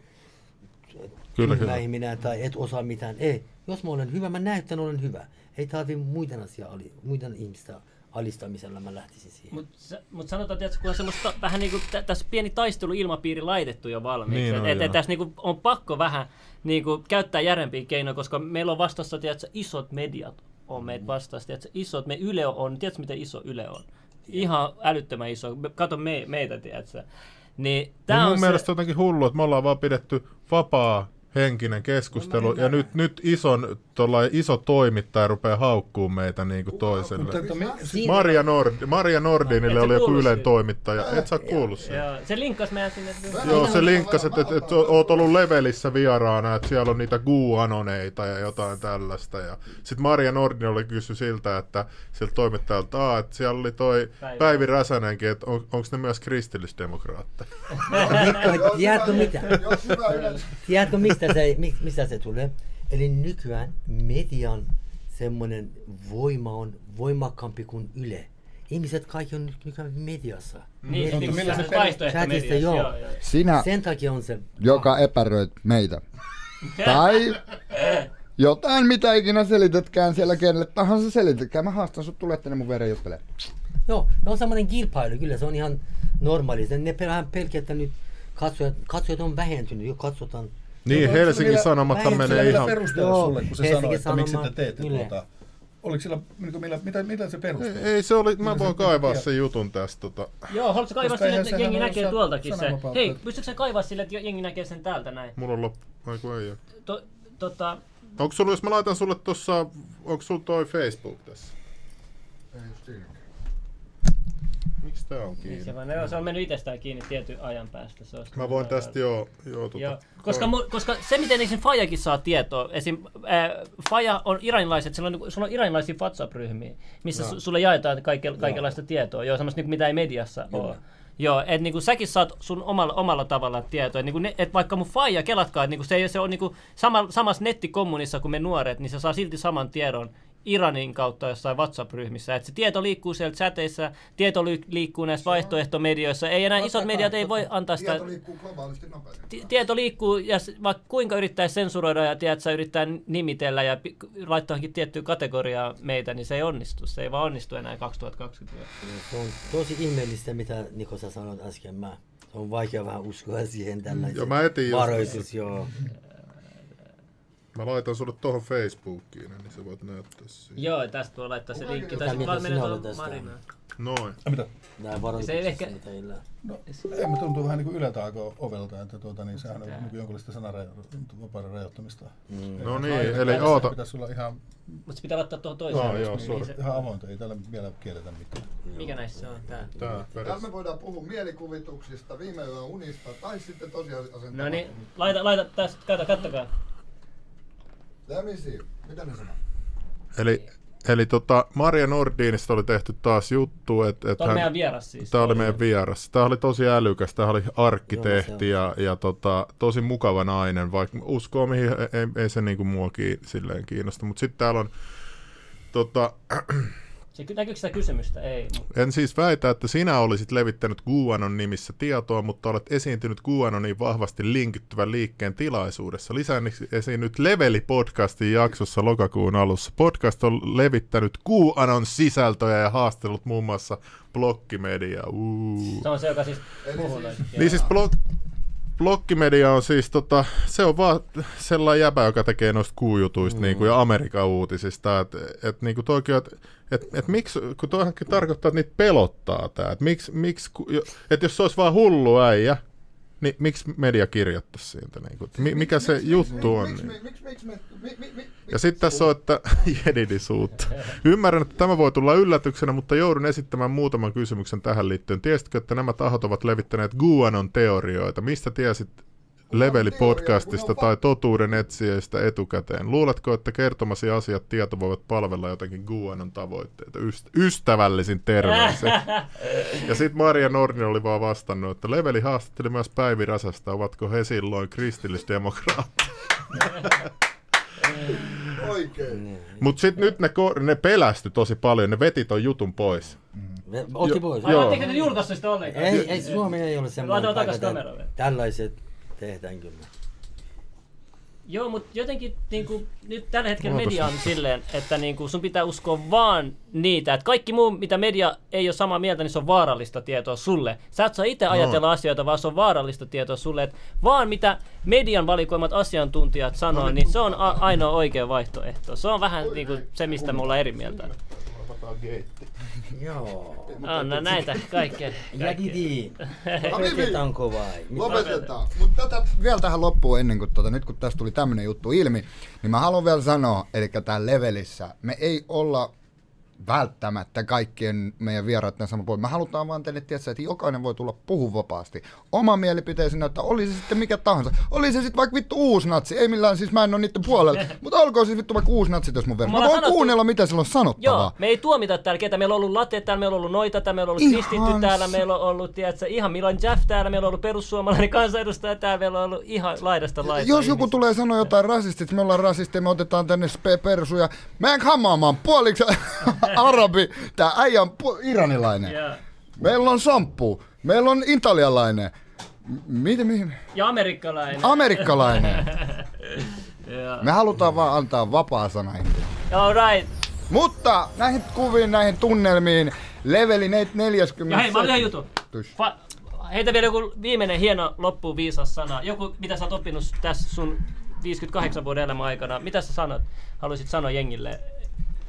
tyhmä ihminen tai et osaa mitään. Ei, jos mä olen hyvä, mä näytän olen hyvä. Ei tarvitse muiden asiaa, muiden ihmistä alistamisella mä lähtisin siihen. Mutta mut sanotaan, että kun on semmoista vähän niin kuin tässä pieni taisteluilmapiiri laitettu jo valmiiksi, niin että et, tässä niin on pakko vähän niin kuin käyttää järjempiä keinoja, koska meillä on vastassa tiedätkö, isot mediat on meitä vastassa, tiedätkö, isot, me Yle on, tiedätkö miten iso Yle on? Ihan älyttömän iso, kato me, meitä, tiedätkö. Niin, tää no, mun on mielestä se... jotenkin hullu, että me ollaan vaan pidetty vapaa henkinen keskustelu no, ja nyt, nyt ison tuollainen iso toimittaja rupeaa haukkuun meitä niin kuin toiselle. Maria, Nord, Maria Nordinille oli joku Ylen toimittaja. Et sä kuullut sen? Joo, se linkkasi meidän sinne. Joo, se linkkasi, että et, et, oot ollut Levelissä vieraana, että siellä on niitä QAnoneita ja jotain tällaista. Ja sitten Maria Nordinille kysyi siltä, että sieltä toimittajalta, että siellä oli toi Päivä. Päivi Räsänenkin, että on, onko ne myös kristillisdemokraatteja? Tiedätkö mitä? Tiedätkö mistä se tulee? Eli nykyään median semmoinen voima on voimakkaampi kuin Yle. Ihmiset kaikki on nykyään mediassa. Niin, niin millä se vaihtoehto mediassa. Joo. Joo, joo. Sinä, sen takia on se, joka epäröit meitä. Tai jotain, mitä ikinä selitätkään siellä kenelle tahansa selitätkään. Mä haastan sut, tulet tänne mun verran juttelemaan. Joo, ne on semmoinen kilpailu, kyllä se on ihan normaali. Ne pelkää, että nyt katsojat, katsojat on vähentynyt, jo katsotaan. Niin, Helsingin Sanomatta menee ihan... Perustella sulle, kun se sanoi, että miksi te teette tuota. Oliko sillä, millä, mitä, mitä se perusteli? Ei, ei se oli, mä voin kaivaa sen jutun tästä. Tota. Joo, haluatko kaivaa sille, että jengi näkee tuoltakin sen? Hei, pystytkö sä kaivaa sille, että jengi näkee sen täältä näin? Mulla on loppu, aiku ei ole. To, tota... Onko sulla, jos mä laitan sulle tossa, onko sulla toi Facebook tässä? Ei, just siinä. Miksi tää on kiinni? Se, vaan, no, se on mennyt itsestään kiinni tietyn ajan päästä. Se mä voin tästä joo, joo, tuota, joo. Koska, mu, koska se miten sen Fajakin saa tietoa, esim. Äh, Faja on iranilaiset, sulla on, sulla on iranilaisia WhatsApp-ryhmiä, missä no. su, sulle jaetaan kaikke, kaikenlaista no. tietoa, joo, semmoista niin, mitä ei mediassa joo. ole. Joo, että niinku säkin saat sun omalla, omalla tavallaan tietoa, että niinku et vaikka mun faija, kelatkaa, että niinku se, se on niinku sama, samassa nettikommunissa kuin me nuoret, niin se saa silti saman tiedon Iranin kautta jossain WhatsApp-ryhmissä. Et se tieto liikkuu siellä chateissa, tieto liikkuu näissä vaihtoehtomedioissa. Ei enää isot mediat ei voi antaa sitä... Tieto liikkuu globaalisti nopeasti. Tieto liikkuu, ja vaikka kuinka yrittää sensuroida ja tiedät, sä yrittää nimitellä ja laittaa tiettyyn kategoriaan meitä, niin se ei onnistu. Se ei vaan onnistu enää kaksituhattakaksikymmentä. Se on tosi ihmeellistä, mitä Niko sä sanoit äsken. Mä. Se on vaikea vähän uskoa siihen tällaisen varoitus. Joo. Mä laitan sulle tohon Facebookiin, niin sä voit näyttää siihen. Joo, tästä voi laittaa se linkki. Tai sitten vaan mennä tuohon Marinaan. Noin. Ja mitä? Nää varoituksessa mitä illään. No, ei, mä tuntuu vähän niin kuin ylätaako-ovelta, että tuota, niin sehän on niin kuin jonkinlaista sananvapauden rajoittamista. Mm. No niin, eli oota. Pitäisi olla ihan... Mutta se pitää laittaa tuohon toiseen. No, joo, suuri. Ihan avointa, ei täällä vielä kielletä mitään. Mikä näissä on tää? Tää. Täällä me voidaan puhua mielikuvituksista, viime yön unista, tai sitten tosiasiassa... No niin, laita, laita tästä, kato, kattokaa. Let me see. Mitä ne sanoo? Eli, eli tota Maria Nordinista oli tehty taas juttu, että et tämä oli meidän vieras siis. Tämä oli meidän vieras. Tämä oli tosi älykäs, tämä oli arkkitehti ja, ja tota, tosi mukava nainen, vaikka uskoo mihin ei, ei se niinku muokin silleen kiinnosta. Mutta sitten täällä on... Tota, se näkyykö sitä kysymystä? Ei. Mutta... En siis väitä, että sinä olisit levittänyt QAnon nimissä tietoa, mutta olet esiintynyt QAnoniin vahvasti linkittyvän liikkeen tilaisuudessa. Lisäksi esiinnyt Leveli-podcastin jaksossa lokakuun alussa. Podcast on levittänyt QAnon sisältöjä ja haastellut muun muassa Blokkimedia. Uu. Se on se, joka siis... Niin siis blok- Blokkimedia on siis tota, se on vaan sellainen jäpä, joka tekee noista kuujutuista mm. niinku, ja Amerikan uutisista, että et, niinku toikin, että et, et miksi, kun toihankin tarkoittaa, että niitä pelottaa tää, että miksi, miksi, että jos se olisi vaan hullu äijä, niin miksi media kirjoittaisi siitä, niinku, mi, mikä se juttu on. Ja sitten tässä on, että jedidisuutta. Ymmärrän, että tämä voi tulla yllätyksenä, mutta joudun esittämään muutaman kysymyksen tähän liittyen. Tiesitkö, että nämä tahot ovat levittäneet QAnon teorioita? Mistä tiesit Leveli-podcastista tai totuuden etsijöistä etukäteen? Luuletko, että kertomasi asiat tieto voivat palvella jotenkin QAnon tavoitteita? Ystävällisin terveiset. Ja sitten Maria Nordin oli vaan vastannut, että Leveli haastatteli myös Päivi Räsästä. Ovatko he silloin kristillisdemokraatteja? Oikein. Mut sit nyt ne, ko- ne pelästy tosi paljon, ne veti ton jutun pois. Mm. Otti pois. Jo, Ai, etteikö ne julkaisi sitä ollenkaan? Ei, ei, Suomi ei ole semmoinen paikka. Tällaiset tehdään kyllä. Joo, mut jotenkin niinku, nyt tällä hetkellä media on silleen, että niinku, sun pitää uskoa vaan niitä, että kaikki muu, mitä media ei ole samaa mieltä, niin se on vaarallista tietoa sulle. Sä et saa itse ajatella no. asioita, vaan se on vaarallista tietoa sulle, että vaan mitä median valikoimat asiantuntijat sanoo, niin se on a- ainoa oikea vaihtoehto. Se on vähän niinku, se, mistä me ollaan eri mieltä. spagetti. Joo. Anna näitä kaikkea. Jäkiti. Lopetetaan vai? Lopetetaan. Mutta tätä vielä tähän loppuun ennen kuin tuota, nyt kun tästä tuli tämmöinen juttu ilmi, niin mä haluan vielä sanoa, eli täällä Levelissä me ei olla välttämättä kaikkien meidän vieraiden sama puoli. Me halutaan vaan teille tietää, että jokainen voi tulla puhua vapaasti. Oma mielipiteensä, että oli se sitten mikä tahansa. Oli se sitten vaikka vittu uusnatsi. Ei millään, siis mä en ole niiden puolella. Mutta olkoon siis vittu vaikka uusnatsit, jos mun verran. Mä voin sanottu... kuunnella, mitä sillä on sanottavaa. Joo, me ei tuomita täällä ketä. Meillä on ollut lateet täällä, meillä on ollut noita täällä, meillä on ollut kristitty täällä, meillä on ollut, tiedätkö, ihan Milad Jaffi täällä, meillä on ollut perussuomalainen kansanedustaja täällä, meillä on ollut ihan laidasta laitaan. Jos joku tulee sanoa jotain rasistit, me ollaan rasisteja, me otetaan tänne persuja. Meidän hamaamaan puoliksi. Arabi, tää äijä on iranilainen. Yeah. Meillä on samppu, meillä on italialainen. Mitä mihin? Ja amerikkalainen. Amerikkalainen. Yeah. Me halutaan vaan antaa vapaa sana. All right. Mutta näihin kuviin, näihin tunnelmiin, leveli neljäkymmentä. Ja hei, mä olen juttu. Fa- Heitä vielä joku viimeinen hieno loppuun viisas sana. Joku, mitä sä oot oppinut tässä sun viisikymmentäkahdeksan vuoden elämän aikana. Mitä sä sanot, haluaisit sanoa jengille?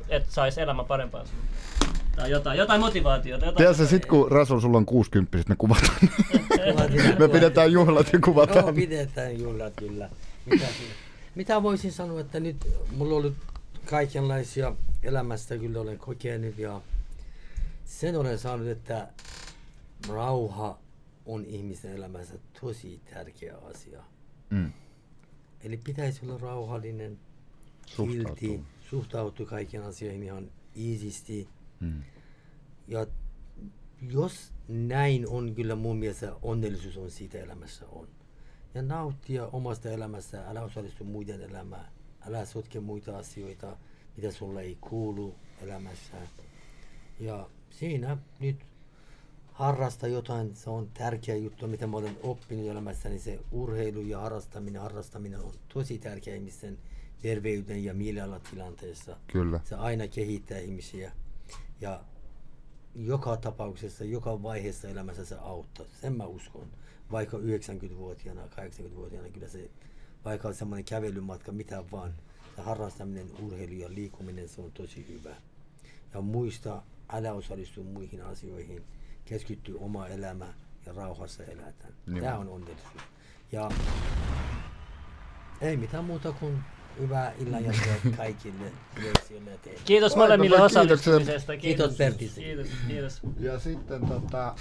Että saisi elämän parempaan suuntaan. Tai jotain, jotain motivaatiota. Jotain tiedätkö, sit kun Rasul, sulla on kuusikymppiset, me kuvataan. Me pidetään juhlat ja kuvataan. No, pidetään juhlat, kyllä. Mitä, mitä voisin sanoa, että nyt mulla on ollut kaikenlaisia elämästä, kyllä olen kokenut. Ja sen olen saanut, että rauha on ihmisten elämässä tosi tärkeä asia. Mm. Eli pitäisi olla rauhallinen, kilti. Suhtautui kaiken asioihin ihan iisisti. Mm. Ja jos näin on, kyllä mun mielestä onnellisuus on siitä elämässä on. Ja nauttia omasta elämästä, älä osallistu muiden elämään, älä sotke muita asioita, mitä sulla ei kuulu elämässä. Ja siinä nyt harrasta jotain, se on tärkeä juttu, mitä mä olen oppinut elämässä, niin se urheilu ja harrastaminen, harrastaminen on tosi tärkeä ihmisten terveyden ja mielialatilanteessa. Kyllä. Se aina kehittää ihmisiä ja joka tapauksessa, joka vaiheessa elämässä se auttaa. Sen mä uskon. Vaikka yhdeksänkymmentävuotiaana, kahdeksankymmentävuotiaana, kyllä se, vaikka semmoinen kävelymatka, mitä vaan, se harrastaminen, urheilu ja liikkuminen, se on tosi hyvä. Ja muista, älä osallistu muihin asioihin, keskittyy omaan elämään ja rauhassa elätään. Niin. Tämä on onnellisuus. Ja ei mitään muuta kuin hyvää illanjatkoa kaikille. Kiitos molemmille osallistumisesta. Kiitos Pertti. Kiitos, kiitos. Ja sitten tota